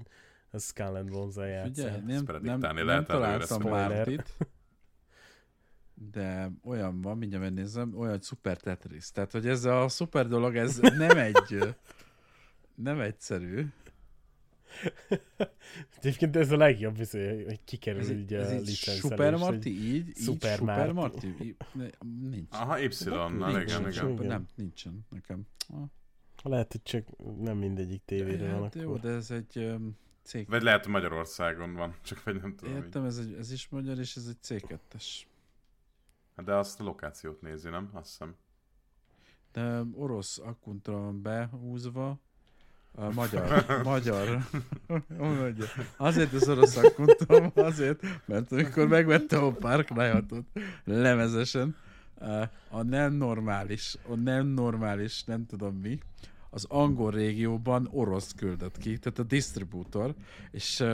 a Skull and Bones-al játszál. Nem, nem, nem találtam Mártit, de olyan van, mindjárt megnézem, olyan, hogy Super Tetris. Tehát, hogy ez a szuper dolog, ez nem egy... Nem egyszerű. Egyébként ez a legjobb viszony, hogy kikerül így a licenszerűs. Super Marti így, így Super Marti. Nincs. Aha, Y-nal, igen, igen. Nem, nincsen nekem. Lehet, hogy csak nem mindegyik tévére van akkor. Jó, de ez egy cég. Vagy lehet, hogy Magyarországon van, csak vagy nem tudom. Értem, ez is magyar, és ez egy cé kettes. De azt a lokációt nézi, nem? Azt hiszem. De orosz akkuntra van behúzva. A magyar, magyar. Azért az orosz akkuntom, azért, mert amikor megvettem a Park Riotot lemezesen, a nem normális, a nem normális, nem tudom mi, az angol régióban orosz küldött ki, tehát a disztribútor, és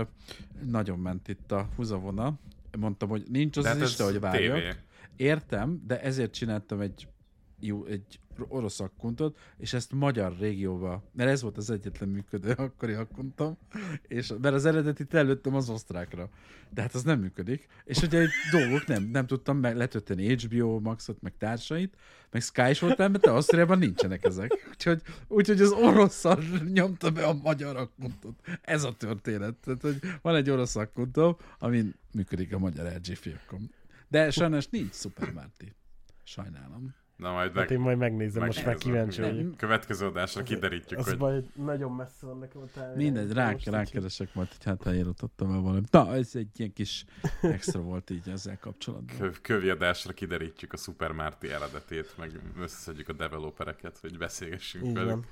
nagyon ment itt a húzavona. Mondtam, hogy nincs az, az Isten, hogy várjak. Értem, de ezért csináltam egy jó, egy orosz akkuntot, és ezt magyar régióba, mert ez volt az egyetlen működő akkori akkuntom, és mert az eredetit előttem az osztrákra. De hát az nem működik. És ugye egy dolgok nem, nem tudtam meg letölteni há bé o Maxot, meg társait, meg Sky is voltál, mert te Ausztriában nincsenek ezek. Úgyhogy, úgyhogy az oroszal nyomta be a magyar akkuntot. Ez a történet. Tehát, hogy van egy orosz akkuntom, amin működik a magyar el gé fiakom. De sajnos nincs Super Márti. Sajnálom. Na majd, meg, hát én majd megnézem, most már kíváncsi vagyok. Következő adásra kiderítjük, az hogy... Az baj, nagyon messze van nekem a táján. Mindegy, rá, rákeresek majd, hogy hát eljutottam el valamit. Na, ez egy ilyen kis extra volt így ezzel kapcsolatban. Köv, kövi adásra kiderítjük a Super Márti eredetét, meg összeszedjük a developereket, hogy beszélgessünk így velük. Van.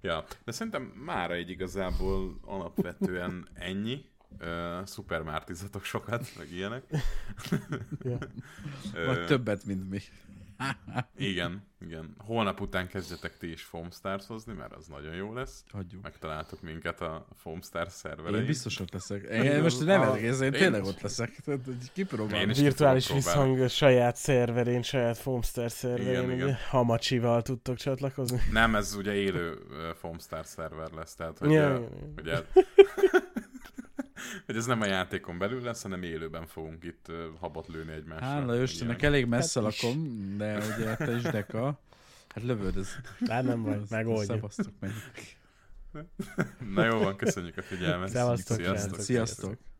Ja, de szerintem mára egy igazából alapvetően ennyi. Uh, szuper mártizatok sokat, meg ilyenek. Yeah. uh, Vagy többet, mint mi. igen, igen. Holnap után kezdjetek ti is Foam Stars hozni, mert az nagyon jó lesz. Hagyjuk. Megtaláltok minket a Foam Stars szerverein. Én biztos ott leszek. Én most nem elégézem, én, én tényleg ott leszek. Kipróbálom. Virtuális visszhang a saját szerverén, saját Foam Stars szerverén. Hamacsival tudtok csatlakozni. Nem, ez ugye élő Foam Stars szerver lesz. Tehát, hogy ja, a, ja, ugye... Ja. Hogy ez nem a játékon belül lesz, hanem élőben fogunk itt habot lőni egymásra. Hála Istennek, elég messze hát lakom, is. De ugye te is, Deka. Hát lövöldöz. Hát nem baj, megoldjuk. Szevasztok, menjük. Na jó van, köszönjük a figyelmet. Szevasztok. Sziasztok. Sziasztok.